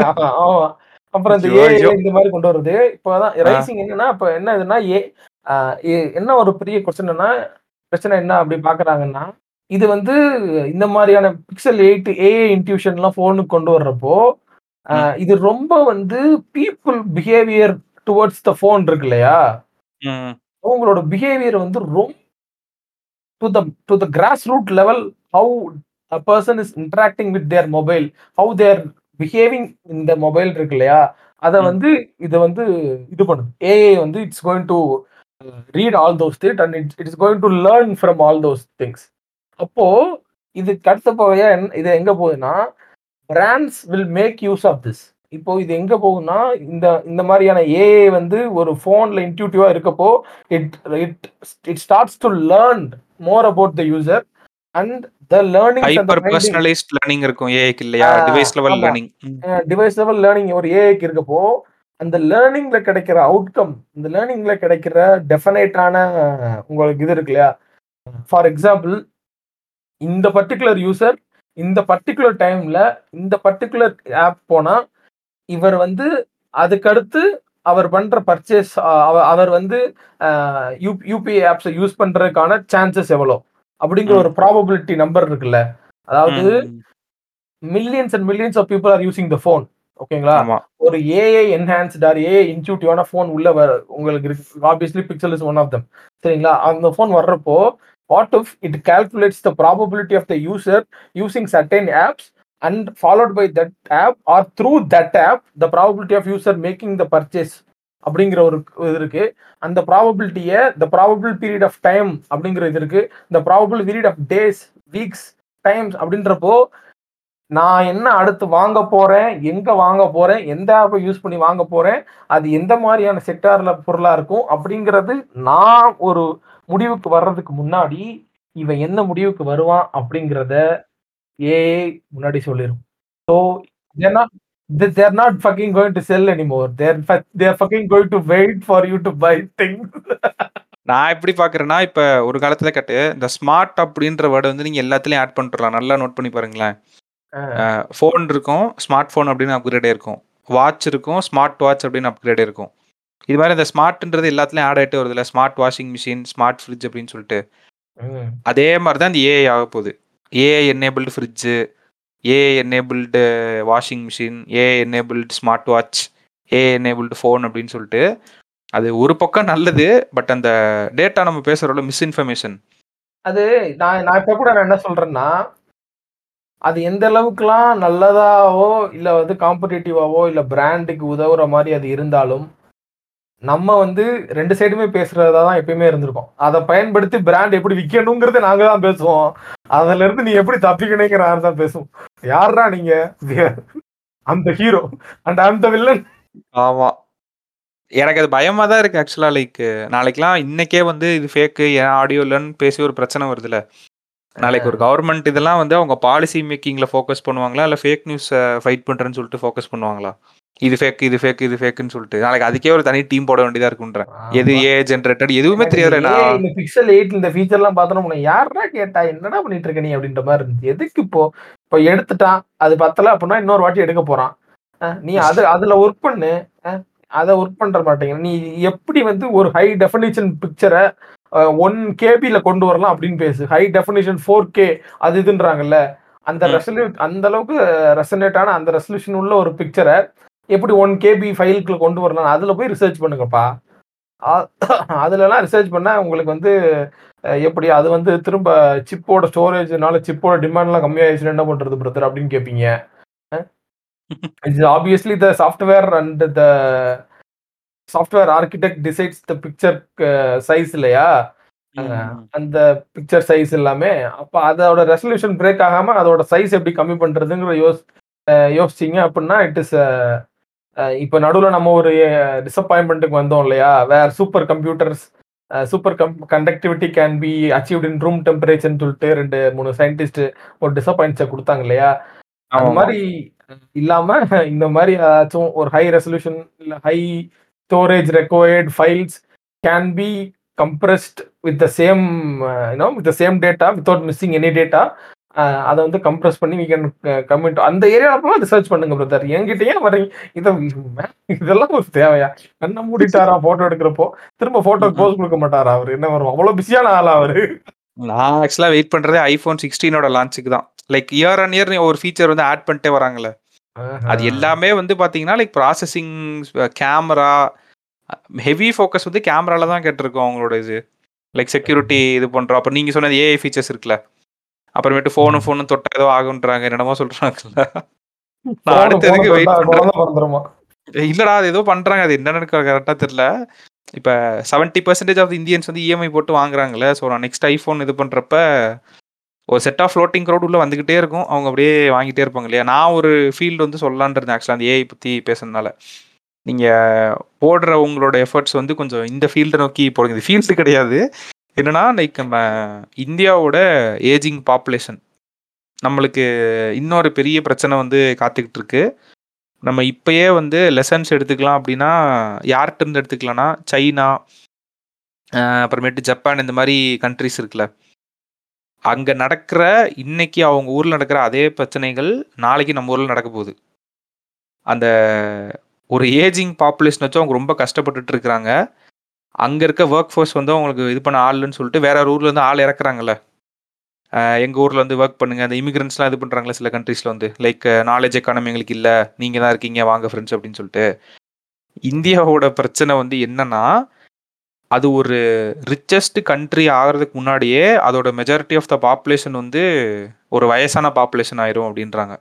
ஆமா. அப்புறம் இந்த ஏஐ இந்த மாதிரி கொண்டு வருது. இப்போதான் ரைசிங் என்னன்னா, இப்போ என்ன இதுன்னா என்ன ஒரு பெரிய கொஸ்டின்னா பிரச்சனை என்ன அப்படி பாக்குறாங்கன்னா, இது வந்து இந்த மாதிரியான பிக்சல் 8 ஏஐ இன்ட்யூஷன்லாம் ஃபோனுக்கு கொண்டு வர்றப்போ இது ரொம்ப வந்து people behaviour towards the phone இருக்கு இல்லையா, அவங்களோட பிஹேவியர் வந்து ரொம்ப to the grass root level, how a person is interacting with their mobile, how they're behaving in the mobile இருக்கு இல்லையா, அதை வந்து இதை வந்து இது பண்ணுது ஏஐ வந்து. It's going to read all those things and it's going to learn from all those things. அப்போ இது அடுத்த போகையா இது எங்க போகுதுன்னா, brands will make use of this. இப்போ இது எங்க போகுதுன்னா, இந்த மாதிரியான ஏஐ வந்து ஒரு ஃபோன்ல இன்ட்யூட்டிவா இருக்கப்போ it starts to learn more about the user and the learning hyper personalised learning இருக்கும் ஏஐக்கு இல்லையா, device level learning. Device level learning ஒரு ஏஐக்கு இருக்கப்போ அந்த லேர்னிங்ல கிடைக்கிற அவுட்கம், இந்த லேர்னிங்ல கிடைக்கிற டெஃபினேட்டான உங்களுக்கு இது இருக்கு இல்லையா. ஃபார் எக்ஸாம்பிள், இந்த பர்டிகுலர் யூசர் இந்த பர்டிகுலர் டைம்ல இந்த பர்டிகுலர் ஆப் போனா இவர் வந்து அதுக்கடுத்து அவர் பண்ற பர்ச்சேஸ், அவர் வந்து யூபிஐ ஆப்ஸை யூஸ் பண்றதுக்கான சான்சஸ் எவ்வளோ அப்படிங்கிற ஒரு ப்ராபபிலிட்டி நம்பர் இருக்குல்ல. அதாவது millions and millions of people are using the phone, ஓகேங்களா? ஒரு ஏஐ என்ஹான்ஸ்ட் ஆர் ஏஐ இன்ட்யூட்டிவான ஃபோன் உள்ள உங்களுக்கு obviously pixel is one of them, சரிங்களா? அந்த ஃபோன் வர்றப்போ what if it calculates the probability of the user using certain apps and followed by that app or through that app the probability of user making the purchase அப்படிங்கற ஒரு இது இருக்கு. அந்த probability-ய the probable period of time அப்படிங்கற இது இருக்கு, the probable period of days, weeks, times அப்படின்றப்போ நான் என்ன அடுத்து வாங்க போறேன், எங்க வாங்க போறேன், எந்த ஆப்பை யூஸ் பண்ணி வாங்க போறேன், அது எந்த மாதிரியான செக்டார்ல பொருளா இருக்கும் அப்படிங்கிறது நான் ஒரு முடிவுக்கு வர்றதுக்கு முன்னாடி இவன் என்ன முடிவுக்கு வருவான் அப்படிங்கிறத ஏஐ முன்னாடி சொல்லிடும். So they're not fucking going to sell anymore, they're fucking going to wait for you to buy things. நான் எப்படி பார்க்குறேன்னா, இப்போ ஒரு காலத்தில் கேட்டு இந்த ஸ்மார்ட் அப்படின்ற வேர்டு வந்து நீங்கள் எல்லாத்துலேயும் ஆட் பண்ணிடலாம். நல்லா நோட் பண்ணி பாருங்களேன். ஃபோன் இருக்கும், ஸ்மார்ட் ஃபோன் அப்படின்னு அப்கிரேடே இருக்கும். வாட்ச் இருக்கும், ஸ்மார்ட் வாட்ச் அப்படின்னு அப்கிரேடே இருக்கும். இது மாதிரி இந்த ஸ்மார்ட்ன்றது எல்லாத்துலேயும் ஆட் ஆகிட்டு வருது இல்லை? Smart washing machine, smart fridge அப்படின்னு சொல்லிட்டு அதே மாதிரி தான் இந்த ஏஐ ஆக போகுது. AI enabled fridge, AI enabled washing machine, AI enabled smart watch, AI enabled phone அப்படின்னு சொல்லிட்டு. அது ஒரு பக்கம் நல்லது, பட் அந்த டேட்டா நம்ம பேசுறோம்ல, மிஸ்இன்ஃபர்மேஷன். அது நான் இப்போ கூட என்ன சொல்றேன்னா, அது எந்த அளவுக்குலாம் நல்லதாவோ இல்லை வந்து காம்படிட்டிவாவோ இல்லை பிராண்டுக்கு உதவுற மாதிரி அது இருந்தாலும், நம்ம வந்து ரெண்டு சைடுமே பேசுறதா தான் எப்பயுமே இருந்திருக்கோம். அதை பயன்படுத்தி பிராண்ட் எப்படி விற்கணுங்கிறது நாங்க தான் பேசுவோம். அதுல இருந்து நீ எப்படி தப்பிக்கணுங்கிற நாங்க தான் பேசுவோம். யாரா நீங்க, அந்த ஹீரோ அண்ட் அந்த வில்லன். ஆமா, எனக்கு அது பயமாக தான் இருக்குது ஆக்சுவலாக. லைக் நாளைக்கெலாம் இன்றைக்கே வந்து இது ஃபேக்கு ஏன் ஆடியோ இல்லைன்னு பேசி ஒரு பிரச்சனை வருதுல்ல. நாளைக்கு ஒரு கவர்மெண்ட் இதெல்லாம் வந்து அவங்க பாலிசி மேக்கிங்கில் ஃபோக்கஸ் பண்ணுவாங்களா, இல்லை ஃபேக் நியூஸை ஃபைட் பண்ணுறேன்னு சொல்லிட்டு ஃபோக்கஸ் பண்ணுவாங்களா? இது ஃபேக், இது ஃபேக், இது ஃபேக்குன்னு சொல்லிட்டு நாளைக்கு அதுக்கே ஒரு தனி டீம் போட வேண்டியதாக இருக்குன்றேன். எது ஏ ஜென்ரேட்டட் எதுவுமே தெரியல. இந்த பிக்சல் 8 இந்த ஃபீச்சர்லாம் பார்த்தோன்னா யாரா கேட்டா என்னடா பண்ணிட்டு இருக்க நீ அப்படின்ற மாதிரி இருந்துச்சு. எதுக்கு இப்போ எடுத்துட்டான், அது பத்தலை அப்படின்னா இன்னொரு வாட்டி எடுக்க போகிறான். நீ அதில் ஒர்க் பண்ணு, அதை ஒர்க் பண்ற மாட்டேங்க. நீ எப்படி வந்து ஒரு ஹை டெஃபினிஷன் பிக்சரை 1 KB கொண்டு வரலாம் அப்படின்னு பேசு. ஹை டெஃபினிஷன் 4K அது இதுன்றாங்கல்ல, அந்த அந்த அளவுக்கு ரெசனேட்டான அந்த ரெசல்யூஷன் உள்ள ஒரு பிக்சரை எப்படி 1 KB ஃபைலுக்குள்ள கொண்டு வரலாம், அதுல போய் ரிசர்ச் பண்ணுங்கப்பா. அதுலலாம் ரிசர்ச் பண்ணா உங்களுக்கு வந்து எப்படி அது வந்து திரும்ப சிப்போட ஸ்டோரேஜ்னால சிப்போட டிமாண்ட்லாம் கம்மியாயிடுச்சுன்னா என்ன பண்றது பிரதர் அப்படின்னு கேட்பீங்க. It's obviously the software and the software architect decides the picture size இல்லையா, அந்த picture size எல்லாமே. அப்போ அதோட ரெசல்யூஷன் பிரேக் ஆகாம அதோட சைஸ் எப்படி கம்மி பண்றதுங்கிற யோசிச்சிங்க அப்படின்னா இட் இஸ். இப்போ நடுவில் நம்ம ஒரு டிசப்பாயின்மெண்ட்டுக்கு வந்தோம் இல்லையா, where super computers super conductivity can be achieved in room டெம்பரேச்சர்னு சொல்லிட்டு 2-3 சயின்டிஸ்ட் ஒரு டிசப்பாயின்ட்ஸை கொடுத்தாங்க இல்லையா. அந்த மாதிரி இல்லாம இந்த மாதிரி ஏதாச்சும் ஒரு ஹை ரெசல்யூஷன் இல்ல high storage required files can be compressed with the same you know with the same data without missing any data. அதை வந்து கம்ப்ரஸ் பண்ணி வி கேன் கம்யூனிட் அந்த ஏரியாவுக்குலாம் ரிசர்ச் பண்ணுங்க பிரதர். என்கிட்டயே வரீங்க இதெல்லாம் ஒரு தேவையா? கண்ணை மூடிட்டாரா போட்டோ எடுக்கிறப்போ திரும்ப போட்டோ போஸ் கொடுக்க மாட்டாரா அவரு? என்ன வரும், அவ்வளோ பிஸியான ஆளா அவரு? நான் ஆக்சுவலாக வெயிட் பண்ணுறதே ஐஃபோன் 16ஓட லான்ச்சுக்கு தான். லைக் இயர் அண்ட் இயர் ஒரு ஃபீச்சர் வந்து ஆட் பண்ணிட்டே வராங்களே, அது எல்லாமே வந்து பார்த்தீங்கன்னா like processing, camera, heavy focus வந்து கேமராவில் தான் கேட்டிருக்கோம் அவங்களோட. இது லைக் செக்யூரிட்டி இது பண்ணுறோம். அப்போ நீங்கள் சொன்னது ஏஐ ஃபீச்சர்ஸ் இருக்குல்ல, அப்புறமேட்டு ஃபோனும் தொட்ட ஏதோ ஆகுன்றாங்க, என்னென்னமோ சொல்கிறாங்கல்ல. நான் அடுத்ததுக்கு வெயிட் பண்ணுறோம். இல்லைடா அது ஏதோ பண்ணுறாங்க, அது என்னென்னு கரெக்டாக தெரில. இப்போ 70% ஆஃப் இந்தியன்ஸ் வந்து இஎம்ஐ போட்டு வாங்குறாங்களே. ஸோ நான் நெக்ஸ்ட் ஐஃபோன் இது பண்ணுறப்ப ஒரு செட் ஆஃப் ஃப்ளோட்டிங் க்ரௌட் உள்ளே வந்துக்கிட்டே இருக்கும், அவங்க அப்படியே வாங்கிட்டே இருப்பாங்க இல்லையா. நான் ஒரு ஃபீல்டு வந்து சொல்லலான்னு இருந்தேன் ஆக்சுவலாக அந்த ஏஐ பற்றி பேசுறதுனால. நீங்கள் போடுற உங்களோட எஃபர்ட்ஸ் வந்து கொஞ்சம் இந்த ஃபீல்டை நோக்கி போடுங்க. இது ஃபீல்டு கிடையாது, என்னென்னா லைக் நம்ம இந்தியாவோட ஏஜிங் பாப்புலேஷன் நம்மளுக்கு இன்னொரு பெரிய பிரச்சனை வந்து காத்துக்கிட்டு இருக்கு. நம்ம இப்பயே வந்து லெசன்ஸ் எடுத்துக்கலாம் அப்படின்னா யார்கிட்ட இருந்து எடுத்துக்கலாம்னா சைனா, அப்புறமேட்டு ஜப்பான், இந்த மாதிரி கண்ட்ரிஸ் இருக்குல்ல. அங்கே நடக்கிற இன்னைக்கு அவங்க ஊரில் நடக்கிற அதே பிரச்சனைகள் நாளைக்கு நம்ம ஊரில் நடக்க போகுது. அந்த ஒரு ஏஜிங் பாப்புலேஷன் வச்சு அவங்க ரொம்ப கஷ்டப்பட்டுட்டு இருக்கிறாங்க. அங்கே இருக்க ஒர்க் ஃபோர்ஸ் வந்து அவங்களுக்கு இது பண்ண ஆளுன்னு சொல்லிட்டு வேற ஒரு ஊர்லேருந்து ஆள் இறக்குறாங்கல்ல. எங்கள் ஊரில் வந்து ஒர்க் பண்ணுங்கள், அந்த இமிகிரண்ட்ஸ்லாம் இது பண்ணுறாங்களே சில கண்ட்ரீஸில் வந்து லைக் நாலேஜ் எக்கானமி எங்களுக்கு இல்லை, நீங்கள் தான் இருக்கீங்க வாங்க ஃப்ரெண்ட்ஸ் அப்படின்னு சொல்லிட்டு. இந்தியாவோட பிரச்சனை வந்து என்னன்னா, அது ஒரு ரிச்சஸ்ட் கண்ட்ரி ஆகிறதுக்கு முன்னாடியே அதோட மெஜாரிட்டி ஆஃப் த பாப்புலேஷன் வந்து ஒரு வயசான பாப்புலேஷன் ஆயிரும் அப்படின்றாங்க.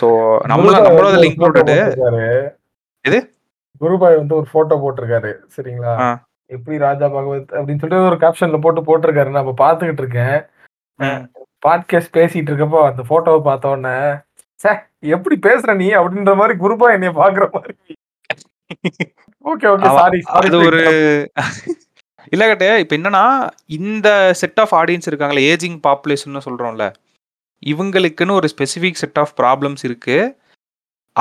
ஸோ நம்மளோட லிங்க் போட்டுட்டு இது குருபாய் வந்து ஒரு ஃபோட்டோ போட்டிருக்காரு சரிங்களா, எப்படி ராஜா பகவத் அப்படின்னு சொல்லிட்டு ஒரு கேப்ஷன்ல போட்டிருக்காரு. நான் இப்ப பாத்துக்கிட்டு இருக்கேன். பாட்காஸ்ட் பேசிட்டு இருக்கப்போ அந்த போட்டோவை பார்த்தோன்னே சே எப்படி பேசுற நீ அப்படின்ற மாதிரி குரூப்பா என்னைய பாக்குற மாதிரி. Okay okay sorry sorry. இது ஒரு இல்ல கேட்டே. இப்போ என்னன்னா இந்த செட் ஆஃப் ஆடியன்ஸ் இருக்காங்களே, ஏஜிங் பாப்புலேஷன் சொல்றோம்ல, இவங்களுக்குன்னு ஒரு ஸ்பெசிஃபிக் செட் ஆஃப் ப்ராப்ளம்ஸ் இருக்கு.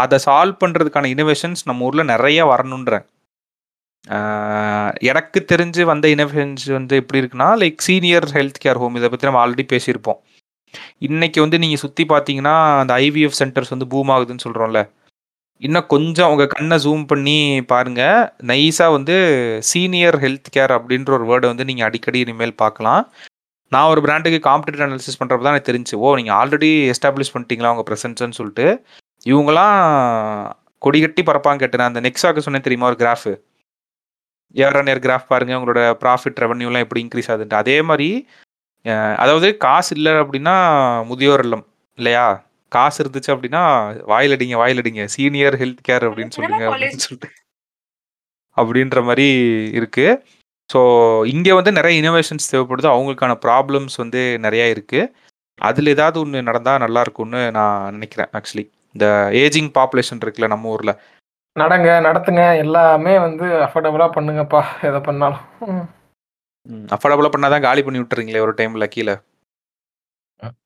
அதை சால்வ் பண்றதுக்கான இனோவேஷன்ஸ் நம்ம ஊர்ல நிறைய வரணுன்றேன். எனக்கு தெரிஞ்சு வந்த இனோவேஷன்ஸ் எப்படி இருக்குன்னா, like senior health care home, இதை பற்றி நம்ம ஆல்ரெடி பேசியிருப்போம். இன்னைக்கு நீங்கள் சுற்றி பார்த்தீங்கன்னா அந்த ஐவிஎஃப் சென்டர்ஸ் பூம் ஆகுதுன்னு சொல்கிறோம்ல, இன்னும் கொஞ்சம் உங்கள் கண்ணை ஜூம் பண்ணி பாருங்கள், நைஸாக சீனியர் ஹெல்த் கேர் அப்படின்ற ஒரு வேர்டை நீங்கள் அடிக்கடி இனிமேல் பார்க்கலாம். நான் ஒரு பிராண்டுக்கு காம்படிட்டிவ் அனாலிசிஸ் பண்ணுறப்ப தான் எனக்கு தெரிஞ்சு, ஓ நீங்கள் ஆல்ரெடி எஸ்டாப்ளிஷ் பண்ணிட்டீங்களா உங்கள் ப்ரெசன்ஸ்ன்னு சொல்லிட்டு. இவங்களாம் கொடிகட்டி பரப்பாங்க. கேட்டேன் அந்த நெக்ஸாக்கு சொன்னேன் தெரியுமா, ஒரு கிராஃபு இயர் கிராஃப் பாருங்கள், உங்களோட ப்ராஃபிட் ரெவன்யூலாம் எப்படி இன்க்ரீஸ் ஆகுதுன்ட்டு. அதே மாதிரி அதாவது காசு இல்லை அப்படின்னா முதியோர் இல்லம் இல்லையா, காசு இருந்துச்சு அப்படின்னா வாயிலடிங்க வாயிலடிங்க சீனியர் ஹெல்த் கேர் அப்படின்னு சொல்லுங்க அப்படின்னு சொல்லிட்டு அப்படின்ற மாதிரி இருக்குது. ஸோ இங்கே நிறைய இனோவேஷன்ஸ் தேவைப்படுது, அவங்களுக்கான ப்ராப்ளம்ஸ் நிறையா இருக்குது. அதில் ஏதாவது ஒன்று நடந்தால் நல்லா இருக்கும்னு நான் நினைக்கிறேன். ஆக்சுவலி இந்த ஏஜிங் பாப்புலேஷன் இருக்குல்ல நம்ம ஊரில், நடங்க நடத்துங்க எல்லாமே அஃபோர்டபுளாக பண்ணுங்கப்பா, எதை பண்ணாலும் அஃபோர்டபுளாக பண்ணாதான் காலி பண்ணி விட்டுறீங்களே ஒரு டைமில் கீழே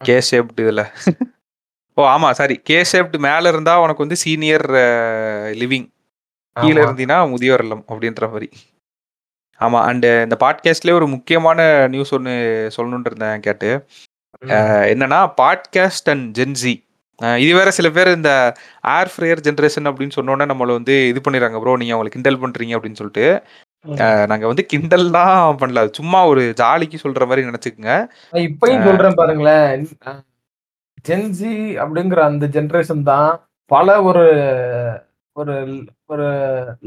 கே ஷேப்டு இதில். ஓ ஆமாம் சாரி, கே ஷேப்டு மேலே இருந்தால் உனக்கு சீனியர் லிவிங், கீழே இருந்தீங்கன்னா முதியோர் இல்லம் அப்படின்ற மாதிரி. ஆமாம். அண்டு இந்த பாட்காஸ்ட்லேயே ஒரு முக்கியமான நியூஸ் ஒன்று சொல்லணுன்ட்டு இருந்தேன் கேட்டு. என்னன்னா பாட்காஸ்ட் அண்ட் ஜென்ஸி, இது வேற சில பேர் இந்த ஏர் ஃப்ரையர் ஜென்ரேஷன் அப்படின்னு சொன்னோன்னே நம்மளை இது பண்ணிடுறாங்க, ப்ரோ நீங்கள் அவங்களை கிண்டல் பண்ணுறீங்க அப்படின்னு சொல்லிட்டு. நாங்கள் கிண்டல் தான் பண்ணல, சும்மா ஒரு ஜாலிக்கு சொல்கிற மாதிரி நினச்சிக்கோங்க. இப்பயும் சொல்கிறேன் பாருங்களேன், ஜென்ஸி அப்படிங்கிற அந்த ஜென்ரேஷன் தான் பல ஒரு ஒரு ஒரு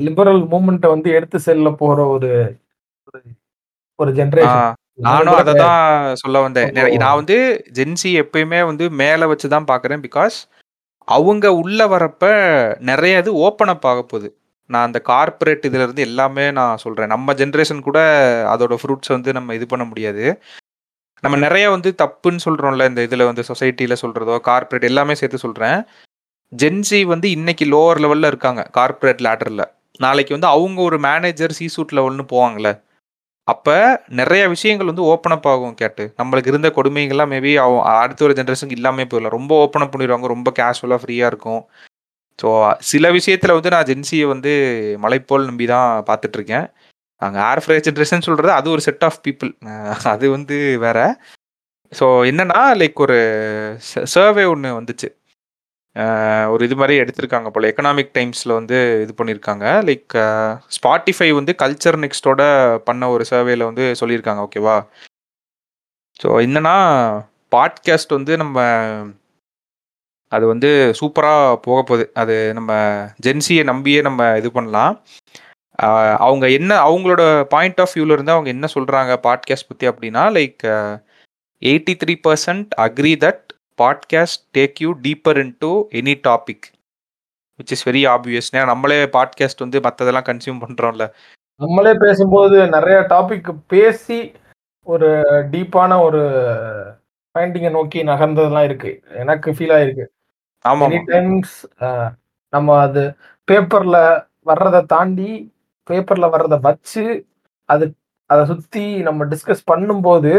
லிபரல் மூமெண்ட்டை எடுத்து செல்ல போகிற ஒரு ஒரு ஜென்ரேஷன். நானும் அதை தான் சொல்ல வந்தேன். நான் ஜென்சி எப்பயுமே மேலே வச்சு தான் பார்க்குறேன். பிகாஸ் அவங்க உள்ளே வரப்ப நிறைய இது ஓப்பன் அப் ஆக போகுது. நான் அந்த கார்பரேட் இதுலேருந்து எல்லாமே நான் சொல்கிறேன். நம்ம ஜென்ரேஷன் கூட அதோட ஃப்ரூட்ஸ் நம்ம இது பண்ண முடியாது. நம்ம நிறையா தப்புன்னு சொல்கிறோம்ல இந்த இதில், சொசைட்டியில் சொல்கிறதோ கார்பரேட் எல்லாமே சேர்த்து சொல்கிறேன். ஜென்சி இன்னைக்கு லோவர் லெவலில் இருக்காங்க கார்பரேட் லேட்டரில், நாளைக்கு அவங்க ஒரு மேனேஜர் சி சூட் லெவல்னு போவாங்களே. அப்போ நிறைய விஷயங்கள் ஓப்பன் அப் ஆகும் கேட்டு. நம்மளுக்கு இருந்த கொடுமைகள்லாம் மேபி அடுத்த ஒரு ஜென்ரேஷனுக்கு இல்லாமல் போயிடலாம். ரொம்ப ஓப்பன் அப் பண்ணிடுவாங்க, ரொம்ப கேஷுவலாக ஃப்ரீயாக இருக்கும். ஸோ சில விஷயத்தில் நான் ஜென்சியை மலைப்போல் நம்பி தான் பார்த்துட்ருக்கேன். நாங்கள் ஏர் ஃப்ரையர் ஜென்ரேஷன் சொல்கிறது அது ஒரு செட் ஆஃப் பீப்புள், அது வேற. ஸோ என்னன்னா லைக் ஒரு சர்வே ஒன்று வந்துச்சு, ஒரு இது மாதிரி எடுத்திருக்காங்க போல், எக்கனாமிக் டைம்ஸில் இது பண்ணியிருக்காங்க. லைக் ஸ்பாட்டிஃபை கல்ச்சர் நெக்ஸ்டோட பண்ண ஒரு சர்வேயில் சொல்லியிருக்காங்க. ஓகேவா. ஸோ என்னன்னா பாட்காஸ்ட் நம்ம அது சூப்பராக போக போகுது. அது நம்ம ஜென்சியை நம்பியே நம்ம இது பண்ணலாம். அவங்க என்ன அவங்களோட பாயிண்ட் ஆஃப் வியூவில் இருந்து அவங்க என்ன சொல்கிறாங்க பாட்காஸ்ட் பற்றி அப்படின்னா, like 83% agree that podcast take you deeper in to any topic which is very obvious. நம்மளே பாட்காஸ்ட் மற்றதெல்லாம் கன்சியூம் பண்ணுறோம்ல, நம்மளே பேசும்போது நிறைய டாபிக் பேசி ஒரு டீப்பான ஒரு ஃபைண்டிங்கை நோக்கி நகர்ந்ததெல்லாம் இருக்கு. எனக்கு ஃபீல் ஆயிருக்கு. ஆமாம், எனி டைம்ஸ் நம்ம அது பேப்பரில் வர்றதை தாண்டி பேப்பரில் வர்றதை வச்சு அதை சுற்றி நம்ம டிஸ்கஸ் பண்ணும்போது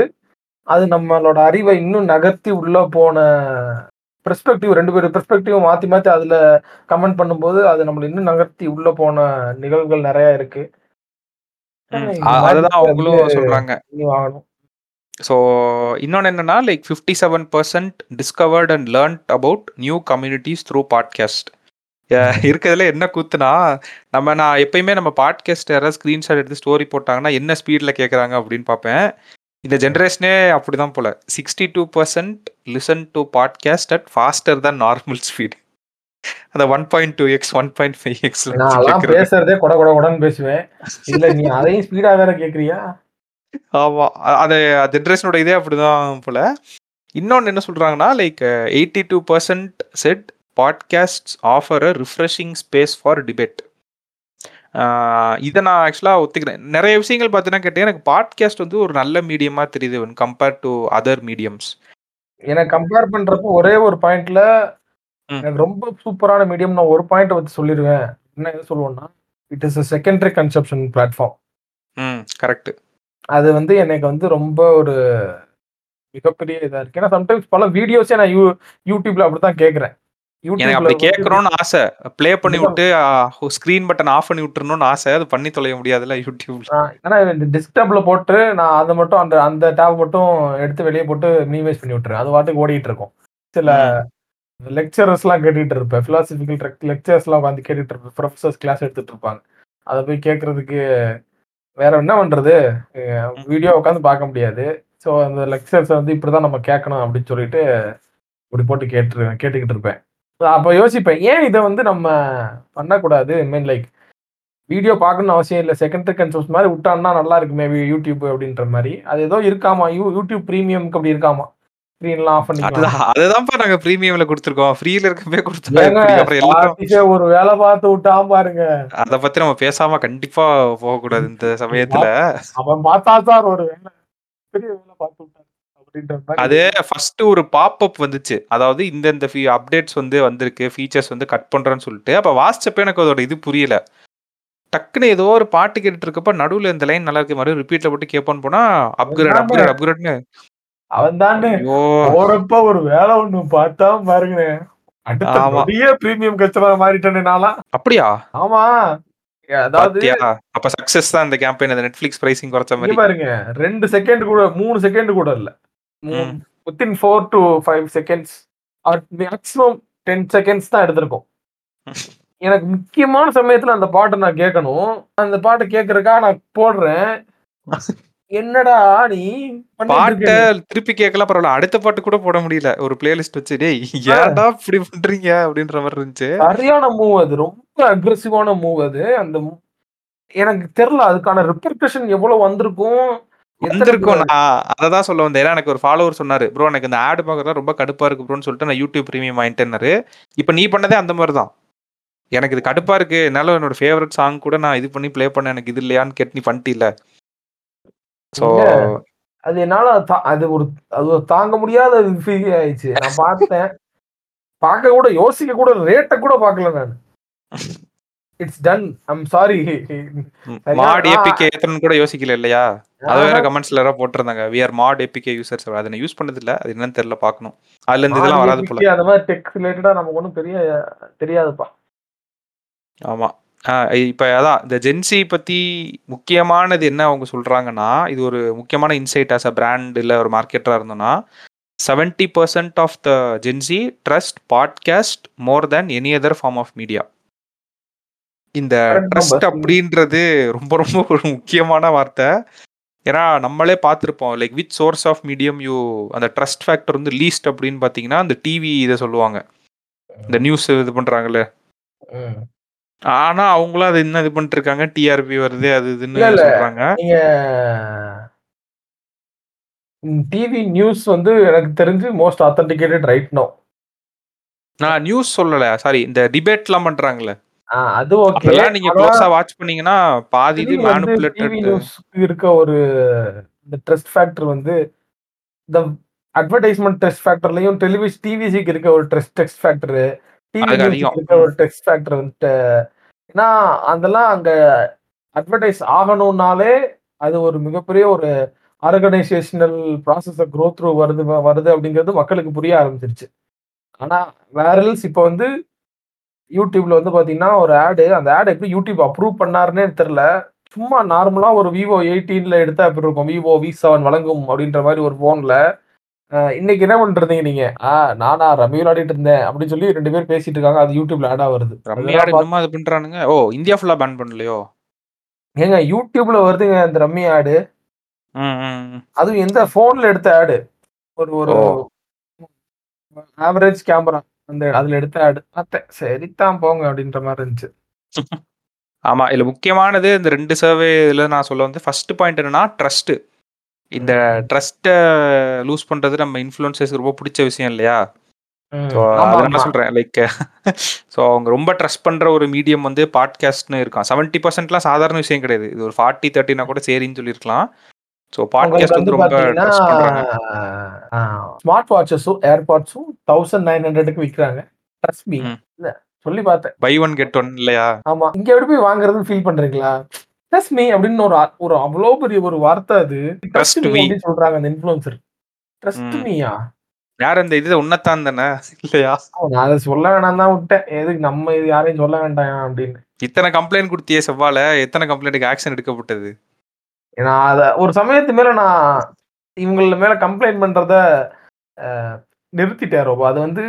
அது நம்மளோட அறிவை இன்னும் நகர்த்தி உள்ள போன பெர்ஸ்பெக்டிவ், ரெண்டு பேரும் பெர்ஸ்பெக்டிவ் மாற்றி மாற்றி அதில் கமெண்ட் பண்ணும்போது அது நம்மள இன்னும் நகர்த்தி உள்ள போன நிகழ்வுகள் நிறையா இருக்கு. அதுதான் அவங்களும் சொல்றாங்க. ஸோ இன்னொன்று என்னன்னா like 57% discovered and learned about new communities through podcast. இருக்கிறதுல என்ன கூத்துனா, நான் எப்பயுமே நம்ம பாட்காஸ்ட் யாராவது ஸ்க்ரீன்ஷாட் எடுத்து ஸ்டோரி போட்டாங்கன்னா என்ன ஸ்பீடில் கேட்குறாங்க அப்படின்னு பார்ப்பேன். இந்த ஜென்ரேஷனே அப்படிதான் போல. 62% listen to podcast at faster தான் நார்மல் ஸ்பீடு. அந்த 1.2x 1.5x பேசுறதே கொட கொட கொடன்னு பேசுவேன். இல்ல நீ அதையும் ஸ்பீடா வேற கேக்குறியா? ஆமா, அது ஜென்ரேஷனோட இதே அப்படிதான் போல. இன்னொன்று என்ன சொல்றாங்கன்னா like 82% said podcast offer a refreshing space for debate. இதை நான் ஆக்சுவலாக ஒத்துக்கிறேன். நிறைய விஷயங்கள் பார்த்தீங்கன்னா கேட்டேன், எனக்கு பாட்காஸ்ட் ஒரு நல்ல மீடியமாக தெரியுது கம்பேர்ட் டு அதர் மீடியம்ஸ். ஏன்னா கம்பேர் பண்றப்போ ஒரே ஒரு பாயிண்ட்ல ம் எனக்கு ரொம்ப சூப்பரான மீடியம் நான் ஒரு பாயிண்ட் வச்சு சொல்லிடுவேன். என்ன எது சொல்லுவோம்னா, it is a secondary conception platform. ம் கரெக்ட். அது வந்து எனக்கு வந்து ரொம்ப ஒரு மிகப்பெரிய இதா இருக்கு. ஏன்னா சம்டைம்ஸ் பல வீடியோஸே நான் யூடியூப்ல அப்படித்தான் கேட்கறேன். எனக்கு அப்படி கேட்கணும்னு ஆசை, பிளே பண்ணி விட்டு ஸ்கிரீன் பட்டன் ஆஃப் பண்ணி விட்டுறணும்னு ஆசை, அது பண்ணி தொலைய முடியாதுல்ல யூடியூப்ல. ஏன்னா டிஸ்டப்ல போட்டு நான் அதை மட்டும் அந்த அந்த டேப் மட்டும் எடுத்து வெளியே போட்டு மினிமைஸ் பண்ணி விட்டுறேன், அது வாட்டுக்கு ஓடிட்டு இருக்கும். சில லெக்சரர்ஸ்லாம் கேட்டுட்டு இருப்பேன், பிலாசபிக்கல் லெக்சர்ஸ்லாம் உட்காந்து கேட்டுட்டு இருப்பேன், ப்ரொஃபஸர்ஸ் கிளாஸ் எடுத்துட்டு இருப்பாங்க. அதை போய் கேட்கறதுக்கு வேற என்ன பண்றது, வீடியோ உட்காந்து பார்க்க முடியாது. ஸோ அந்த லெக்சர்ஸ் வந்து இப்படிதான் நம்ம கேட்கணும் அப்படின்னு சொல்லிட்டு இப்படி போட்டு கேட்டுக்கிட்டு இருப்பேன். அப்போ யோசிப்பேன், ஏன் இதை வந்து நம்ம பண்ணக்கூடாது. மீன் லைக் வீடியோ பார்க்கணும்னு அவசியம் இல்லை, செகண்டரி கன்செப்ட் மாதிரி விட்டான்னா நல்லா இருக்குமே யூடியூப் அப்படின்ற மாதிரி. அது ஏதோ இருக்காமா யூடியூப் ப்ரீமியம்க்கு அப்படி இருக்காமா, ஸ்க்ரீன்லாம் ஆஃப் பண்ணிக்கலாம். அதுதான்ப்பா நாங்கள் ப்ரீமியம்ல கொடுத்துருக்கோம், ஃப்ரீல இருக்கவே கொடுத்துருக்கோம். ஒரு வேலை பார்த்து விட்டா பாருங்க, அதை பத்தி நம்ம பேசாம கண்டிப்பா போகக்கூடாது இந்த சமயத்துல. அவன் பார்த்தா சார் ஒரு வேலை பெரிய வேலை பார்த்து விட்டான். அது ஃபர்ஸ்ட் ஒரு பாப்அப் வந்துச்சு, அதாவது இந்த அப்டேட்ஸ் வந்து வந்திருக்கு, ஃபீச்சர்ஸ் வந்து கட் பண்றேன்னு சொல்லிட்டு. அப்ப வாட்ஸ்அப் எனக்கு அதோட இது புரியல, டக்குன்னு ஏதோ ஒரு பாட்டு கேட்டுட்டு இருக்கப்ப நடுவுல இந்த லைன் நல்லா இருக்கு மறுபடியும் ரிப்பீட்ல போட்டு கேட்போன்னு போனா அப்கிரேட் அப்கிரேட் அப்கிரேட்னு அவன் தானே போறப்ப ஒரு வேலை ஒண்ணு பார்த்தா பாருங்க, அடுத்த பிரீமியம் கஸ்டமர் மாறிட்டேனால. அப்படியா? ஆமா. அதாவது அப்ப சக்சஸ் தான் இந்த கேம்பெயின். அந்த நெட்ஃபிளிக்ஸ் பிரைசிங் குறைச்ச மாதிரி பாருங்க, 2 செகண்ட் கூட 3 செகண்ட் கூட இல்ல, within 4 to 5 seconds or maximum 10 seconds தான் எடுத்திருக்கோம். எனக்கு முக்கியமான சமயத்துல அந்த பாட்டை நான் கேட்கணும், அந்த பாட்டை கேட்கறக்கா நான் போடுறேன். என்னடா நீ பாட்டை திருப்பி கேட்கலாம் பரவாயில்ல, அடுத்த பாட்டு கூட போட முடியல, ஒரு பிளேலிஸ்ட் வச்சு டேய் ஏன்டா இப்படி பண்றீங்க அப்படின்ற மாதிரி இருந்துச்சு. சரியான மூவ் அது, ரொம்ப அக்ரெசிவான மூவ் அது. அந்த எனக்கு தெரியல அதுக்கான ரெப்ரிகேஷன் எவ்வளவு வந்திருக்கும் எந்திருக்கும். நான் அதை தான் சொல்ல வந்தேன். ஏன்னா எனக்கு ஒரு ஃபாலோவர் சொன்னாரு, ப்ரோ எனக்கு இந்த ஆடு பார்க்கறதா ரொம்ப கடுப்பா இருக்கு ப்ரோன்னு சொல்லிட்டு நான் யூடியூப் பிரீமியம் வாங்கிட்டேன்னாரு. இப்போ நீ பண்ணதே அந்த மாதிரி தான், எனக்கு இது கடுப்பா இருக்கு, என்னால என்னோட ஃபேவரட் சாங் கூட நான் இது பண்ணி பிளே பண்ண எனக்கு இது இல்லையான்னு கேட்டு நீ பண்ணிட்டீல. ஸோ அது என்னால அது ஒரு தாங்க முடியாத ஃபீல் ஆயிடுச்சு. நான் பார்த்தேன், பார்க்க கூட யோசிக்க கூட ரேட்டை கூட பார்க்கல நான். It's done. I'm sorry. Mod APK ஏத்துறன்னு கூட யோசிக்கல இல்லையா? அத வேற கமெண்ட்ஸ்ல எல்லாரும் போட்டுருந்தாங்க. We are mod APK users. அத நான் யூஸ் பண்ணது இல்ல. அது என்னன்னு தெரியல, பார்க்கணும். அதுல இருந்து இதெல்லாம் வராது போல. அந்த மாதிரி டெக் ரிலேட்டடா நமக்கு ஒண்ணும் பெரிய தெரியாதுப்பா. ஆமா. இப்போ அதான் இந்த ஜென்சி பத்தி முக்கியமானது என்ன அவங்க சொல்றாங்கன்னா, இது ஒரு முக்கியமான இன்சைட் ஆஸ் அ பிராண்ட் இல்ல ஒரு மார்க்கெட்டரா இருந்தோம்னா, 70% of the Gen Z trust podcast more than any other form of media. இந்த ட்ரஸ்ட் அப்படின்றது ரொம்ப ரொம்ப ஒரு முக்கியமான வார்த்தை. ஏன்னா நம்மளே பார்த்துருப்போம் like with source of medium you அந்த ட்ரஸ்ட் ஃபேக்டர் வந்து லீஸ்ட் அப்படின்னு பார்த்தீங்கன்னா அந்த டிவி இதை சொல்லுவாங்க, இந்த நியூஸ் இது பண்ணுறாங்கல்ல. ஆனால் அவங்களும் அதை இன்னும் இது பண்ணிட்டு இருக்காங்க, டிஆர்பி வருது அது இதுன்னு சொல்றாங்க. டிவி நியூஸ் வந்து எனக்கு தெரிஞ்சு மோஸ்ட் ஆத்தென்டிகேட்டட் ரைட் நவ. நான் நியூஸ் சொல்லலை, சாரி, இந்த டிபேட்லாம் பண்றாங்கல்ல அது ஓகே. நீங்க க்ளோஸா வாட்ச் பண்ணீங்கன்னா பாதி இது மேனிபுலேட்டட் இருக்க ஒரு இந்த ட்ரஸ்ட் ஃபேக்டர் வந்து தி அட்வர்டைஸ்மென்ட் ட்ரஸ்ட் ஃபேக்டர்லயும் டெலிவிஷன் டிவிசிக்கு இருக்க ஒரு ட்ரஸ்ட் ஃபேக்டர், டிவிக்கு இருக்க ஒரு ட்ரஸ்ட் ஃபேக்டர் வந்து ஏன்னா அதெல்லாம் அங்க அட்வர்டைஸ் ஆகணும்னாலே அது ஒரு மிகப்பெரிய ஒரு ஆர்கனைசேஷனல் ப்ராசஸ் க்ரோத் த்ரூ வருது அப்படிங்கிறது மக்களுக்கு புரிய ஆரம்பிச்சிருச்சு. ஆனா வேரல்ஸ் இப்போ வந்து யூடியூப்ல வந்து பாத்தீங்கன்னா ஒரு ஆடு, அந்த ஆடு எப்படி யூடியூப் அப்ரூவ் பண்ணாருன்னே தெரியல. சும்மா நார்மலா ஒரு விவோ 18ல எடுத்தா எப்படி இருக்கும், விவோ V7 வழங்கும் அப்படின்ற மாதிரி ஒரு போன்ல இன்னைக்கு என்ன பண்ணிட்டு இருந்தீங்க நீங்க, நானா ரம்மி விளையாடிட்டு இருந்தேன் அப்படின்னு சொல்லி 2 பேர் பேசிட்டு இருக்காங்க, அது யூடியூப்ல ஆடா வருது. அது பண்றானுங்க. ஓ இந்தியா ஃபுல்லா பேன் பண்ணலையோ ஏங்க, யூடியூப்ல வருதுங்க அந்த ரம்மி ஆடு. அதுவும் எந்த போன்ல எடுத்த ஆடு, ஒரு ஒரு ஆவரேஜ் கேமரா அந்த அதுல எடுத்த சரிதான் போங்க அப்படின்ற மாதிரி இருந்துச்சு. ஆமா, இதுல முக்கியமானது இந்த 2 சர்வேல நான் சொல்ல வந்து ஃபர்ஸ்ட் பாயிண்ட் என்னன்னா ட்ரஸ்ட். இந்த ட்ரஸ்ட லூஸ் பண்றது நம்ம இன்ஃப்ளூயன்சர்ஸ்க்கு ரொம்ப பிடிச்ச விஷயம் இல்லையா? நான் சொல்றேன் லைக் ஸோ அவங்க ரொம்ப ட்ரஸ்ட் பண்ற ஒரு மீடியம் வந்து பாட்காஸ்ட்னு இருக்கான். 70% சாதாரண விஷயம் கிடையாது, இது ஒரு 40-30 கூட சரின்னு சொல்லியிருக்கலாம். ஸ்மார்ட் வாட்சஸும் ஏர்பாட்ஸும் 1900க்கு விற்கிறாங்க. ட்ரஸ்ட் மீ, இல்ல சொல்லி பார்த்தேன், பை ஒன் கெட் ஒன் இல்லையா? ஆமா, இங்க எப்படி போய் வாங்குறதுன்னு ஃபீல் பண்றீங்களா? ட்ரஸ்ட் மீ அப்படின்னு ஒரு அவ்வளோ பெரிய ஒரு வார்த்தை அது. ட்ரஸ்ட் மீ சொல்றாங்க அந்த இன்ஃப்ளூயன்சர். ட்ரஸ்ட் மீயா யார்? அந்த இது உன்னத்தான் தானே இல்லையா? நான் அதை சொல்ல வேணாம் தான் விட்டேன். எதுக்கு நம்ம இது யாரையும் சொல்ல வேண்டாம் அப்படின்னு. இத்தனை கம்ப்ளைண்ட் கொடுத்தியே செவ்வால, எத்தனை கம்ப்ளைண்ட்டுக்கு ஆக்ஷன் எடுக்கப்பட்டது? நான் அதை ஒரு சமயத்து மேல நான் இவங்கள மேல கம்ப்ளைண்ட் பண்றத நிறுத்திட்டேன். ரொம்ப அது வந்து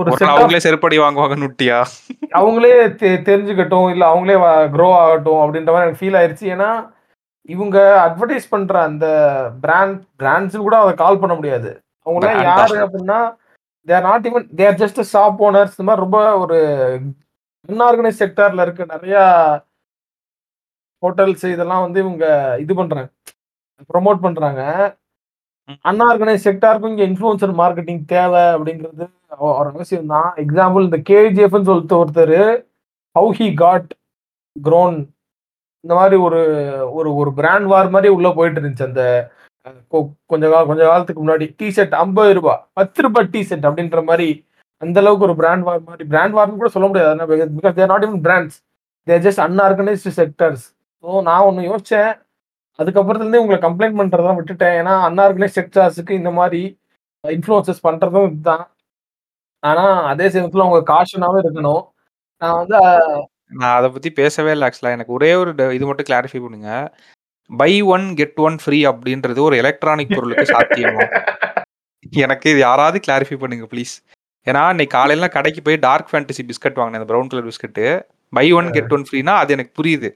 ஒரு அவங்களே செருப்படி வாங்குவாங்கன்னுட்டியா, அவங்களே தெரிஞ்சுக்கட்டும் இல்லை அவங்களே க்ரோ ஆகட்டும் அப்படின்ற மாதிரி எனக்கு ஃபீல் ஆயிடுச்சு. ஏன்னா இவங்க அட்வர்டைஸ் பண்ற அந்த பிராண்ட்ஸும் கூட அதை கால் பண்ண முடியாது. அவங்களாம் யாரு அப்படின்னா, they're not even, they're just shop owners. இந்த மாதிரி ரொம்ப ஒரு அன்ஆர்கனைஸ் செக்டார்ல இருக்க நிறையா ஹோட்டல்ஸ் இதெல்லாம் வந்து இவங்க இது பண்றாங்க, ப்ரொமோட் பண்றாங்க. அன்ஆர்கனைஸ் செக்டாருக்கும் இங்கே இன்ஃப்ளூயன்சர் மார்க்கெட்டிங் தேவை அப்படிங்கிறது ஒரு அவசியம் தான். எக்ஸாம்பிள் இந்த கேஜிஎஃப்னு சொல்லிட்டு ஒருத்தர், ஹவு ஹி காட் க்ரோன், இந்த மாதிரி ஒரு ஒரு ஒரு பிராண்ட் வார் மாதிரி உள்ள போயிட்டு இருந்துச்சு அந்த கொஞ்ச காலத்துக்கு முன்னாடி. டிஷர்ட் 50 ரூபா, 10 ரூபாய் டிஷர்ட் அப்படின்ற மாதிரி அந்த அளவுக்கு ஒரு பிராண்ட் வார் மாதிரி. பிராண்ட் வார்னு கூட சொல்ல முடியாது, because they're not even brands, they're just unorganised sectors. So நான் ஒன்று யோசித்தேன், அதுக்கப்புறத்துலேருந்து உங்களை கம்ப்ளைண்ட் பண்ணுறதான் விட்டுட்டேன். ஏன்னா அன்ஆர்கனைஸ்ட் செக்டர்ஸுக்கு இந்த மாதிரி இன்ஃப்ளூயன்சஸ் பண்ணுறதும் இதுதான். ஆனால் அதே சமயத்தில் அவங்க காஷனாகவே இருக்கணும். நான் வந்து நான் அதை பற்றி பேசவே இல்லை ஆக்சுவலாக. எனக்கு ஒரே ஒரு இது மட்டும் கிளாரிஃபை பண்ணுங்க, buy one get one free அப்படின்றது ஒரு எலக்ட்ரானிக் பொருளுக்கு சாத்தியமா? எனக்கு இது யாராவது கிளாரிஃபை பண்ணுங்க ப்ளீஸ். ஏன்னா இன்னைக்கு காலையிலாம் கடைக்கு போய் டார்க் ஃபேண்டசி பிஸ்கட் வாங்கினேன், அந்த brown colour biscuit. Buy one get one ஃப்ரீனா அது எனக்கு புரியுது.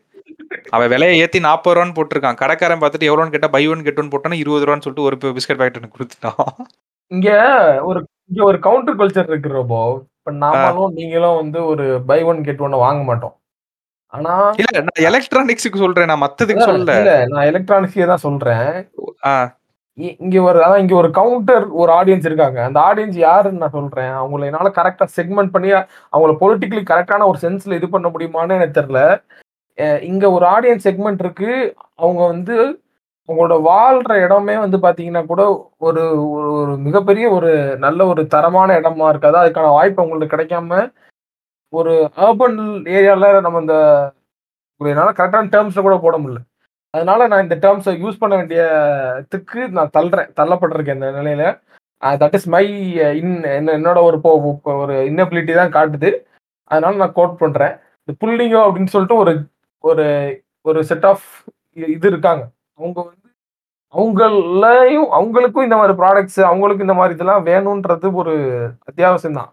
அவன் விலையை ஏற்றி 40 ரூபான்னு போட்டிருக்கான். கடைக்காரன் பார்த்துட்டு எவ்வளோன்னு கேட்டால் பை ஒன் கெட் ஒன் போட்டோன்னா 20 ரூபான்னு சொல்லிட்டு ஒரு பிஸ்கட் பேக்கெட் எனக்கு கொடுத்துட்டான். இங்கே ஒரு கவுண்டர் கல்ச்சர் இருக்கிறப்போ இப்போ நாமளும் நீங்களும் வந்து ஒரு பை ஒன் கெட் ஒன்னு வாங்க மாட்டோம். ஆனா இல்ல, நான் எலக்ட்ரானிக்ஸுக்கு சொல்றேன், நான் மத்ததுக்கு சொல்லல. இல்ல, நான் எலக்ட்ரானிக்ஸே தான் சொல்றேன். இங்க ஒரு கவுண்டர் ஒரு ஆடியன்ஸ் இருக்காங்க. அந்த ஆடியன்ஸ் யாருன்னு நான் சொல்றேன். அவங்கள என்னால கரெக்டா செக்மெண்ட் பண்ணி அவங்கள பொலிட்டிக்கலி கரெக்டான ஒரு சென்ஸ்ல இது பண்ண முடியுமான்னு எனக்கு தெரியல. இங்க ஒரு ஆடியன்ஸ் செக்மெண்ட் இருக்கு. அவங்க வந்து அவங்களோட வாழ்ற இடமே வந்து பாத்தீங்கன்னா கூட ஒரு ஒரு மிகப்பெரிய ஒரு நல்ல ஒரு தரமான இடமா இருக்காது. அதுக்கான வாய்ப்பு அவங்களுக்கு கிடைக்காம ஒரு அர்பன் ஏரியால நம்ம இந்த என்னால் கரெக்டான டேர்ம்ஸில் கூட போட முடியல. அதனால நான் இந்த டேர்ம்ஸை யூஸ் பண்ண வேண்டியதுக்கு நான் தள்ளப்பட்டிருக்கேன் இந்த நிலையில. தட் இஸ் மை என்னோட ஒரு இன்னபிலிட்டி தான் காட்டுது. அதனால நான் கோட் பண்றேன். இந்த புல்லிங்கோ அப்படின்னு சொல்லிட்டு ஒரு ஒரு ஒரு செட் ஆஃப் இது இருக்காங்க. அவங்க வந்து அவங்களையும் அவங்களுக்கும் இந்த மாதிரி ப்ராடக்ட்ஸ், அவங்களுக்கும் இந்த மாதிரி இதெல்லாம் வேணும்ன்றது ஒரு அத்தியாவசியம் தான்.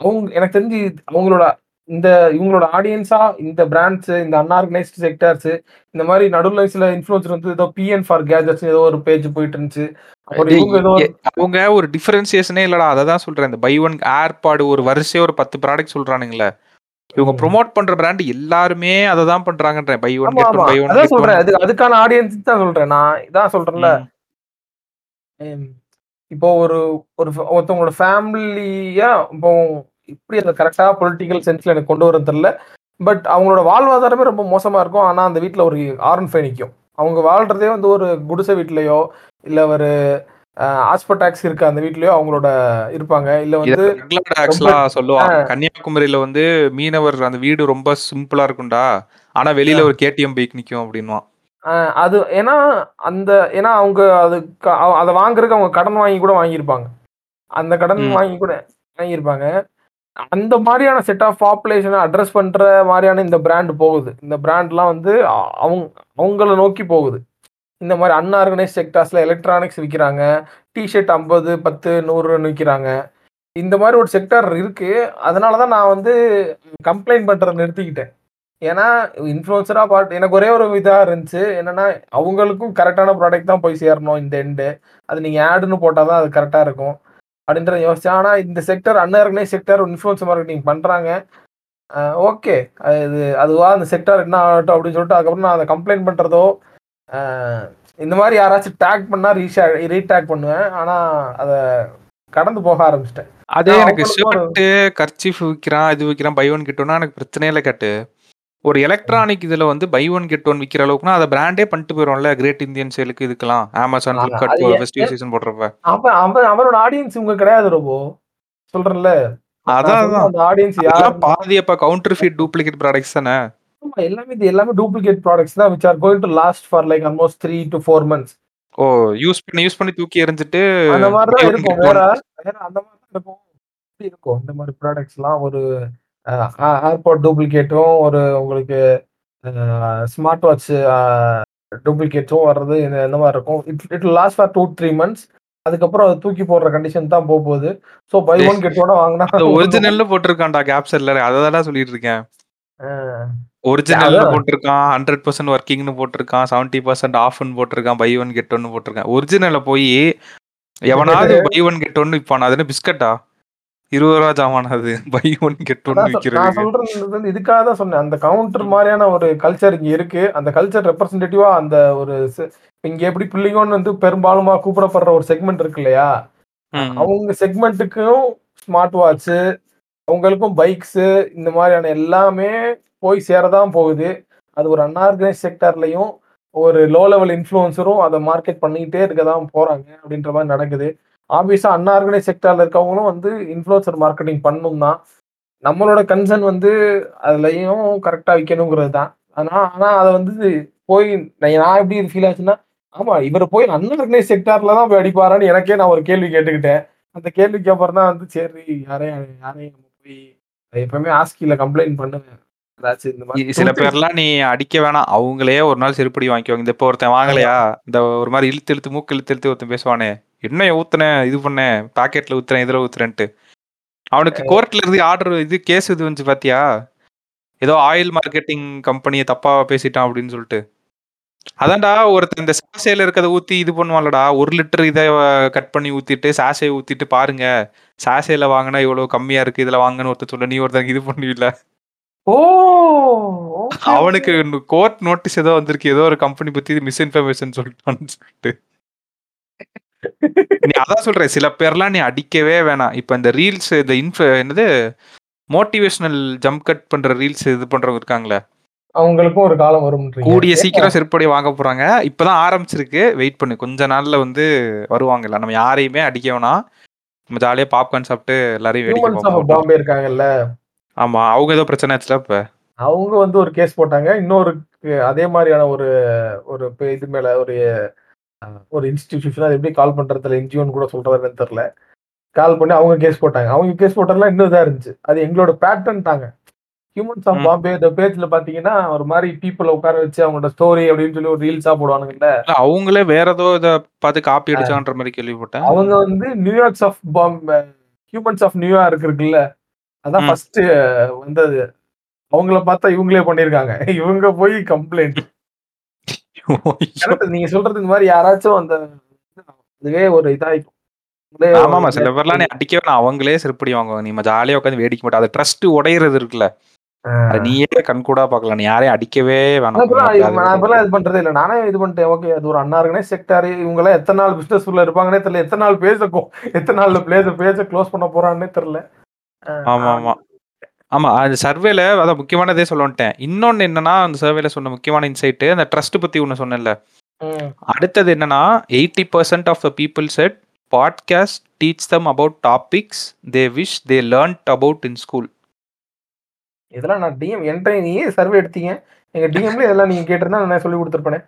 அவங்க எனக்கு தெரிஞ்சு அவங்களோட இவங்களோட ஆடியன்ஸா இந்த பிராண்ட்ஸ், இந்த அன்ஆர்கனைஸ்டு செக்டர்ஸ், இந்த மாதிரி நடுவில் சில இன்ஃப்ளூயன்சர் வந்து ஏதோ பிஎன் ஃபார் கேஜெட்ஸ் ஏதோ ஒரு பேஜ் போயிட்டு இருந்துச்சு. அவங்க ஒரு டிஃபரன்சியேஷனே இல்லடா. அதை தான் சொல்றேன், இந்த பை ஒன் ஏர்பாடு ஒரு வரிசையா ஒரு 10 ப்ராடக்ட் சொல்றானுங்களே. இவங்க ப்ரொமோட் பண்ற பிராண்ட் எல்லாருமே அதை தான் பண்றாங்கன்ற. Buy one get one buy one அதான் சொல்றேன். அதுக்கான ஆடியன்ஸ் தான் சொல்றேன். நான் இதான் சொல்றேன்ல, இப்போ ஒரு ஒரு ஒருத்தவங்களோட ஃபேமிலியா இப்போ இப்படி அந்த கரெக்டாக பொலிட்டிக்கல் சென்ஸில் எனக்கு கொண்டு வரது தெரியல. பட் அவங்களோட வாழ்வாதாரமே ரொம்ப மோசமாக இருக்கும். ஆனால் அந்த வீட்டில் ஒரு ஆரன் ஃபை நிற்கும். அவங்க வாழ்கிறதே வந்து ஒரு குடிசை வீட்லையோ இல்லை ஒரு ஆஸ்பட்டாக்ஸ் இருக்க அந்த வீட்லையோ அவங்களோட இருப்பாங்க. இல்லை வந்து சொல்லுவாங்க கன்னியாகுமரியில் வந்து மீனவர் அந்த வீடு ரொம்ப சிம்பிளாக இருக்கும்டா, ஆனால் வெளியில் ஒரு கேடிஎம் பைக் நிற்கும் அப்படின்வான். அது ஏன்னா அவங்க அதுக்கு அதை வாங்குறதுக்கு அவங்க கடன் வாங்கி கூட வாங்கியிருப்பாங்க. அந்த கடன் வாங்கி கூட வாங்கியிருப்பாங்க. அந்த மாதிரியான செட் ஆஃப் பாப்புலேஷனை அட்ரஸ் பண்ற மாதிரியான இந்த பிராண்ட் போகுது. இந்த பிராண்ட்லாம் வந்து அவங்கள நோக்கி போகுது. இந்த மாதிரி அன்ஆர்கனைஸ்ட் செக்டார்ஸ்ல எலக்ட்ரானிக்ஸ் விற்கிறாங்க, டிஷர்ட் 50, 10, 100 விற்கிறாங்க. இந்த மாதிரி ஒரு செக்டார் இருக்கு. அதனாலதான் நான் வந்து கம்ப்ளைண்ட் பண்றதை நிறுத்திக்கிட்டேன். ஏன்னா இன்ஃப்ளூயன்சரா எனக்கு ஒரே ஒரு இதாக இருந்துச்சு என்னன்னா, அவங்களுக்கும் கரெக்டான ப்ராடக்ட் தான் போய் சேரணும். இந்த எண்டு அது நீங்க ஆடுன்னு போட்டால் தான் அது கரெக்டாக இருக்கும் அப்படின்றத யோசிச்சேன். ஆனால் இந்த sector unorganised sector influence marketing பண்ணுறாங்க. ஓகே, இது அதுவாக அந்த செக்டர் என்ன ஆகட்டும் அப்படின்னு சொல்லிட்டு அதுக்கப்புறம் நான் அதை கம்ப்ளைண்ட் பண்ணுறதோ இந்த மாதிரி யாராச்சும் டேக் பண்ணால் ரீடேக் பண்ணுவேன். ஆனால் அதை கடந்து போக ஆரம்பிச்சிட்டேன். அதே எனக்கு ஷர்ட்டு, கர்ச்சீஃப் விற்கிறான், இது விற்கிறான், பை ஒன் கிட்டோன்னா எனக்கு பிரச்சனையில கட்டு. ஒரு எலக்ட்ரானிக் இதுல வந்து பை ஒன் கெட் ஒன் விக்கிற அளவுக்குனா அத பிராண்டே பண்ணிட்டு போயிடும்ல. கிரேட் இந்தியன் சேலுக்கு இதுக்கெல்லாம் அமேசான் ஃபிளிப்கார்ட் ஃபெஸ்டிவல் சீசன் போடுறப்ப அவரோட ஆடியன்ஸ் இவங்க கிடையாது ரொம்ப சொல்றேன்ல. அதான் அந்த ஆடியன்ஸ் யாரா பாதியப்பா கவுண்டர் ஃபீட் டூப்ளிகேட் ப்ராடக்ட்ஸ் தானே எல்லாமே. இது எல்லாமே டூப்ளிகேட் ப்ராடக்ட்ஸ் தான் which are going to last for like almost 3 to 4 months. ஓ யூஸ் பண்ணி தூக்கி எறிஞ்சிட்டு அந்த மாதிரி தான் இருக்கும். வேற அந்த மாதிரி இருக்கும் இருக்கும் இந்த மாதிரி ப்ராடக்ட்ஸ்லாம் ஒரு ஏர்போர்ட் டூப்ளிகேட்டும் ஒரு உங்களுக்கு ஸ்மார்ட் வாட்ச் டூப்ளிகேட்டும் வர்றது இந்த மாதிரி இருக்கும். It will last for 2-3 months. அதுக்கப்புறம் அதை தூக்கி போடுற கண்டிஷன் தான் போகுது. So buy one get one வாங்கினா ஒரிஜினல்ல போட்டிருக்கான்டா கேப் செல்லர். அதான் சொல்லிட்டு இருக்கேன். ஒரிஜினல்ல போட்டிருக்கான் 100% ஒர்க்கிங்னு போட்டிருக்கான் 70% ஆஃப்னு போட்டிருக்கான் பை ஒன் கெட் ஒன்னு போட்டிருக்கான். ஒரிஜினல்ல போய் எவனாவது பை ஒன் கெட் ஒன்னு விற்பான். அது என்ன பிஸ்கட்டா? 20 ரூபா ஜாமானது பை ஒன் கெட் ஒன் விற்கிறது. நான் சொல்றது இதுக்காக தான் சொன்னேன். அந்த கவுண்டர் மாதிரியான ஒரு கல்ச்சர் இங்க இருக்கு. அந்த கல்ச்சர் ரெப்ரஸன்டேட்டிவா அந்த ஒரு இங்க எப்படி பிள்ளைங்கன்னு வந்து பெரும்பாலுமா கூப்பிடப்படுற ஒரு செக்மெண்ட் இருக்கு இல்லையா? அவங்க செக்மெண்ட்டுக்கும் ஸ்மார்ட் வாட்ச் அவங்களுக்கும் பைக்ஸு இந்த மாதிரியான எல்லாமே போய் சேரதான் போகுது. அது ஒரு அன்ஆர்கனைஸ் செக்டர்லையும் ஒரு லோ லெவல் இன்ஃப்ளூயன்சரும் அதை மார்க்கெட் பண்ணிக்கிட்டே இருக்க தான் போறாங்க அப்படின்ற மாதிரி நடக்குது. ஆப்வியஸாக அன்ஆர்கனைஸ் செக்டரில் இருக்கவங்களும் வந்து இன்ஃப்ளூயன்சர் மார்க்கெட்டிங் பண்ணணும்னா நம்மளோட கன்சர்ன் வந்து அதுலையும் கரெக்டாக விற்கணுங்கிறது தான். ஆனால் அதை வந்து போய் நான் எப்படி ஃபீல் ஆச்சுன்னா, ஆமாம் இவர் போய் அன்ஆர்கனைஸ் செக்டாரில் தான் போய் அடிப்பாரான்னு எனக்கே நான் ஒரு கேள்வி கேட்டுக்கிட்டேன். அந்த கேள்விக்கு அப்புறம் தான் வந்து சரி யாரையும் நம்ம போய் எப்பவுமே ஆஸ்கில கம்ப்ளைண்ட் பண்ணுவேன். சில பேர்லாம் நீ அடிக்க வேணாம், அவங்களே ஒரு நாள் செருப்படி வாங்கிக்குவாங்க. இந்த இப்போ ஒருத்தன் வாங்கலையா, இந்த ஒரு மாதிரி இழுத்து மூக்கு இழுத்து ஒருத்தன் பேசுவானே, என்ன ஊத்துனேன் இது பண்ணேன் பாக்கெட்ல ஊத்துறேன் இதுல ஊத்துறேன்ட்டு அவனுக்கு கோர்ட்ல இருந்து ஆர்டர் இது கேஸ் இது வந்து பாத்தியா, ஏதோ ஆயில் மார்க்கெட்டிங் கம்பெனியை தப்பா பேசிட்டான் அப்படின்னு சொல்லிட்டு. அதான்டா ஒருத்தன் இந்த சாசையில இருக்கிறத ஊத்தி இது பண்ணுவான்லடா, 1 லிட்டர் இதை கட் பண்ணி ஊத்திட்டு சாசையை ஊத்திட்டு பாருங்க சாசையில வாங்கினா இவ்வளவு கம்மியா இருக்கு இதுல வாங்கன்னு ஒருத்தர் சொல்ல, நீ ஒருத்தருக்கு இது பண்ணுவீல்ல. ஓ அவனுக்கு கோர்ட் நோட்டீஸ் ஏதோ வந்திருக்கு, ஏதோ ஒரு கம்பெனி பத்தி மிஸ் இன்ஃபர்மேஷன் சொல்லிட்டான்னு சொல்லிட்டு. நீ அதான் சொல்ற, சில பேர்லாம் நீ அடிக்கவே வேணாம். இப்ப இந்த ரீல்ஸ் இந்த என்னது மோட்டிவேஷனல் ஜம்ப் கட் பண்ற ரீல்ஸ் இது பண்றவங்க இருக்காங்களே, அவங்களுக்கும் ஒரு காலம் வரும். கூடிய சீக்கிரம் செருப்படி வாங்க போறாங்க. இப்பதான் ஆரம்பிச்சிருக்கு, வெயிட் பண்ணு, கொஞ்ச நாள்ல வந்து வருவாங்கல்ல. நம்ம யாரையுமே அடிக்க வேணாம், நம்ம ஜாலியா பாப்கார்ன் சாப்பிட்டு எல்லாரையும் இருக்காங்கல்ல. ஆமா அவங்க ஏதோ பிரச்சனை ஆச்சுல, இப்ப அவங்க வந்து ஒரு கேஸ் போட்டாங்க. இன்னொரு அதே மாதிரியான ஒரு ஒரு இது மேல ஒரு இன்ஸ்டிடியூஷன், அது எப்படி கால் பண்றதுல என்ஜிஓன்னு கூட சொல்றதுன்னு தெரியல, கால் பண்ணி அவங்க கேஸ் போட்டாங்க. அவங்க கேஸ் போட்டதெல்லாம் இன்னும் இதாக இருந்துச்சு. அது எங்களோட பேட்டர்ன்ட்டாங்க. ஹியூமன்ஸ் ஆஃப் பாம்பே இந்த பேஜ்ல பாத்தீங்கன்னா ஒரு மாதிரி பீப்புளை உட்கார வச்சு அவங்களோட ஸ்டோரி அப்படின்னு சொல்லி ஒரு ரீல்ஸா போடுவானுங்கல்ல. அவங்களே வேற ஏதோ இதை பார்த்து காப்பி அடிச்சான்ற மாதிரி கேள்விப்பட்டேன். அவங்க வந்து New Yorks of Bombay humans of New York இருக்குல்ல, அதான் ஃபர்ஸ்ட் வந்தது. அவங்கள பார்த்தா இவங்களே பண்ணியிருக்காங்க. இவங்க போய் கம்ப்ளைண்ட் நீங்க சொல்றது இந்த மாதிரி யாராச்சும் அந்த அதுவே ஒரு இதாயிக்கும். ஆமாமா சில பேர்லாம் நீ அடிக்கவே நான் அவங்களே செருப்படி வாங்குவாங்க. நீ ஜாலியா உட்காந்து வேடிக்க மாட்டேன். அது ட்ரஸ்ட் உடையறது இருக்குல்ல, நீயே கண்கூடா பாக்கலாம். நீ யாரையும் அடிக்கவே வேணாம். நான் இது பண்றதே இல்லை, நானே இது பண்ணிட்டேன். ஓகே அது ஒரு அன்ஆர்கனைஸ் செக்டார், இவங்க எல்லாம் எத்தனை நாள் பிசினஸ் உள்ள இருப்பாங்கன்னே தெரியல, எத்தனை நாள் பேசக்கும் எத்தனை நாள்ல பேச க்ளோஸ் பண்ண போறான்னே தெரியல. ஆமா ஆமா ஆமாம் அந்த சர்வேல அதை முக்கியமானதே சொல்லிட்டேன். இன்னொன்று என்னன்னா அந்த சர்வேல சொன்ன முக்கியமான இன்சைட்டு அந்த ட்ரஸ்ட் பற்றி ஒன்று சொன்னேன்ல. அடுத்தது என்னன்னா 80% of the people said podcast teach them about topics they wish they learned about in school. இதெல்லாம் நான் டிஎம் என்ட்ரை நீயே சர்வே எடுத்தீங்க எங்கள் டிஎம்ல இதெல்லாம் நீங்கள் கேட்டிருந்தா நான் சொல்லி கொடுத்துருப்பேனே.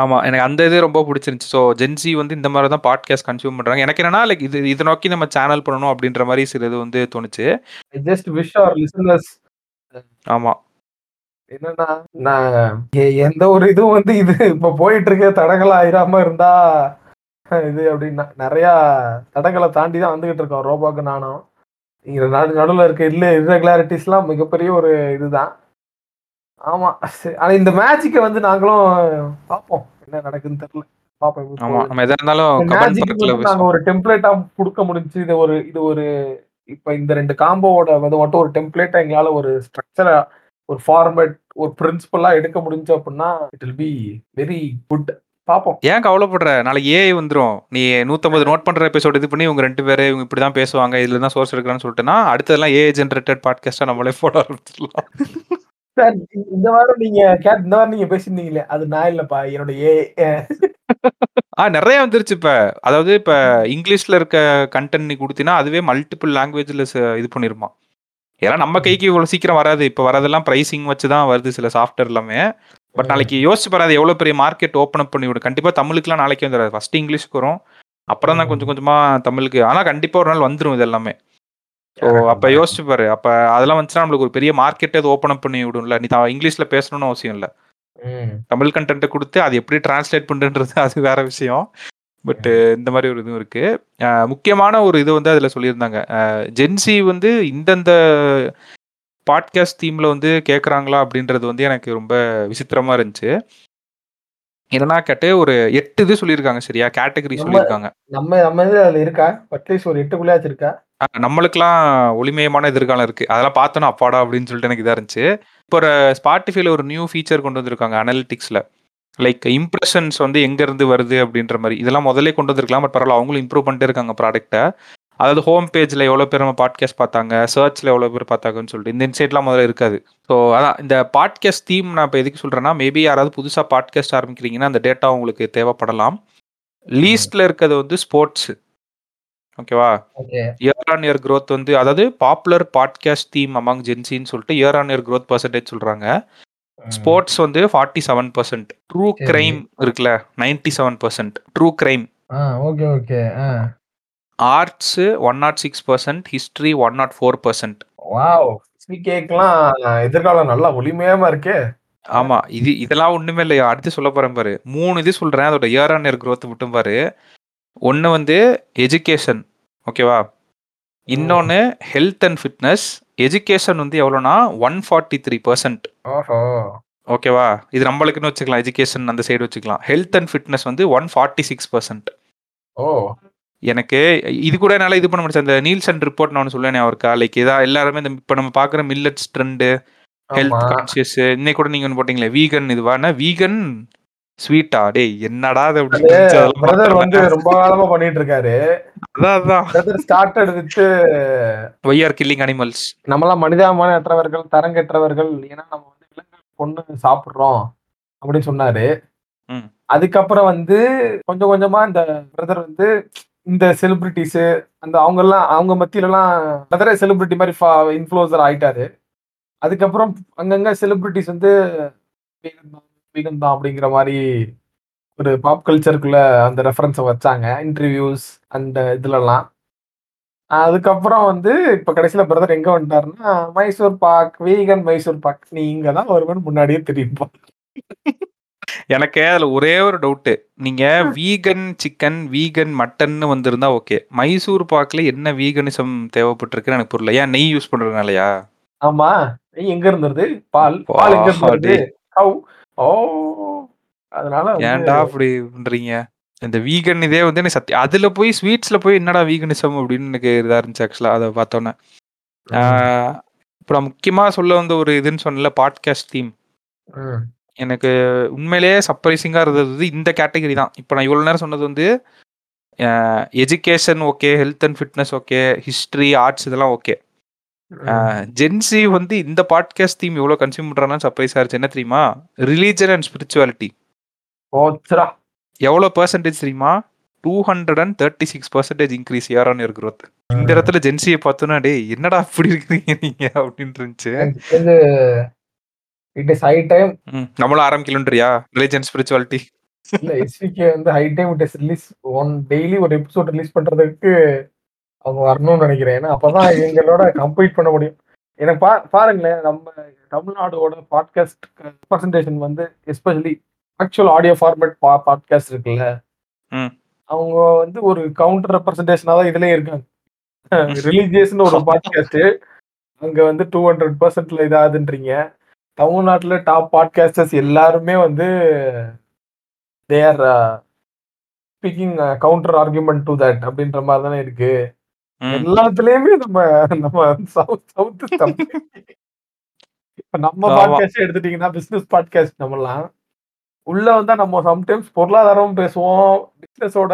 ஆமாம் எனக்கு அந்த இது ரொம்ப பிடிச்சிருந்துச்சி. ஸோ ஜென்சி வந்து இந்த மாதிரி தான் பாட்காஸ்ட் கன்சியூம் பண்ணுறாங்க. எனக்கு என்னன்னா லைக் இதை நோக்கி நம்ம சேனல் பண்ணணும் அப்படின்ற மாதிரி சில இது வந்து தோணுச்சு. Just wish our listeners. ஆமாம் என்னன்னா நான் எந்த ஒரு இதுவும் வந்து இது இப்போ போயிட்டு இருக்க தடங்கள் ஆயிராம இருந்தா இது அப்படின்னா நிறையா தடங்களை தாண்டி தான் வந்துகிட்டு இருக்கோம். ரோபோக்கு நானும் இங்கே நடுவில் இருக்க இல்லை இர்ரெகுலாரிட்டிஸ்லாம் மிகப்பெரிய ஒரு இதுதான். ஆமா ஆனா இந்த மேஜிக்கை வந்து நாங்களும் பார்ப்போம் என்ன நடக்குதுன்னு தெரியல. பார்ப்போம் ஒரு டெம்ப்ளேட்டா கொடுக்க முடிஞ்சு. இது ஒரு இப்ப இந்த ரெண்டு காம்போவோட வந்து மட்டும் ஒரு டெம்ப்ளேட்டா எங்களால ஒரு ஸ்ட்ரக்சரா ஒரு ஃபார்மேட் ஒரு பிரின்சிபலா எடுக்க முடிஞ்சு அப்படின்னா it will be very good. பார்ப்போம். ஏன் கவலைப்படுற, நாளைக்கு ஏஐ வந்துடும். நீ 150 நோட் பண்ற எபிசோட் இது பண்ணி இவங்க 2 பேர் இவங்க இப்படிதான் பேசுவாங்க இதுல தான் சோர்ஸ் எடுக்கிறான்னு சொல்லிட்டுனா அடுத்ததெல்லாம் ஏஐ ஜென்ரேட்டட் பாட்காஸ்டா நம்மளே போட ஆரம்பிச்சிடலாம். சார், இந்த வாரம் நீங்க இந்த வாரம் நீங்க பேசிருந்தீங்களே, அது நான் இல்லப்பா, என்னோட நிறைய வந்துருச்சு இப்ப. அதாவது இப்ப இங்கிலீஷ்ல இருக்க கண்டென்ட் நீ கொடுத்தீங்கன்னா அதுவே மல்டிபிள் லாங்குவேஜ்ல இது பண்ணிருமா. ஏன்னா நம்ம கைக்கு இவ்வளவு சீக்கிரம் வராது. இப்ப வரதெல்லாம் பிரைசிங் வச்சுதான் வருது சில சாஃப்ட்வேர் எல்லாமே. பட் நாளைக்கு யோசிச்சு பாரு, அது எவ்வளவு பெரிய மார்க்கெட் ஓப்பன் அப் பண்ணிவிடும். கண்டிப்பா தமிழுக்குலாம் நாளைக்கு வந்துடாது, ஃபர்ஸ்ட் இங்கிலீஷ்க்கு வரும், அப்புறம் தான் கொஞ்சம் கொஞ்சமா தமிழுக்கு. ஆனா கண்டிப்பா ஒரு நாள் வந்துடும் இது எல்லாமே. ஸோ அப்போ யோசிச்சு பாரு, அப்போ அதெல்லாம் வந்துச்சுன்னா நம்மளுக்கு ஒரு பெரிய மார்க்கெட்டே அது ஓப்பன் அப் பண்ணி விடும்ல. நீ இங்கிலீஷில் பேசணும்னு அவசியம் இல்லை, தமிழ் கண்டென்ட்டை கொடுத்து அது எப்படி டிரான்ஸ்லேட் பண்ணுறது அது வேற விஷயம். பட்டு இந்த மாதிரி ஒரு இதுவும் இருக்குது. முக்கியமான ஒரு இது வந்து அதில் சொல்லியிருந்தாங்க, ஜென்சி வந்து இந்தந்த பாட்காஸ்ட் தீமில் வந்து கேட்குறாங்களா அப்படின்றது வந்து எனக்கு ரொம்ப விசித்திரமாக இருந்துச்சு. என்னன்னா கேட்டு ஒரு 8 இது சொல்லியிருக்காங்க, சரியா கேட்டகரி சொல்லியிருக்காங்க. நம்மளுக்கெல்லாம் ஒளிமயமான எதிர்காலம் இருக்கு, அதெல்லாம் பார்த்தோன்னா அப்பாடா அப்படின்னு சொல்லிட்டு எனக்கு இதாக இருந்துச்சு. இப்போ ஒரு ஸ்பாட்டிஃபைல ஒரு நியூ ஃபீச்சர் கொண்டு வந்திருக்காங்க அனலிட்டிக்ஸ்ல, லைக் இம்ப்ரெஷன்ஸ் வந்து எங்க இருந்து வருது அப்படின்ற மாதிரி. இதெல்லாம் முதலே கொண்டு வந்திருக்கலாம், பட் பரவாயில்ல, அவங்களும் இம்ப்ரூவ் பண்ணிட்டு இருக்காங்க ப்ராடக்ட்டை. அதாவது ஹோம் பேஜில் எவ்வளோ பேர் நம்ம பாட்காஸ்ட் பார்த்தாங்க, சர்ச்சில் எவ்வளோ பேர் பார்த்தாங்கன்னு சொல்லிட்டு இந்த இன்சைட்லாம் முதல்ல இருக்காது. ஸோ அதான் இந்த பாட்காஸ்ட் தீம் நான் இப்போ எதுக்கு சொல்கிறேன்னா, மேபி யாராவது புதுசாக பாட்காஸ்ட் ஆரம்பிக்கிறீங்கன்னா அந்த டேட்டா உங்களுக்கு தேவைப்படலாம். லீஸ்ட்டில் இருக்கிறது வந்து ஸ்போர்ட்ஸு, ஓகேவா? இயர் ஆன் இயர் க்ரோத் வந்து, அதாவது பாப்புலர் பாட்காஸ்ட் தீம் அமாங் ஜென்சின்னு சொல்லிட்டு year on year growth percentage சொல்கிறாங்க. ஸ்போர்ட்ஸ் வந்து 47%, ட்ரூ கிரைம் இருக்குல்ல 97%, true crime Arts 106%, History 104%. Wow, கேக்கலாம் எதிர்காலம் நல்லா ஒளிமயமா இருக்கே. ஆமா, இது இதெல்லாம் ஒண்ணுமே இல்லையா. அடுத்து சொல்ல போறேன் பாரு, 3 இது சொல்றேன், அதோட இயர் ஆன் இயர் க்ரோத் மட்டும் பாரு. ஒன்று வந்து எஜுகேஷன், ஓகேவா? இன்னொன்று ஹெல்த் அண்ட் ஃபிட்னஸ். எஜுகேஷன் வந்து எவ்வளோனா 143%, ஓகேவா? இது நம்மளுக்குன்னு வச்சுக்கலாம், எஜுகேஷன் அந்த சைடு வச்சுக்கலாம். ஹெல்த் அண்ட் ஃபிட்னஸ் வந்து 146%. ஓ, எனக்கு இது கூட என்னால் இது பண்ண முடியாது. அந்த நீல்சன் ரிப்போர்ட் நான் சொல்லுவேன் அவருக்கா, லைக் ஏதாவது எல்லாருமே இந்த இப்போ நம்ம பார்க்குற மில்லட்ஸ் ட்ரெண்டு, ஹெல்த் கான்சியஸ். இன்னைக்கு கூட நீங்கள் ஒன்று போட்டிங்களே, வீகன் இதுவானா வீகன் ஸ்வீட்டா? டே என்னடா அது வந்து ரொம்ப காலமா பண்ணிட்டு இருக்காரு. அதான் started with why are killing animals. நம்மளாம் மனிதாபிமான அற்றவர்கள், தரங்கற்றவர்கள், ஏன்னா நம்ம வந்து விலங்குகள் கொண்டு சாப்பிட்றோம் அப்படின்னு சொன்னாரு. அதுக்கப்புறம் வந்து கொஞ்சம் கொஞ்சமா இந்த பிரதர் வந்து இந்த செலிபிரிட்டிஸு அந்த அவங்கெல்லாம் அவங்க மத்தியிலலாம் பிரதரே செலிபிரிட்டி மாதிரி இன்ஃப்ளூயன்சர் ஆகிட்டாரு. அதுக்கப்புறம் அங்கங்கே செலிபிரிட்டிஸ் வந்து வீகன் தான் அப்படிங்கிற மாதிரி ஒரு பாப் கல்ச்சருக்குள்ள அந்த ரெஃபரன்ஸை வச்சாங்க இன்டர்வியூஸ் அந்த இதுலலாம். அதுக்கப்புறம் வந்து இப்போ கடைசியில் பிரதர் எங்கே வந்துட்டாருன்னா மைசூர் பாக், வீகன் மைசூர் பாக். நீ இங்கே தான் வருவேன்னு முன்னாடியே தெரியுப்பா. எனக்கு அதுல ஒரே ஒரு டவுட்டு, நீங்க வீகன் சிக்கன், வீகன் மட்டன்னு வந்திருந்தா ஓகே, மைசூர் பாக்குல என்ன வீகனிசம் தேவைப்பட்டிருக்கு எனக்கு புரியல. ஏன் நெய் யூஸ் பண்றதுனாலயா? ஆமா, நெய் எங்க இருந்துருது? பால் எங்க இருந்துருது? கவ். ஓ, அதனால ஏன்டா அப்படி பண்றீங்க? இந்த வீகன் இதே வந்து எனக்கு சத்தியம் அதுல போய் ஸ்வீட்ஸ்ல போய் என்னடா வீகனிசம் அப்படின்னு எனக்கு இதா இருந்துச்சு ஆக்சுவலா. அதை பார்த்தோன்னே இப்போ நான் முக்கியமா சொல்ல வந்த ஒரு இதுன்னு சொன்னல பாட்காஸ்ட் தீம், எனக்கு உண்மையிலேயே சர்ப்ரைசிங்காக இருந்தது வந்து இந்த கேட்டகரி தான். இப்போ நான் இவ்வளோ நேரம் சொன்னது வந்து education okay, health and fitness okay, history, arts இதெல்லாம் ஓகே. ஜென்சி வந்து இந்த பாட்காஸ்ட் தீம் இவ்வளோ கன்சியூம் பண்ணுறாங்கன்னா சர்ப்ரைஸாக இருந்துச்சு. என்ன தெரியுமா? ரிலீஜன் அண்ட் ஸ்பிரிச்சுவாலிட்டி எவ்வளோ பர்சன்டேஜ் தெரியுமா? 236% increase year on year growth. இந்த இடத்துல ஜென்சியை பார்த்தோன்னா டே என்னடா அப்படி இருக்கிறீங்க நீங்கள் அப்படின்ட்டு இருந்துச்சு. It is high time. நம்மள ஆரம்பிக்கலன்றியா religion spirituality இல்ல SVK வந்து high time it is release on daily ஒரு எபிசோட் ரிலீஸ் பண்றதுக்கு அவங்க வரணும்னு நினைக்கிறேன். ஏன்னா அப்பதான் எங்களோட கம்ப்ளீட் பண்ண முடியும். எனக்கு பாருங்களேன், நம்ம தமிழ்நாடோட பாட்காஸ்ட் பர்சன்டேஷன் வந்து especially actual audio format podcast இருக்குல்ல, அவங்க வந்து ஒரு கவுண்டர் ரெப்ரசன்டேஷனா தான் இதுலயே இருக்காங்க. ரிலீஜியஸ்னு ஒரு பாட்காஸ்ட் அங்க வந்து 200% இதாதுன்றீங்க. தமிழ்நாட்டில் டாப் பாட்காஸ்டர்ஸ் எல்லாருமே வந்து they are speaking counter argument to that அப்படின்ற மாதிரி தானே இருக்கு எல்லாத்துலயுமே. நம்ம நம்ம சவுத் நம்ம பாட்காஸ்ட் எடுத்துட்டீங்கன்னா பிசினஸ் பாட்காஸ்ட் நம்மலாம் உள்ள வந்தா நம்ம சம்டைம்ஸ் பொருளாதாரமும் பேசுவோம், பிசினஸோட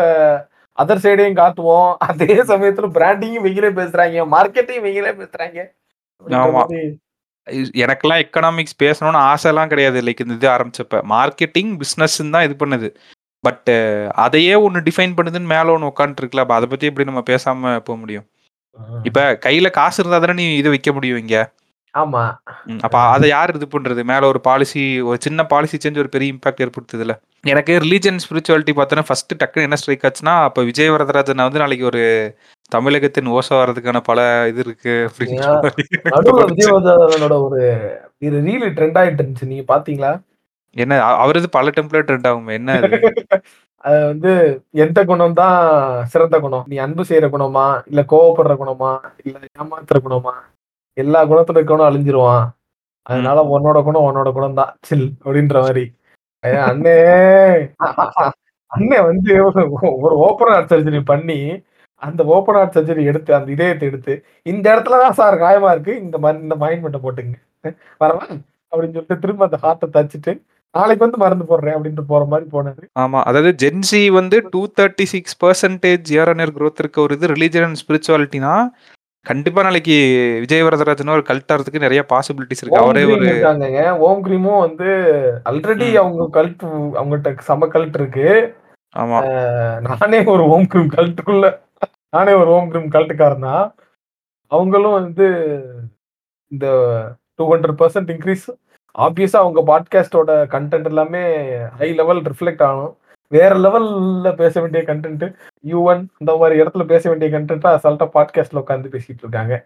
அதர் சைடையும் காட்டுவோம். அதே சமயத்துல பிராண்டிங்கும் வெயிலே பேசுறாங்க, மார்க்கெட்டையும் வெயிலே பேசுறாங்க. எனக்கெல்லாம் எக்கனாமிக்ஸ் பேசணும்னு ஆசைலாம் கிடையாது. லைக் இந்த இது ஆரம்பிச்சப்ப மார்க்கெட்டிங் பிஸ்னஸ்ன்னு தான் இது பண்ணுது. பட் அதையே ஒன்று டிஃபைன் பண்ணுதுன்னு மேலே ஒன்று உட்காந்துருக்குல. அப்போ அதை பற்றி எப்படி நம்ம பேசாமல் போக முடியும்? இப்போ கையில் காசு இருந்தால் தானே நீ இதை விற்க முடியும் இங்கே. ஆமாம், அப்போ அதை யார் இது பண்ணுறது? மேலே ஒரு பாலிசி, ஒரு சின்ன பாலிசி செஞ்சு ஒரு பெரிய இம்பாக்ட் ஏற்படுத்துதில்ல. எனக்கு ரிலீஜன் ஸ்பிரிச்சுவாலிட்டி பார்த்தோன்னா ஃபஸ்ட்டு டக்குன்னு என்ன ஸ்ட்ரைக் ஆச்சுன்னா, அப்போ விஜய் வரதராஜன் வந்து நாளைக்கு ஒரு தமிழகத்தின் ஓசை வர்றதுக்கான பல இது இருக்கு அப்படின்னு நீங்க பாத்தீங்களா? என்ன அவரது பல டெம்ப்ளேட் ட்ரெண்ட் ஆகும். என்ன அது வந்து எந்த குணம் தான் சிறந்த குணம்? நீ அன்பு செய்யற குணமா, இல்ல கோவப்படுற குணமா, இல்ல ஏமாத்துற குணமா? எல்லா குணத்துல இருக்கணும் அழிஞ்சிருவான். அதனால உன்னோட குணம் உன்னோட குணம் தான் சில் அப்படின்ற மாதிரி. அண்ணே அண்ணே வந்து ஒரு ஓப்பன் ஹார்ட் சர்ஜரி பண்ணி அந்த ஓப்பன் ஹார்ட் சர்ஜரி எடுத்து அந்த இதயத்தை எடுத்து இந்த இடத்துலதான் சார் காயமா இருக்கு, இந்த மைண்ட்மெண்ட்டை போட்டுங்க வரவா அப்படின்னு சொல்லிட்டு திரும்ப அந்த ஹார்ட்டை தச்சுட்டு நாளைக்கு வந்து மருந்து போடுறேன் அப்படின்ட்டு போற மாதிரி போனாரு. ஆமா, அதாவது ஜென்சி வந்து 236% இயர்-ஆன்-இயர் growth இருக்க ஒரு இது ரிலீஜன் அண்ட் ஸ்பிரிச்சுவாலிட்டினா கண்டிப்பா நாளைக்கு விஜய் வரதராஜன் ஒரு கல்ட் ஆறதுக்கு நிறைய பாசிபிலிட்டிஸ் இருக்கு. அவரே ஒரு ஓம் கிரீமும் வந்து ஆல்ரெடி அவங்க கல்ட், அவங்ககிட்ட சம கல்ட் இருக்கு. ஆமா, நானே ஒரு ஓம் கிரீம் கல்ட்டுக்குள்ள நானே ஒரு ஹோம் கிரீம் கல்ட்டுக்காரனா. அவங்களும் வந்து இந்த 200% இன்க்ரீஸ் ஆப்வியஸா அவங்க பாட்காஸ்டோட கண்டென்ட் எல்லாமே ஹை லெவல் ரிஃப்ளெக்ட் ஆகணும். வேற லெவல்ல பேச வேண்டிய கண்டென்ட் யூஎன் இந்த மாதிரி இடத்துல பேச வேண்டிய கண்டென்ட்டா அசால்ட்டா பாட்காஸ்ட்ல உட்காந்து பேசிட்டு இருக்காங்க.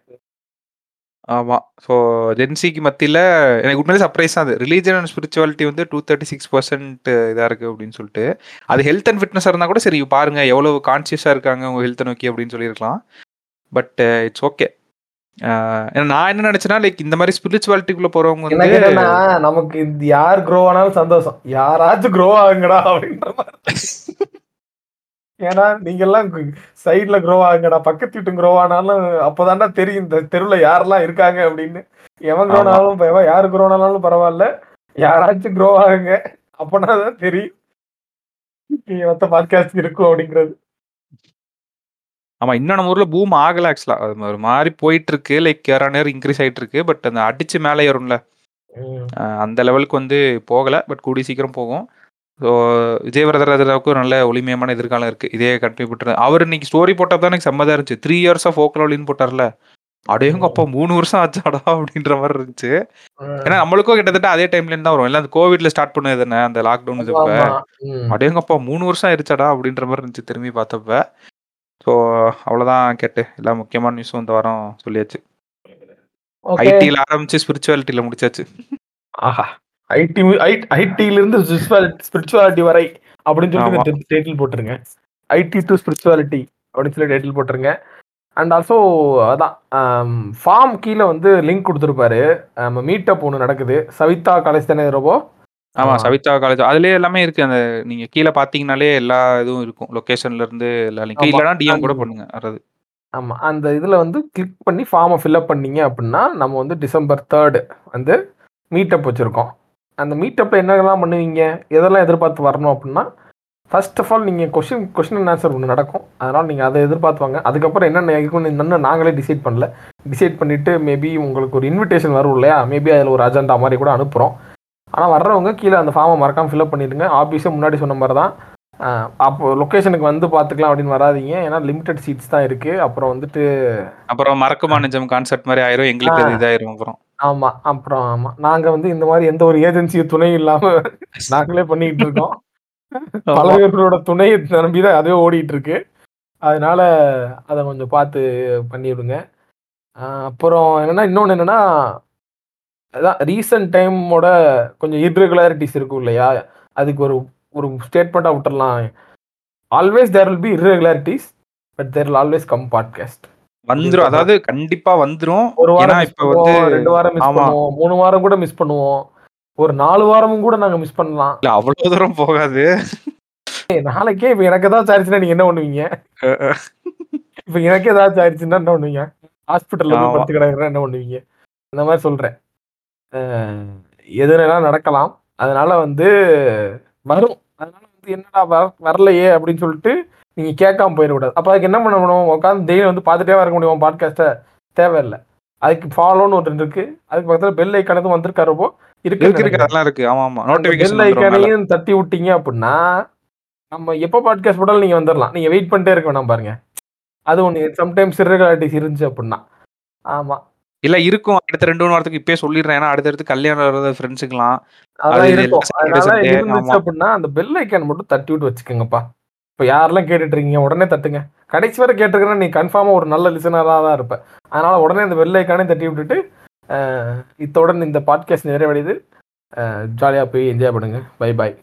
ஆமா, ஸோ ஜென்சிக்கு மத்தியில் எனக்கு உண்மையிலே சர்ப்ரைஸ் தான் அது. ரிலீஜன் அண்ட் ஸ்பிரிச்சுவாலிட்டி வந்து 236% இதாக இருக்குது அப்படின்னு சொல்லிட்டு. அது ஹெல்த் அண்ட் ஃபிட்னஸாக இருந்தால் கூட சரி பாருங்க எவ்வளோ கான்சியஸாக இருக்காங்க உங்கள் ஹெல்த்தை நோக்கி அப்படின்னு சொல்லியிருக்கலாம். But it's okay. நான் என்ன நினைச்சேன்னா, லைக் இந்த மாதிரி ஸ்பிரிச்சுவாலிட்டிக்குள்ள போறவங்க வந்து நமக்கு இந்த யார் க்ரோ ஆனாலும் சந்தோஷம், யாராச்சும் க்ரோ ஆகுங்கடா அப்படின்ற மாதிரி. ஏன்னா நீங்க எல்லாம் சைட்ல க்ரோ ஆகுங்கடா, பக்கத்து வீட்டு க்ரோ ஆனாலும் அப்போதான்டா தெரியும் இந்த தெருவுல யாரெல்லாம் இருக்காங்க அப்படின்னு. எவன் க்ரோனாலும் யாரு க்ரோனாலும் பரவாயில்ல, யாராச்சும் க்ரோ ஆகுங்க அப்படின்னா தான் தெரியும் மொத்த பாட்காஸ்ட் இருக்கும் அப்படிங்கிறது. ஆமா, இன்னும் நம்ம ஊர்ல பூம் ஆகல, ஆக்சுவலா அது ஒரு மாதிரி போயிட்டு இருக்கு. லைக் நேரம் இன்க்ரீஸ் ஆயிட்டு இருக்கு, பட் அந்த அடிச்சு மேலே ஏறும்ல அந்த லெவலுக்கு வந்து போகல. பட் கூடி சீக்கிரம் போகும். ஸோ விஜய் வரதராஜராவுக்கு ஒரு நல்ல ஒளிமயமான எதிர்காலம் இருக்குது. இதே கண்டினியூ பண்ணிட்டு அவர் இன்னைக்கு ஸ்டோரி போட்டால் தான் எனக்கு செம்மதாக இருந்துச்சு. 3 years ஆஃப் ஃபோக்கல் ஒளின்னு போட்டார்ல, அடையவங்க அப்போ 3 வருஷம் ஆச்சாடா அப்படின்ற மாதிரி இருந்துச்சு. ஏன்னா நம்மளுக்கும் கிட்டத்தட்ட அதே டைம்லேருந்து தான் வரும். இல்லை அந்த கோவிட்ல ஸ்டார்ட் பண்ணது தானே அந்த லாக்டவுன் இது. இப்போ அடையவங்க அப்பா 3 வருஷம் ஆயிடுச்சாடா அப்படின்ற மாதிரி இருந்துச்சு திரும்பி பார்த்தப்ப. ஸோ அவ்வளோதான் கேட்டு எல்லா முக்கியமான நியூஸும் இந்த வாரம் சொல்லியாச்சு. ஐடியில் ஆரம்பிச்சு ஸ்பிரிச்சுவாலிட்டியில் முடிச்சாச்சு. ஆஹா, ஐடியிலிருந்து ஸ்பிரிச்சுவாலிட்டி வரை அப்படின்னு சொல்லி டைட்டில் போட்டுருங்க. ஐடி டு ஸ்பிரிச்சுவாலிட்டி அப்படின்னு சொல்லி டைட்டில் போட்டுருங்க. அண்ட் ஆல்சோ அதான் ஃபார்ம் கீழே வந்து லிங்க் கொடுத்துருப்பாரு. நம்ம மீட் அப் ஒன்று நடக்குது சவிதா காலேஜ் தானே ரொம்ப. ஆமாம், சவிதா காலேஜ் அதுலேயே எல்லாமே இருக்குது. அந்த நீங்கள் கீழே பார்த்தீங்கனாலே எல்லா இதுவும் இருக்கும். லொக்கேஷன்லேருந்து எல்லா லிங்க் இல்லைனா டிஎம் கூட பண்ணுங்க வர்றது. ஆமாம், அந்த இதில் வந்து கிளிக் பண்ணி ஃபார்மை ஃபில்அப் பண்ணிங்க அப்படின்னா நம்ம வந்து December 3rd வந்து மீட்டப் வச்சுருக்கோம். அந்த மீட்டப்பில் என்னெல்லாம் பண்ணுவீங்க, எதெல்லாம் எதிர்பார்த்து வரணும் அப்படின்னா, ஃபர்ஸ்ட் ஆஃப் ஆல் நீங்கள் கொஷின் அண்ட் ஆன்சர் ஒன்று நடக்கும். அதனால் நீங்கள் அதை எதிர்பார்த்து வாங்க. அதுக்கப்புறம் என்னென்ன இருக்குன்னு இன்னும் நாங்களே டிசைட் பண்ணல. டிசைட் பண்ணிவிட்டு மேபி உங்களுக்கு ஒரு இன்விடேஷன் வரும் இல்லையா, மேபி அதில் ஒரு அஜெண்டா மாதிரி கூட அனுப்புகிறோம். ஆனால் வர்றவங்க கீழே அந்த ஃபார்மை மறக்காமல் ஃபில்அப் பண்ணிடுங்க. ஆஃபீஸே முன்னாடி சொன்ன மாதிரி தான், அப்போ லொக்கேஷனுக்கு வந்து பார்த்துக்கலாம் அப்படின்னு வராதிங்க. ஏன்னா லிமிடெட் சீட்ஸ் தான் இருக்குது. அப்புறம் வந்துட்டு அப்புறம் மறக்குமானஞ்சம் கான்செப்ட் மாதிரி ஆயிரும் எங்களுக்கு, இதாயிரும் அப்புறம். ஆமாம், அப்புறம் ஆமாம் நாங்கள் வந்து இந்த மாதிரி எந்த ஒரு ஏஜென்சியும் துணை இல்லாமல் நாங்களே பண்ணிக்கிட்டு இருக்கோம். பல பேர்களோட துணையை நம்பி தான் அதே ஓடிட்டு இருக்கு. அதனால அதை கொஞ்சம் பார்த்து பண்ணிவிடுங்க. அப்புறம் என்னென்னா இன்னொன்று என்னென்னா அதான் ரீசன்ட் டைமோட கொஞ்சம் இர்ரெகுலாரிட்டிஸ் இருக்கும் இல்லையா, அதுக்கு ஒரு ஒரு ஸ்டேட்மெண்ட்டாக விட்டுடலாம். Always there will be irregularities, but there will always come podcast வந்துரும். அதாவது கண்டிப்பா வந்துரும். ஒரு வாரம் இப்ப வந்து 2 வாரம் மிஸ் பண்ணுவோம், 3 வாரம் கூட மிஸ் பண்ணுவோம், ஒரு 4 வாரமும் கூட நாங்க மிஸ் பண்ணலாம். இல்ல அவ்வளவு தூரம் போகாது. நாளைக்கே இப்ப எனக்கு ஏதாச்சும் ஆயிடுச்சுன்னா நீங்க என்ன பண்ணுவீங்க? இப்ப எனக்கு ஏதாச்சும் ஆயிடுச்சுன்னா என்ன பண்ணுவீங்க? ஹாஸ்பிட்டல்ல போய் படுத்து கிடக்குறேன் என்ன பண்ணுவீங்க? அந்த மாதிரி சொல்றேன். எதுலாம் நடக்கலாம். அதனால வந்து வரும். அதனால வந்து என்னடா வரலையே அப்படின்னு சொல்லிட்டு நீங்க கேட்காம போயிடக்கூடாது. அப்போ அதுக்கு என்ன பண்ணணும், உட்காந்து டெய்லி வந்து பார்த்துட்டே வர முடியும் பாட்காஸ்ட்டை, தேவையில்லை. அதுக்கு ஃபாலோன்னு ஒன்று இருக்கு, அதுக்கு பக்கத்தில் பெல் ஐக்கானதும் வந்திருக்காரோ இருக்கு. பெல் ஐக்கானையும் தட்டி விட்டீங்க அப்படின்னா நம்ம எப்போ பாட்காஸ்ட் போட்டாலும் நீங்கள் வந்துடலாம், நீங்கள் வெயிட் பண்ணிட்டே இருக்க வேணாம் பாருங்க. அது ஒன்று சம்டைம்ஸ் இர்ரெகுலாரிட்டிஸ் இருந்துச்சு அப்படின்னா. ஆமாம் இல்லை இருக்கும், அடுத்த 2-3 வாரத்துக்கு இப்பயே சொல்லிடுறேன், ஏன்னா அடுத்தடுத்து கல்யாணம் வர்றது ஃப்ரெண்ட்ஸுக்கெல்லாம் இருந்துச்சு அப்படின்னா அந்த பெல் ஐக்கான் மட்டும் தட்டி விட்டு வச்சுக்கோங்கப்பா. இப்போ யாரெல்லாம் கேட்டுட்டு இருக்கீங்க உடனே தட்டுங்க, கடைசி வரை கேட்டுருக்கேன்னா நீ கன்ஃபார்மாக ஒரு நல்ல லிசனராக தான் இருப்பேன். அதனால் உடனே அந்த பெல் ஐக்கானே தட்டி விட்டுட்டு இத்தோட இந்த பாட்காஸ்ட் நிறைவடையுது. ஜாலியாக போய் என்ஜாய் பண்ணுங்கள். பை பாய்.